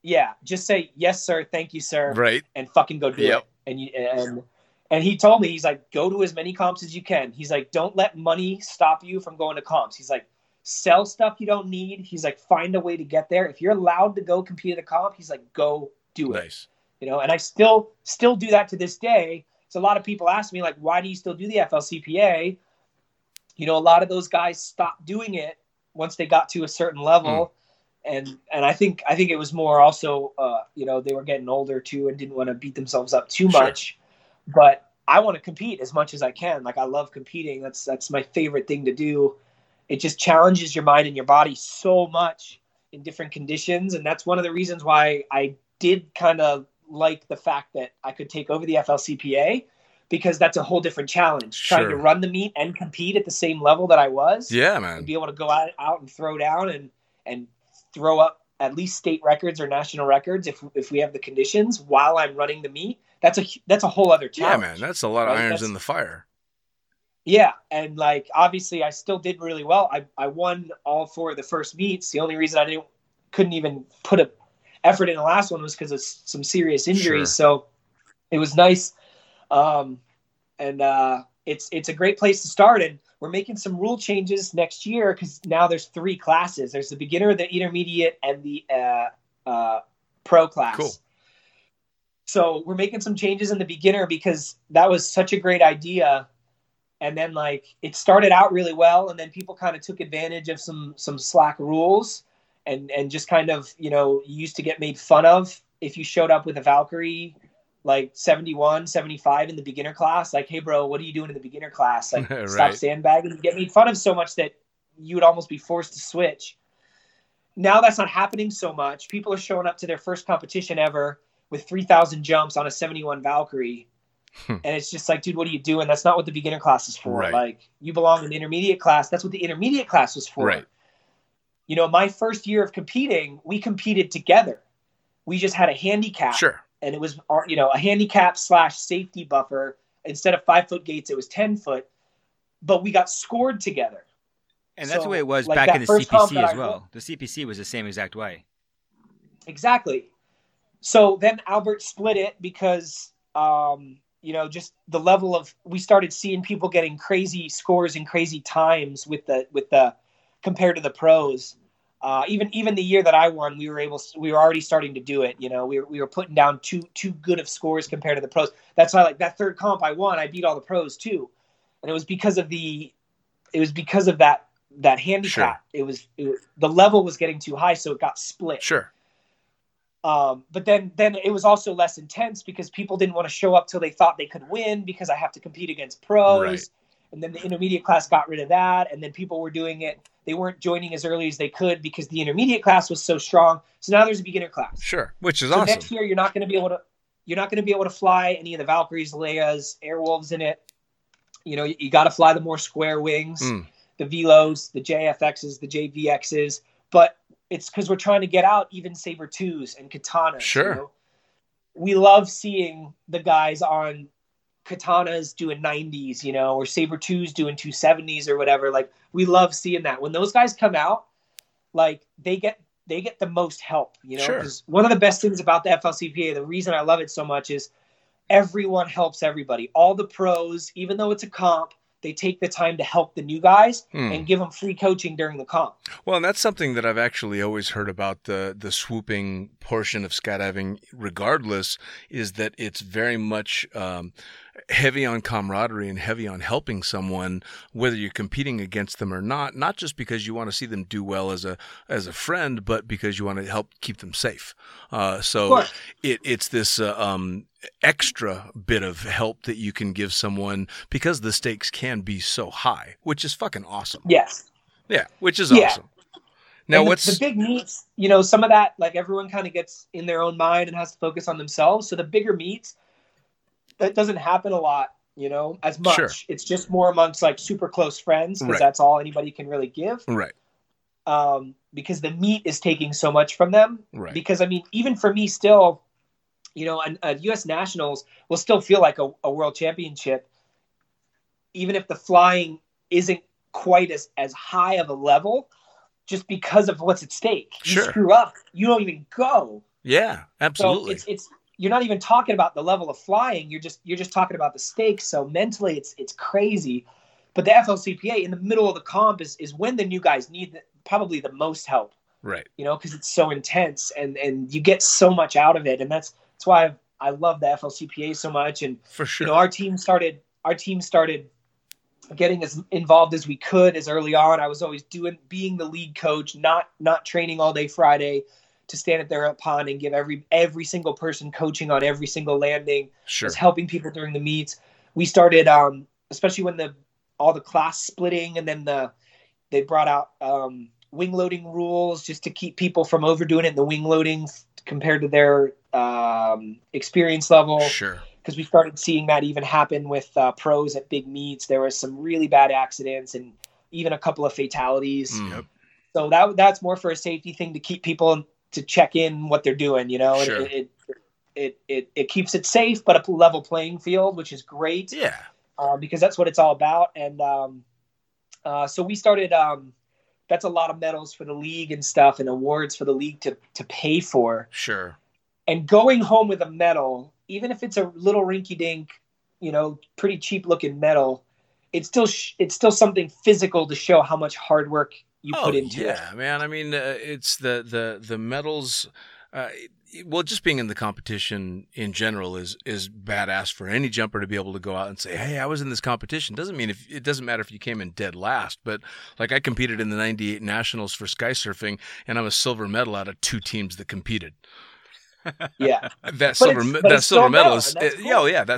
yeah, just say, yes, sir. Thank you, sir. Right. And fucking go do yep. it. And he told me, he's like, go to as many comps as you can. He's like, don't let money stop you from going to comps. He's like, sell stuff you don't need. He's like, find a way to get there. If you're allowed to go compete at a comp, he's like, go do it. Nice. You know, and I still do that to this day. So a lot of people ask me, like, why do you still do the FLCPA? You know, a lot of those guys stopped doing it once they got to a certain level. And I think it was more also, you know, they were getting older too and didn't want to beat themselves up too much. Sure. But I want to compete as much as I can. Like, I love competing. That's my favorite thing to do. It just challenges your mind and your body so much in different conditions. And that's one of the reasons why I did kind of like the fact that I could take over the FLCPA, because that's a whole different challenge. Sure. Trying to run the meet and compete at the same level that I was. Yeah, man. And be able to go out and throw down and throw up at least state records or national records if we have the conditions while I'm running the meet. That's a whole other challenge. Yeah, man, that's a lot of irons in the fire. Yeah, and like obviously I still did really well. I won all four of the first meets. The only reason I couldn't even put an effort in the last one was because of some serious injuries. Sure. So it was nice, it's a great place to start. And we're making some rule changes next year because now there's three classes. There's the beginner, the intermediate, and the pro class. Cool. So we're making some changes in the beginner because that was such a great idea. And then like it started out really well. And then people kind of took advantage of some slack rules and just kind of, you know, used to get made fun of if you showed up with a Valkyrie, like 71, 75 in the beginner class. Like, hey bro, what are you doing in the beginner class? Like right. stop sandbagging and get made fun of so much that you would almost be forced to switch. Now that's not happening so much. People are showing up to their first competition ever with 3,000 jumps on a 71 Valkyrie. And it's just like, dude, what are you doing? That's not what the beginner class is for. Right. Like, you belong in the intermediate class. That's what the intermediate class was for. Right. You know, my first year of competing, we competed together. We just had a handicap. Sure. And it was, you know, a handicap / safety buffer. Instead of 5-foot gates, it was 10-foot. But we got scored together. And that's the way it was like back in the CPC as well. The CPC was the same exact way. Exactly. So then Albert split it because, you know, just the level of, we started seeing people getting crazy scores and crazy times with the compared to the pros. Even the year that I won, we were already starting to do it. You know, we were putting down too good of scores compared to the pros. That's why like that third comp I won, I beat all the pros too. And it was because of that handicap. Sure. It was the level was getting too high. So it got split. Sure. But then it was also less intense because people didn't want to show up till they thought they could win because I have to compete against pros. Right. And then the intermediate class got rid of that. And then people were doing it. They weren't joining as early as they could because the intermediate class was so strong. So now there's a beginner class. Sure. Which is awesome. Next year, you're not going to be able to fly any of the Valkyries, Leias, Airwolves in it. You know, you got to fly the more square wings, the Velos, the JFXs, the JVXs, but it's because we're trying to get out even Saber 2s and Katanas. Sure. You know? We love seeing the guys on Katanas doing 90s, you know, or Saber 2s doing 270s or whatever. Like, we love seeing that. When those guys come out, like, they get the most help, you know. Sure. 'Cause one of the best things about the FLCPA, the reason I love it so much, is everyone helps everybody. All the pros, even though it's a comp, they take the time to help the new guys and give them free coaching during the comp. Well, and that's something that I've actually always heard about the swooping portion of skydiving, regardless, is that it's very much heavy on camaraderie and heavy on helping someone, whether you're competing against them or not, not just because you want to see them do well as a friend, but because you want to help keep them safe. So it's this extra bit of help that you can give someone because the stakes can be so high, which is fucking awesome. Yes. Yeah, which is awesome. Now, and the big meets, you know, some of that, like, everyone kind of gets in their own mind and has to focus on themselves. So the bigger meets, that doesn't happen a lot, you know, as much. Sure. It's just more amongst, like, super close friends, because that's all anybody can really give. Right. Because the meet is taking so much from them. Right. Because, I mean, even for me still, you know, a U.S. Nationals will still feel like a world championship, even if the flying isn't quite as high of a level, just because of what's at stake. Sure. You screw up, you don't even go. Yeah, absolutely. So it's you're not even talking about the level of flying. You're just talking about the stakes. So mentally, it's crazy. But the FLCPA in the middle of the comp is when the new guys need probably the most help. Right. You know, because it's so intense and you get so much out of it, and that's why I love the FLCPA so much. And for sure, you know, our team started getting as involved as we could as early on. I was always being the lead coach, not training all day Friday, to stand up there at pond and give every single person coaching on every single landing. Sure. Just helping people during the meets. We started, especially when all the class splitting, and then they brought out wing loading rules just to keep people from overdoing it in the wing loading compared to their experience level. Sure. Because we started seeing that even happen with pros at big meets. There was some really bad accidents and even a couple of fatalities. Yep. So that's more for a safety thing to keep people to check in what they're doing, you know. Sure. It keeps it safe, but a level playing field, which is great. Yeah. Because that's what it's all about. And so we started, that's a lot of medals for the league and stuff, and awards for the league to pay for. Sure. And going home with a medal, even if it's a little rinky dink, you know, pretty cheap looking medal, it's still something physical to show how much hard work you put into it. Yeah, man. I mean, it's the medals. Well, just being in the competition in general is badass for any jumper to be able to go out and say, "Hey, I was in this competition." It doesn't matter if you came in dead last, but like, I competed in the '98 Nationals for sky surfing, and I'm a silver medal out of two teams that competed. Yeah, that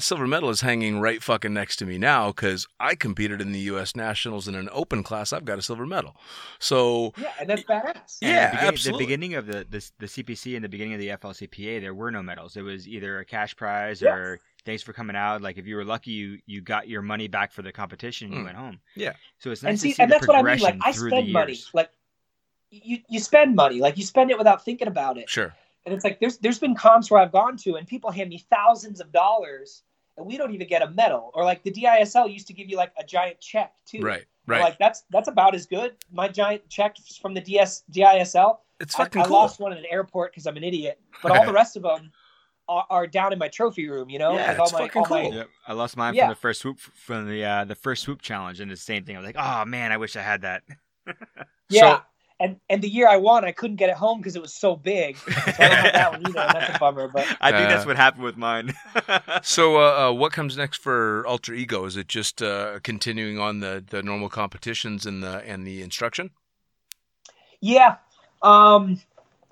silver medal is hanging right fucking next to me now, because I competed in the U.S. Nationals in an open class. I've got a silver medal, so yeah, and that's badass. Yeah, absolutely. The beginning of the CPC and the beginning of the FLCPA, there were no medals. It was either a cash prize or thanks for coming out. Like, if you were lucky, you got your money back for the competition and you went home. Yeah, so it's nice to see the progression. What I mean, like, I spend money. Like, you spend money, like, you spend it without thinking about it. Sure. And it's like, there's been comps where I've gone to and people hand me thousands of dollars and we don't even get a medal. Or like the DISL used to give you like a giant check too. Right. Like, that's about as good. My giant check from the DISL. It's fucking cool. I lost one at an airport because I'm an idiot. But all the rest of them are down in my trophy room, you know? Yeah, like, it's fucking cool. I lost mine from the first swoop, from the first swoop challenge, and the same thing. I was like, oh man, I wish I had that. Yeah. So, And the year I won, I couldn't get it home because it was so big. So I don't have that one either. And that's a bummer. But I think that's what happened with mine. So what comes next for Alter Ego? Is it just continuing on the normal competitions and the instruction? Yeah. I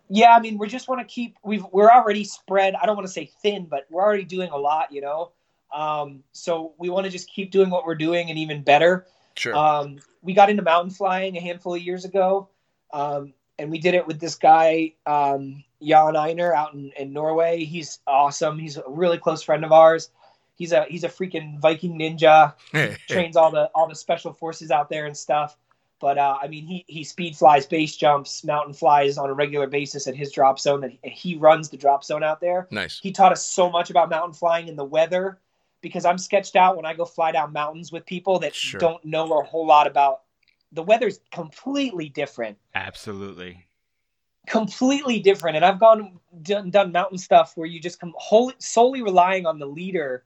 mean, we just want to keep – we're already spread. I don't want to say thin, but we're already doing a lot, you know. So we want to just keep doing what we're doing and even better. Sure. We got into mountain flying a handful of years ago. And we did it with this guy, Jan Einer, out in Norway. He's awesome. He's a really close friend of ours. He's a freaking Viking ninja. He trains all the special forces out there and stuff. But I mean, he speed flies, base jumps, mountain flies on a regular basis at his drop zone, and he runs the drop zone out there. Nice. He taught us so much about mountain flying and the weather. because I'm sketched out when I go fly down mountains with people that sure. don't know a whole lot about. The weather's completely different. Absolutely. Completely different. And I've done mountain stuff where you just come solely relying on the leader.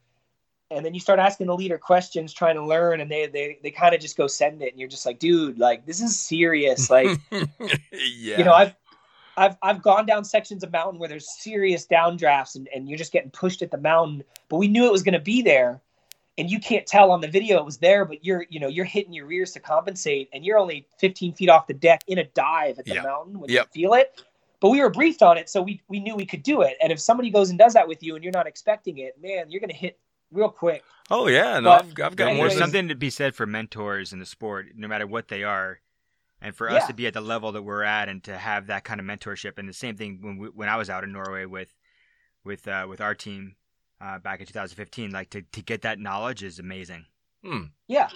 And then you start asking the leader questions, trying to learn, and they kind of just go send it. And you're just like, dude, like, this is serious. Like, yeah. you know, I've gone down sections of mountain where there's serious downdrafts and you're just getting pushed at the mountain, but we knew it was going to be there. And you can't tell on the video it was there, but you're hitting your rears to compensate, and you're only 15 feet off the deck in a dive at the yep. mountain when yep. you feel it. But we were briefed on it, so we knew we could do it. And if somebody goes and does that with you and you're not expecting it, man, you're going to hit real quick. Oh, yeah. No, but, I've got more. There's something to be said for mentors in the sport, no matter what they are. And for yeah. us to be at the level that we're at and to have that kind of mentorship. And the same thing when I was out in Norway with our team back in 2015, like to get that knowledge is amazing. Hmm. Yeah.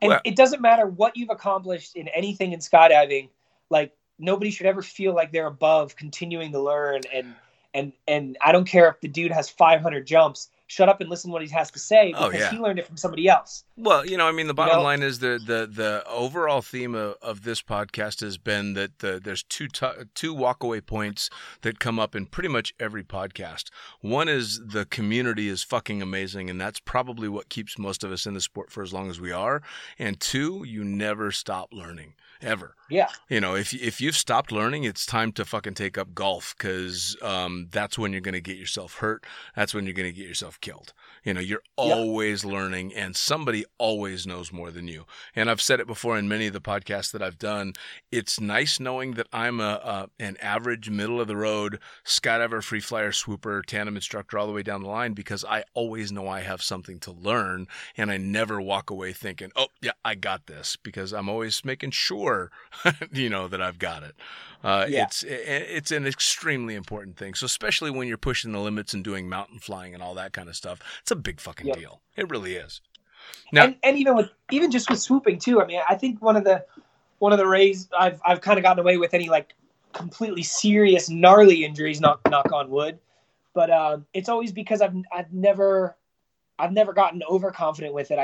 And well, it doesn't matter what you've accomplished in anything in skydiving. Like, nobody should ever feel like they're above continuing to learn. And I don't care if the dude has 500 jumps. Shut up and listen to what he has to say, because he learned it from somebody else. Well, you know, I mean, the bottom line is the overall theme of this podcast has been that there's two walkaway points that come up in pretty much every podcast. One is the community is fucking amazing, and that's probably what keeps most of us in the sport for as long as we are. And two, you never stop learning. Ever. Yeah. You know, if you've stopped learning, it's time to fucking take up golf, because that's when you're going to get yourself hurt. That's when you're going to get yourself killed. You know, you're always learning, and somebody always knows more than you. And I've said it before in many of the podcasts that I've done. It's nice knowing that I'm an average, middle-of-the-road skydiver, free flyer, swooper, tandem instructor all the way down the line, because I always know I have something to learn, and I never walk away thinking, oh, yeah, I got this, because I'm always making sure you know that I've got it. It's an extremely important thing. So especially when you're pushing the limits and doing mountain flying and all that kind of stuff, it's a big fucking deal. It really is. Now, and even just with swooping too. I mean, I think one of the rays I've kind of gotten away with any like completely serious gnarly injuries, knock on wood. But it's always because I've never gotten overconfident with it.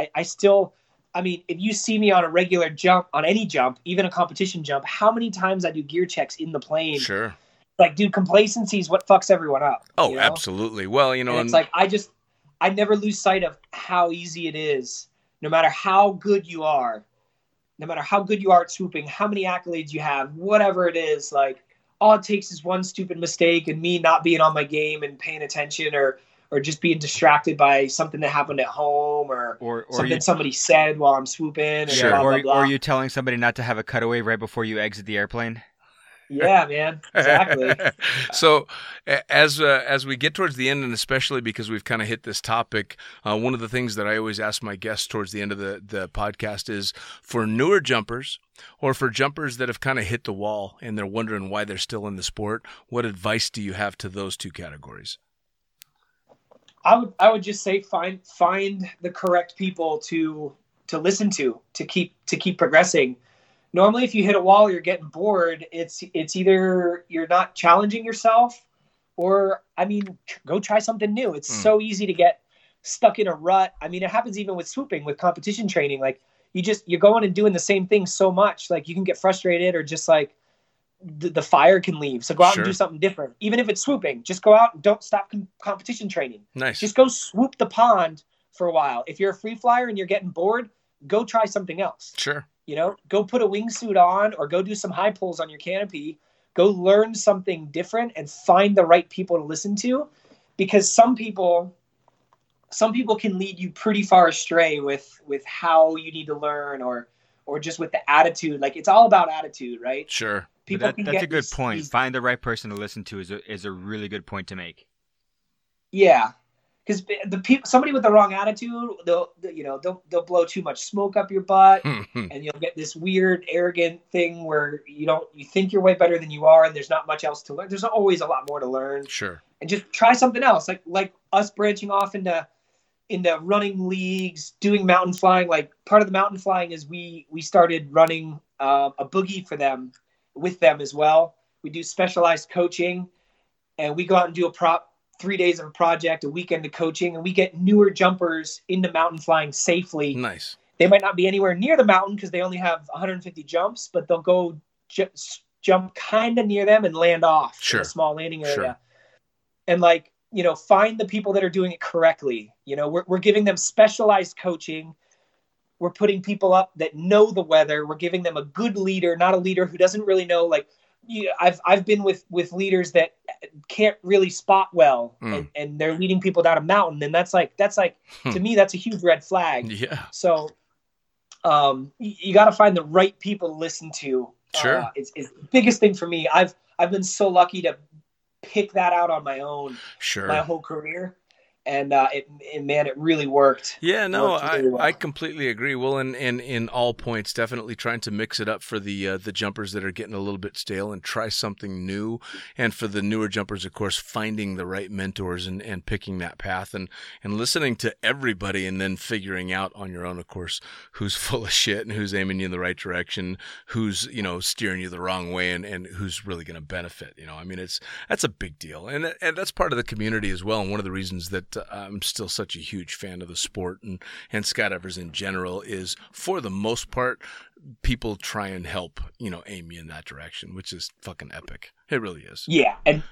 I mean, if you see me on a regular jump, on any jump, even a competition jump, how many times I do gear checks in the plane. Sure. Like, dude, complacency is what fucks everyone up. Oh, you know? Absolutely. Well, you know. And it's like, I never lose sight of how easy it is, no matter how good you are, at swooping, how many accolades you have, whatever it is. Like, all it takes is one stupid mistake and me not being on my game and paying attention, or just being distracted by something that happened at home, or something somebody said while I'm swooping. And sure. Blah, blah, blah. Or you telling somebody not to have a cutaway right before you exit the airplane. Yeah, man, exactly. So as we get towards the end, and especially because we've kind of hit this topic, one of the things that I always ask my guests towards the end of the podcast is, for newer jumpers, or for jumpers that have kind of hit the wall and they're wondering why they're still in the sport, what advice do you have to those two categories? I would just say find the correct people to listen to keep progressing. Normally, if you hit a wall, you're getting bored. It's either you're not challenging yourself, or, I mean, go try something new. It's so easy to get stuck in a rut. I mean, it happens even with swooping, with competition training. Like, you're going and doing the same thing so much, like, you can get frustrated, or just like the fire can leave. So go out and do something different. Even if it's swooping, just go out and don't stop competition training. Nice. Just go swoop the pond for a while. If you're a free flyer and you're getting bored, go try something else. Sure. You know, go put a wingsuit on, or go do some high pulls on your canopy. Go learn something different and find the right people to listen to, because some people can lead you pretty far astray with how you need to learn, or just with the attitude. Like, it's all about attitude, right? Sure. That's a good point. Find the right person to listen to is a really good point to make. Yeah, because somebody with the wrong attitude, they'll blow too much smoke up your butt, and you'll get this weird arrogant thing where you think you're way better than you are, and there's not much else to learn. There's always a lot more to learn. Sure. And just try something else, like us branching off into running leagues, doing mountain flying. Like, part of the mountain flying is we started running a boogie for them. With them as well. We do specialized coaching, and we go out and do a prop 3 days of a project, a weekend of coaching, and we get newer jumpers into mountain flying safely. Nice. They might not be anywhere near the mountain because they only have 150 jumps, but they'll go jump kind of near them and land off in a small landing area. Sure. And like, you know, find the people that are doing it correctly. You know, we're giving them specialized coaching. We're putting people up that know the weather. We're giving them a good leader, not a leader who doesn't really know. Like, I've been with leaders that can't really spot well, and they're leading people down a mountain. And that's like, to me, that's a huge red flag. Yeah. So you got to find the right people to listen to. Sure. It's the biggest thing for me. I've been so lucky to pick that out on my own, my whole career. And it really worked. Yeah, no, I completely agree. Well, in all points, definitely trying to mix it up for the jumpers that are getting a little bit stale and try something new. And for the newer jumpers, of course, finding the right mentors and picking that path and listening to everybody and then figuring out on your own, of course, who's full of shit and who's aiming you in the right direction, who's, you know, steering you the wrong way and who's really going to benefit. You know, I mean, that's a big deal. And that's part of the community as well. And one of the reasons that I'm still such a huge fan of the sport and skydivers in general is, for the most part, people try and help, you know, aim you in that direction, which is fucking epic. It really is. Yeah. And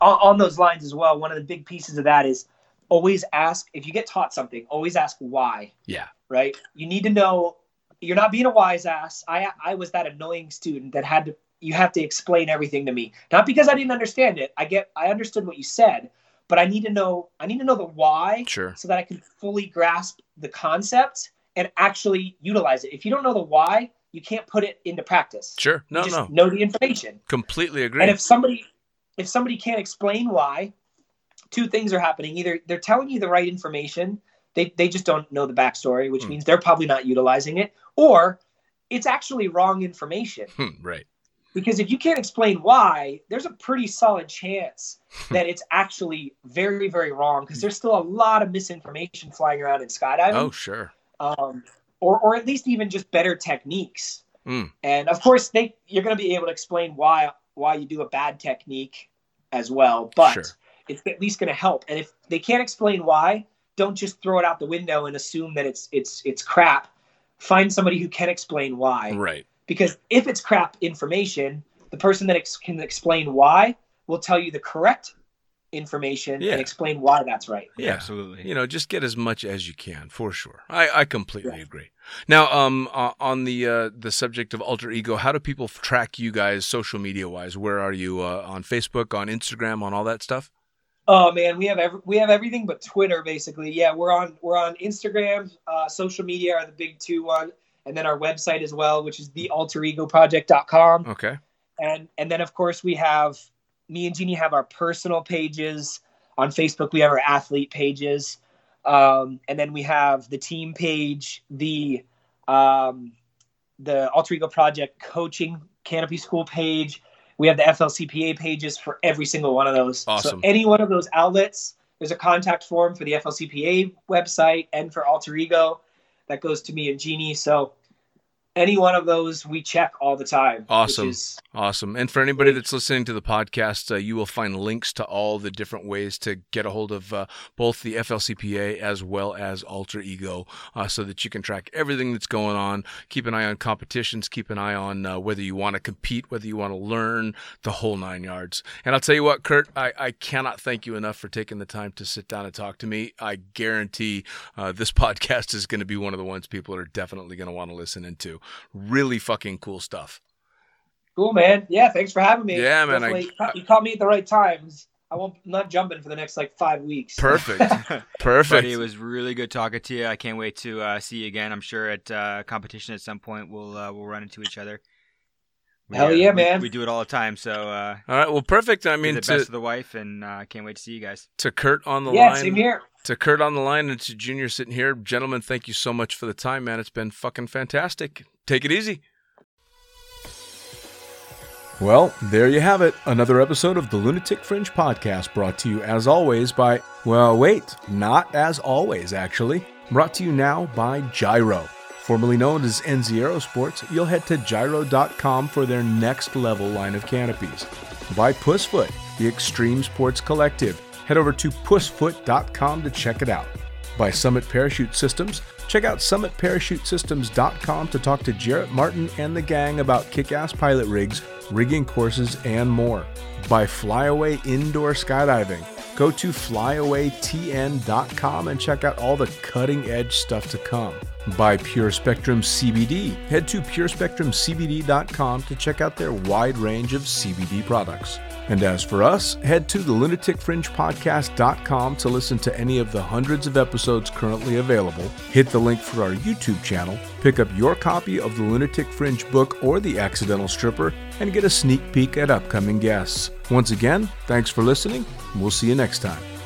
on those lines as well, one of the big pieces of that is always ask, if you get taught something, always ask why. Yeah. Right. You need to know you're not being a wise ass. I was that annoying student that you have to explain everything to me. Not because I didn't understand it. I understood what you said. But I need to know the why, so that I can fully grasp the concept and actually utilize it. If you don't know the why, you can't put it into practice. Sure. No, you just know the information. Completely agree. And if somebody can't explain why, two things are happening. Either they're telling you the right information, they just don't know the backstory, which means they're probably not utilizing it, or it's actually wrong information. Right. Because if you can't explain why, there's a pretty solid chance that it's actually very, very wrong, because there's still a lot of misinformation flying around in skydiving. Oh, sure. Or at least even just better techniques. And, of course, you're going to be able to explain why you do a bad technique as well. But it's at least going to help. And if they can't explain why, don't just throw it out the window and assume that it's crap. Find somebody who can explain why. Right. Because if it's crap information, the person that can explain why will tell you the correct information and explain why that's right. Yeah, absolutely. You know, just get as much as you can, for sure. I completely agree. Now, on the subject of Alter Ego, how do people track you guys social media-wise? Where are you on Facebook, on Instagram, on all that stuff? Oh, man, we have everything but Twitter, basically. Yeah, we're on Instagram. Social media are the big two on. And then our website as well, which is thealteregoproject.com. Okay. And then, of course, we have, me and Jeannie have our personal pages. On Facebook, we have our athlete pages. And then we have the team page, the Alter Ego Project Coaching Canopy School page. We have the FLCPA pages for every single one of those. Awesome. So any one of those outlets, there's a contact form for the FLCPA website and for Alter Ego. That goes to me and Jeannie. So any one of those, we check all the time. Awesome. And for anybody that's listening to the podcast, you will find links to all the different ways to get a hold of both the FLCPA as well as Alter Ego, so that you can track everything that's going on. Keep an eye on competitions. Keep an eye on whether you want to compete, whether you want to learn, the whole nine yards. And I'll tell you what, Curt, I cannot thank you enough for taking the time to sit down and talk to me. I guarantee this podcast is going to be one of the ones people are definitely going to want to listen into. Really fucking cool stuff. Cool, man. Yeah, thanks for having me. Yeah, man. You caught me at the right times. I'm not jumping for the next 5 weeks. Perfect. Buddy, it was really good talking to you. I can't wait to see you again. I'm sure at competition at some point we'll run into each other. Hell yeah, man. We do it all the time. So all right, well, perfect. I mean, best of the wife, and I can't wait to see you guys. To Curt on the line. Yeah, same here. To Curt on the line and to Junior sitting here. Gentlemen, thank you so much for the time, man. It's been fucking fantastic. Take it easy. Well, there you have it. Another episode of the Lunatic Fringe Podcast, brought to you as always by, well, wait, not as always, actually. Brought to you now by Gyro. Formerly known as NZ Aerosports, you'll head to gyro.com for their next level line of canopies. By Pussfoot, the Extreme Sports Collective. head over to pussfoot.com to check it out. By Summit Parachute Systems, check out summitparachutesystems.com to talk to Jarrett Martin and the gang about kick-ass pilot rigs, rigging courses, and more. By Flyaway Indoor Skydiving, go to flyawaytn.com and check out all the cutting-edge stuff to come. By Pure Spectrum CBD, head to purespectrumcbd.com to check out their wide range of CBD products. And as for us, head to thelunaticfringepodcast.com to listen to any of the hundreds of episodes currently available, hit the link for our YouTube channel, pick up your copy of the Lunatic Fringe book or The Accidental Stripper, and get a sneak peek at upcoming guests. Once again, thanks for listening, and we'll see you next time.